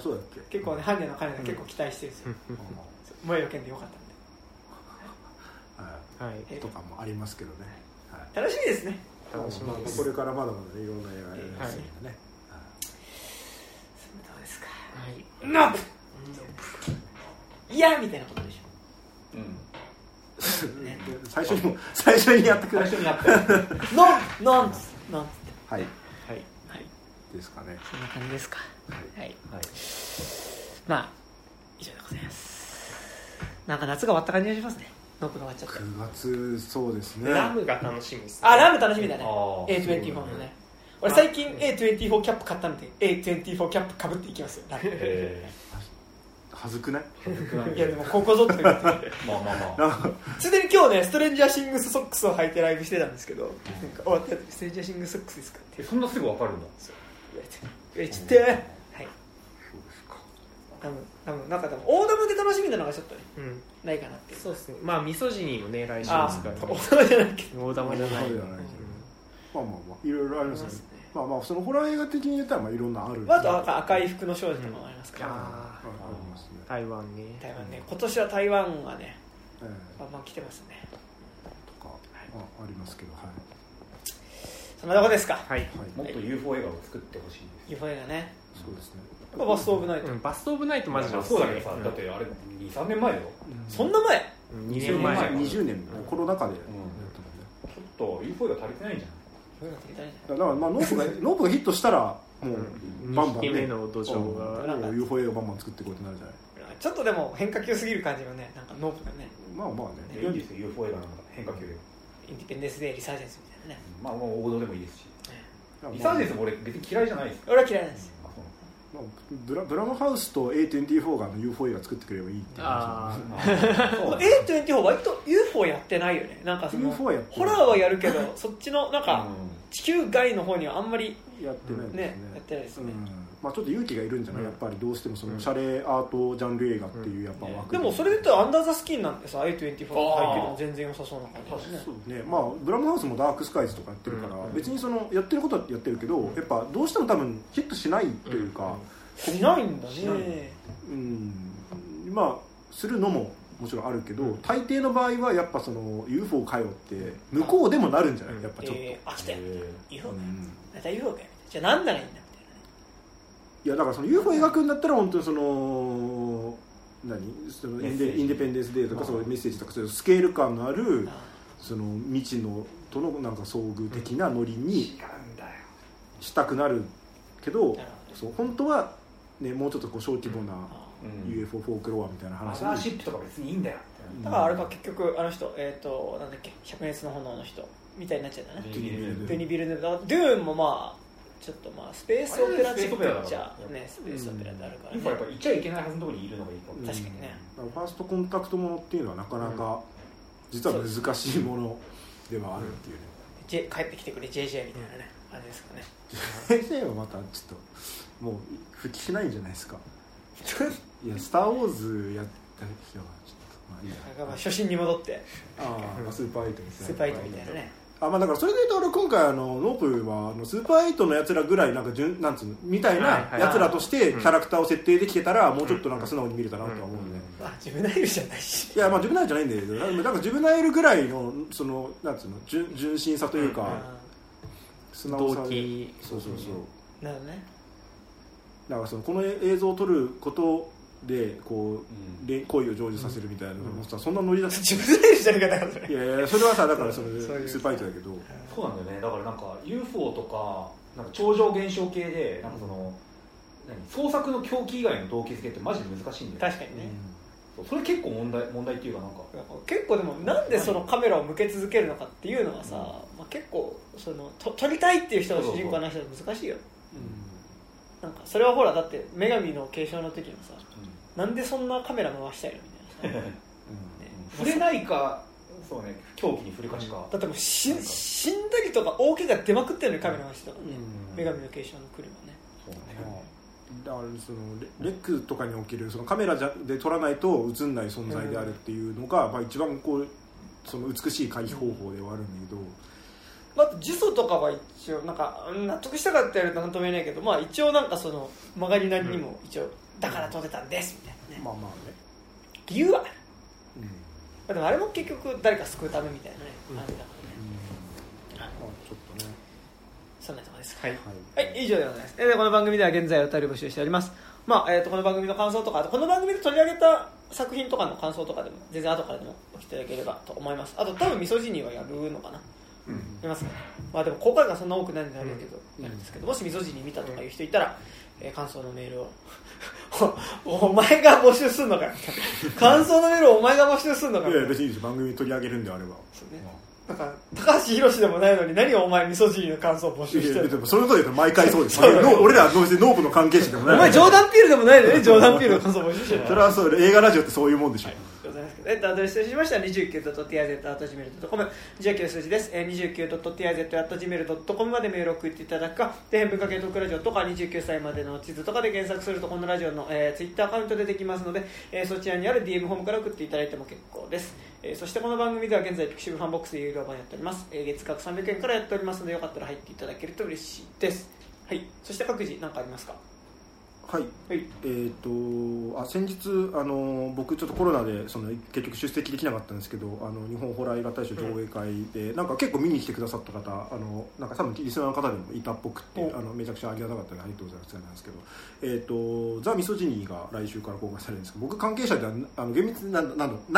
そうだっけ。結構ね、ハンネの金田結構期待してるんですよ。萌えの件でよかったんで。はい、とかもありますけどね。はい、楽しみですね。楽しみです。これからまだまだいろんな映画ありますんでね。どうですか。はい。ノープ。いやみたいなことでしょ。うん。最初にやってくれ。ノンノン。はい。ですかね、そんな感じですか。はい、はいはい、まあ以上でございます。なんか夏が終わった感じがしますね。ノックが終わっちゃった9月。そうですね、ラムが楽しみです、ね、あ、ラム楽しみだね。 A24 の ね、俺最近 A24 キャップ買ったので A24 キャップかぶっていきますよ。はずくない？いやでもここぞって言ってすでに今日ね、ストレンジャーシングスソックスを履いてライブしてたんですけど、なんか終わった後、ストレンジャーシングスソックスですかってそんなすぐ分かるんだ。ちって、はい。そうですか。多分なんかオーダムで楽しみなのがちょっとね、うん、ないかなって。そうですね。まあミソジニーもね来週ですから、ね。オーダムじゃないけど。オーダムじゃない。うん、まあまあまあいろいろありますね。まあまあそのホラー映画的に言ったらまあいろんなある、ね。あと赤い服の少女とかもありますから。うん、ありますね。台湾ね。今年は台湾がね、まあまあ来てますね。とか、はい、ありますけど、はい。そんなとこですか。はい、もっと UFO 映画を作ってほしいです。UFO 映画ね。そうですね。バストオブナイト。バストオブナイトマジで。そうだけどさ、だってあれ2、3年前よ。そんな前？2年前。20年コロナ禍で。ちょっと UFO 映画足りてないんじゃない？だからまあノープがヒットしたらもうバンバンね。2期目の土壌が UFO 映画バンバン作っていこうってなるじゃない。ちょっとでも変化球すぎる感じがね、なんかノープがね。まあまあね。いいんですよ UFO 映画なんか変化球。インディペンデンスでリサージェンスみたいなね。まあまあ王道でもいいですし。リサージェンスも俺別に嫌いじゃないです。俺は嫌いなんですよ。ブラムハウスと A24 が UFO 映画作ってくればいいっていう話。A24 割と UFO やってないよね。なんかそのホラーはやるけど、そっちのなんか地球外の方にはあんまりやってないですね。やってないですね。まあちょっと勇気がいるんじゃない。やっぱりどうしてもそのシャレアートジャンル映画っていうやっぱ枠でもそれで言ったらアンダーザスキンなんてさ A24 の入ってても全然良さそうな感じですね。まあブラムハウスもダークスカイズとかやってるから別にそのやってることはやってるけど、やっぱどうしても多分ヒットしないというかしないんだね。まあするのももちろんあるけど、大抵の場合はやっぱその UFO かよって向こうでもなるんじゃない。やっぱちょっと飽きたよ UFO かよ、また UFO かよ、じゃあ何ならいいんだ。いやだからその UFO 描くんだったら本当にその何そのインデペンデンスデーとかそういうメッセージとかそういうスケール感のあるその未知のとのなんか遭遇的なノリにしたくなるけど、そう本当はねもうちょっとこう小規模な UFO フォークロアみたいな話に。マザーシップとか別にいいんだよ。だからあれか結局あの人なんだっけ灼熱の炎の人みたいになっちゃうんだね。ドゥニビルヌ。ドゥーンもまあ。ちょっとまあスペースオペラチックっちゃね、スペースオペラであるからね。やっぱ行っちゃいけないはずのところにいるのがいいかも。確かにね。ファーストコンタクトものっていうのはなかなか実は難しいものではあるっていうね。帰ってきてくれ JJ みたいなね、あれですかね。JJ はまたちょっともう復帰しないんじゃないですか。いやスターウォーズやった人はちょっとまあいいや。初心に戻って。ああスーパーエイトみたいな。スーパーエイトみたいなね。あまあ、だからそれで言うと俺今回ノープはスーパーエイトのやつらぐらいなんかなんつうのみたいなやつらとしてキャラクターを設定できてたらもうちょっとなんか素直に見れたなとは思うんで、ジュブナイルじゃないし、いやまあジュブナイルじゃないんだけど、なんかジュブナイルぐらいのそのなんつうの純真さというか素直さ、そうなるね。だからそのこの映像を撮ることでこう恋を成就させるみたいなのもさ、そんなノリだった自分でじゃねえか。だからいやいやそれはさ、だからそのスーパーエイトだけど、そうなんだよね。だからなんか UFO とかなんか超常現象系でなんかその創作の狂気以外の動機づけってマジで難しいんだよ。確かにね。それ結構問題っていうかなんか結構でもなんでそのカメラを向け続けるのかっていうのはさ、まあ結構その撮りたいっていう人の主人公の話だと難しいよ。なんかそれはほらだって女神の継承の時のさ。なんでそんなカメラ回したいのみたいな、ね、触れないか、そうね、狂気に触れかしか。だってもう死んだりとか大怪我出まくってるのにカメラ回してたからね、女神の継承の車ね。そうね、だからそのレックとかにおけるそのカメラで撮らないと映んない存在であるっていうのが、まあ、一番こうその美しい回避方法ではあるんだけど、まあ、呪詛とかは一応なんか納得したかってやると何とも言えないけど、まあ、一応なんかその曲がりなりにも一応、うん、だから撮ってたんですみたいなね、まあまあね、理由はある、うん、まあ、でもあれも結局誰か救うためみたいなね、うん、あれだからね、うん、はい、まあ、ちょっとねそんなとこですか、はい、はいはい、以上でございます。でこの番組では現在お便り募集しております。まあこの番組の感想とか、あとこの番組で取り上げた作品とかの感想とかでも全然後からでもお聞きいただければと思います。あと多分みそじにはやるのかな、うん、いますね。まあでも公開がそんな多くないんだろうけど、うん、なんですけど、もしみそじに見たとかいう人いたら、感想のメールをお前が募集するのか感想のメールをお前が募集するのかいや別にいいです、番組取り上げるんであればそうね、なんか高橋宏でもないのに何をお前みそじの感想を募集してるの。そういうことで毎回そうですそう、ね、俺らノーブの関係者でもないお前ジョーダンピールでもないのにジョーダンピールの感想を募集してるそれはそう、映画ラジオってそういうもんでしょ、はい、アドレスとしましては 29.tiz@gmail.com、 19の数字です。 29.tiz@gmail.com までメールを送っていただくか、で文化系トークラジオとか29歳までの地図とかで検索するとこのラジオの、Twitter アカウント出てきますので、そちらにある DM ホームから送っていただいても結構です。そしてこの番組では現在ピクシブファンボックスで有料版やっております。月額300円からやっておりますので、よかったら入っていただけると嬉しいです。はい、そして各自何かありますか。はい、先日僕ちょっとコロナでその結局出席できなかったんですけど、日本ホラー映画大賞上映会で、うん、なんか結構見に来てくださった方、なんか多分リスナーの方でもいたっぽくて、めちゃくちゃありがたかったのでありがとうございますなんですけど、ザ・ミソジニーが来週から公開されるんですけど、僕関係者では厳密にな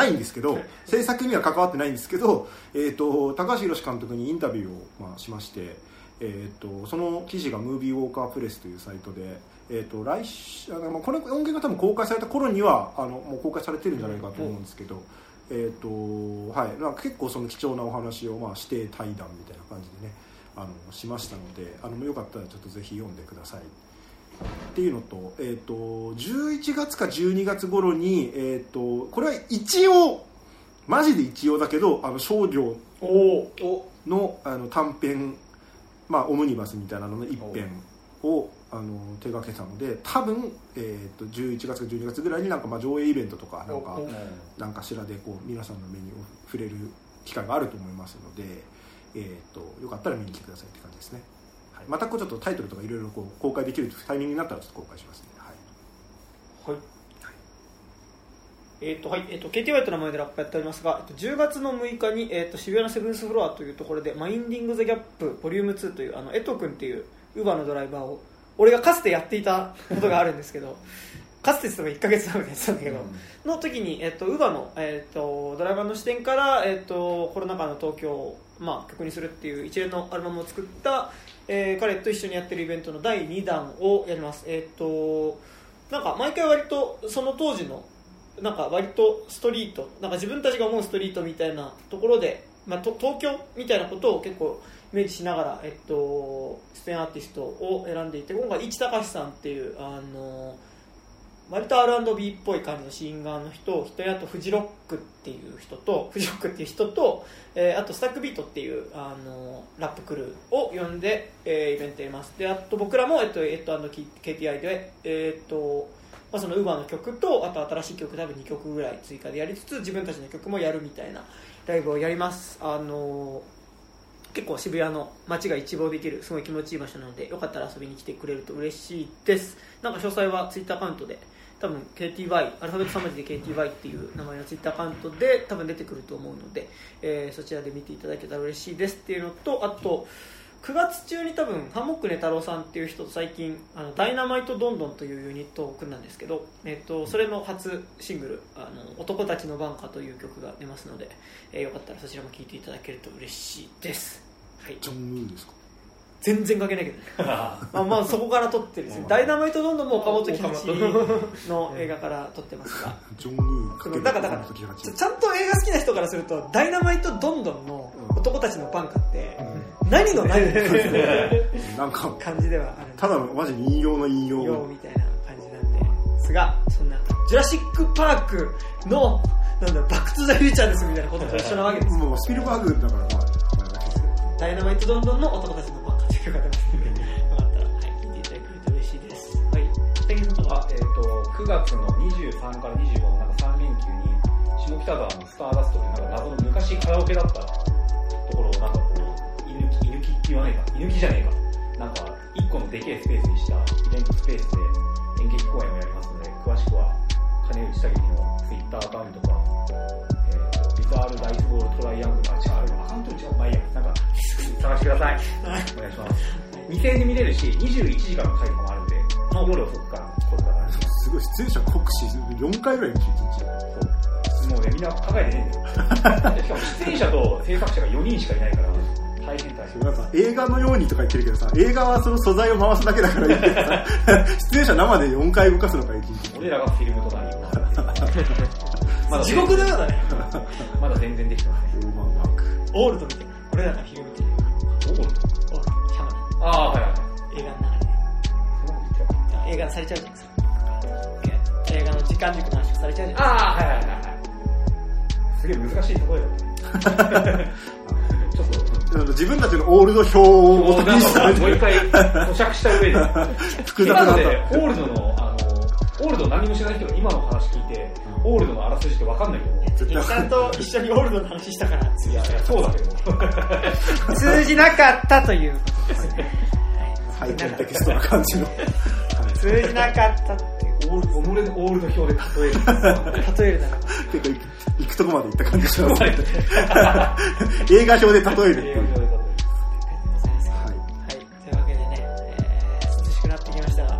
いんですけど、制作には関わってないんですけど、高橋宏監督にインタビューを、まあ、しまして、その記事がムービーウォーカープレスというサイトで、来週この音源が多分公開された頃にはもう公開されてるんじゃないかと思うんですけど、はい、なんか結構その貴重なお話を、まあ、指定対談みたいな感じでねしましたので、よかったらちょっとぜひ読んでくださいっていうのと、11月か12月頃に、これは一応マジで一応だけど商業の、短編、まあ、オムニバスみたいなのの一編を手掛けたので、多分、11月か12月ぐらいになんか、まあ、上映イベントとかなんかしらでこう皆さんの目に触れる機会があると思いますので、よかったら見に来てくださいって感じですね、はい、またこうちょっとタイトルとかいろいろ公開できるタイミングになったらちょっと公開しますね。はい、はい、KTワイトの名前でラップやっておりますが、10月の6日に、渋谷のセブンスフロアというところでマインディング・ザ・ギャップ Vol.2 という江藤君っていうウーバーのドライバーを俺がかつてやっていたことがあるんですけどかつてって言っても1ヶ月前にやってたんだけど、うん、の時に、Uber の、ドライバーの視点から、コロナ禍の東京を、まあ、曲にするっていう一連のアルバムを作った、彼と一緒にやってるイベントの第2弾をやります。なんか毎回割とその当時のなんか割とストリート、なんか自分たちが思うストリートみたいなところで、まあ、東京みたいなことを結構イメージしながら、出演アーティストを選んでいて、今回市隆さんっていう割と R&B っぽい感じのシンガーの人と、あとフジロックっていう人とあとスタックビートっていう、ラップクルーを呼んで、イベントやります。であと僕らもKTI でまあ、その Uber の曲とあと新しい曲多分2曲ぐらい追加でやりつつ自分たちの曲もやるみたいなライブをやります。結構渋谷の街が一望できるすごい気持ちいい場所なので、よかったら遊びに来てくれると嬉しいです。なんか詳細は Twitter アカウントで多分 KTY アルファベット3文字で KTY っていう名前の Twitter アカウントで多分出てくると思うので、そちらで見ていただけたら嬉しいですっていうのと、あと9月中に多分ハンモックネ太郎さんっていう人と最近ダイナマイトドンドンというユニットを組んだんですけど、それの初シングル男たちの晩夏という曲が出ますので、よかったらそちらも聴いていただけると嬉しいです。はい、ジャンルですか。全然関係ないけどねまあそこから撮ってるんですダイナマイトドンドンも岡本喜八の映画から撮ってますがジョンウーだからちゃんと映画好きな人からするとダイナマイトドンドンの男たちの晩夏って、何の何なんか感じではある、ただマジに引用の引用みたいな感じなんですが、そんなジュラシックパークのなんだバックトゥザフューチャーですみたいなことと一緒なわけです。もうスピルバーグだからまあダイナマイトどんどんの男たちのバックという方ですので、よかったら、はい、見ていただけると嬉しいです。はい、先日は9月の23から25のなんか3連休に下北沢のスターダストというなんか謎の昔カラオケだったところをなんかこう犬言わないか、居抜きじゃねえか。なんか、一個のでけえスペースにしたイベントスペースで演劇公演をやりますので、詳しくは、金内たけきのツイッターアカウントとか、ビザールダイスボールトライアングル、アカウントに違う、まあいいや、なんか、探してください。お願いします。2000円で見れるし、21時からの回とかもあるんで、夜遅くからの、これから。すごい、出演者酷使4回ぐらいの1日。そう。もうね、みんな抱えてねえんだよ。しかも出演者と制作者が4人しかいないから、大変大変。なんか映画のようにとか言ってるけどさ、映画はその素材を回すだけだからいいけどさ、出演者生で4回動かすのかいい。俺らがフィルムとなり。まだ地獄のようだね。まだ全然できてません。オールドみたいな。俺らがフィルムとなり。オールド。キャノン。ああ、はいはい。映画の中で。映画されちゃうじゃん。映画の時間軸の圧縮されちゃうじゃん。ああ、はいはいはい。すげえ難しいところよ。ちょっと。自分たちのオールド表をもう一回咀嚼した上で複雑なオールド何も知らない人が今の話聞いて、オールドのあらすじって分かんないけど、ちゃんと一緒にオールドの話したから、いやいやそうだけど通じなかったということですね。はい、背景テキストな感じの通じなかったっていう己のオールド表で例えるなら結構行くとこまで行った感じしますね。映画表で例える。映画表で例える。はい。というわけでね、涼しくなってきましたが、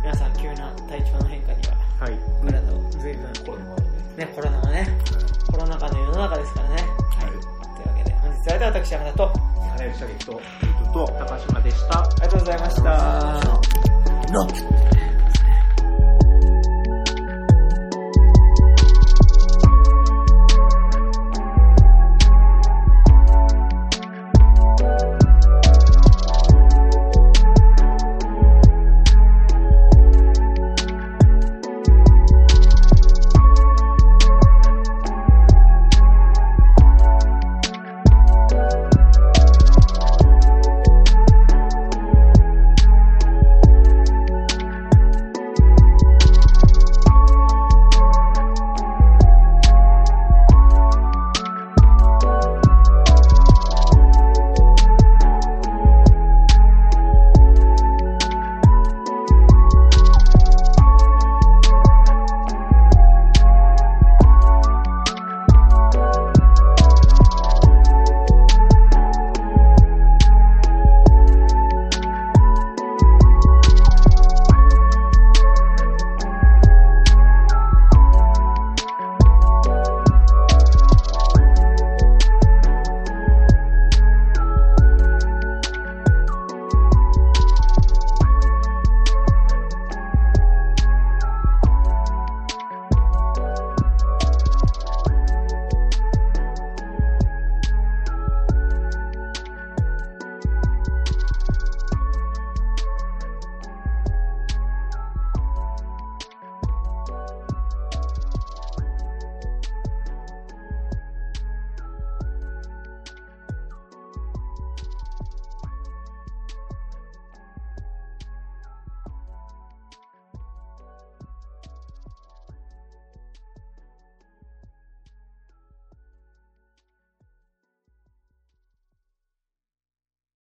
皆さん急な体調の変化には、はい、体を随分、ね、コロナのね、コロナ禍の世の中ですからね。はい。というわけで、本日は私、山田と、金内たけきと、高島でした。ありがとうございました。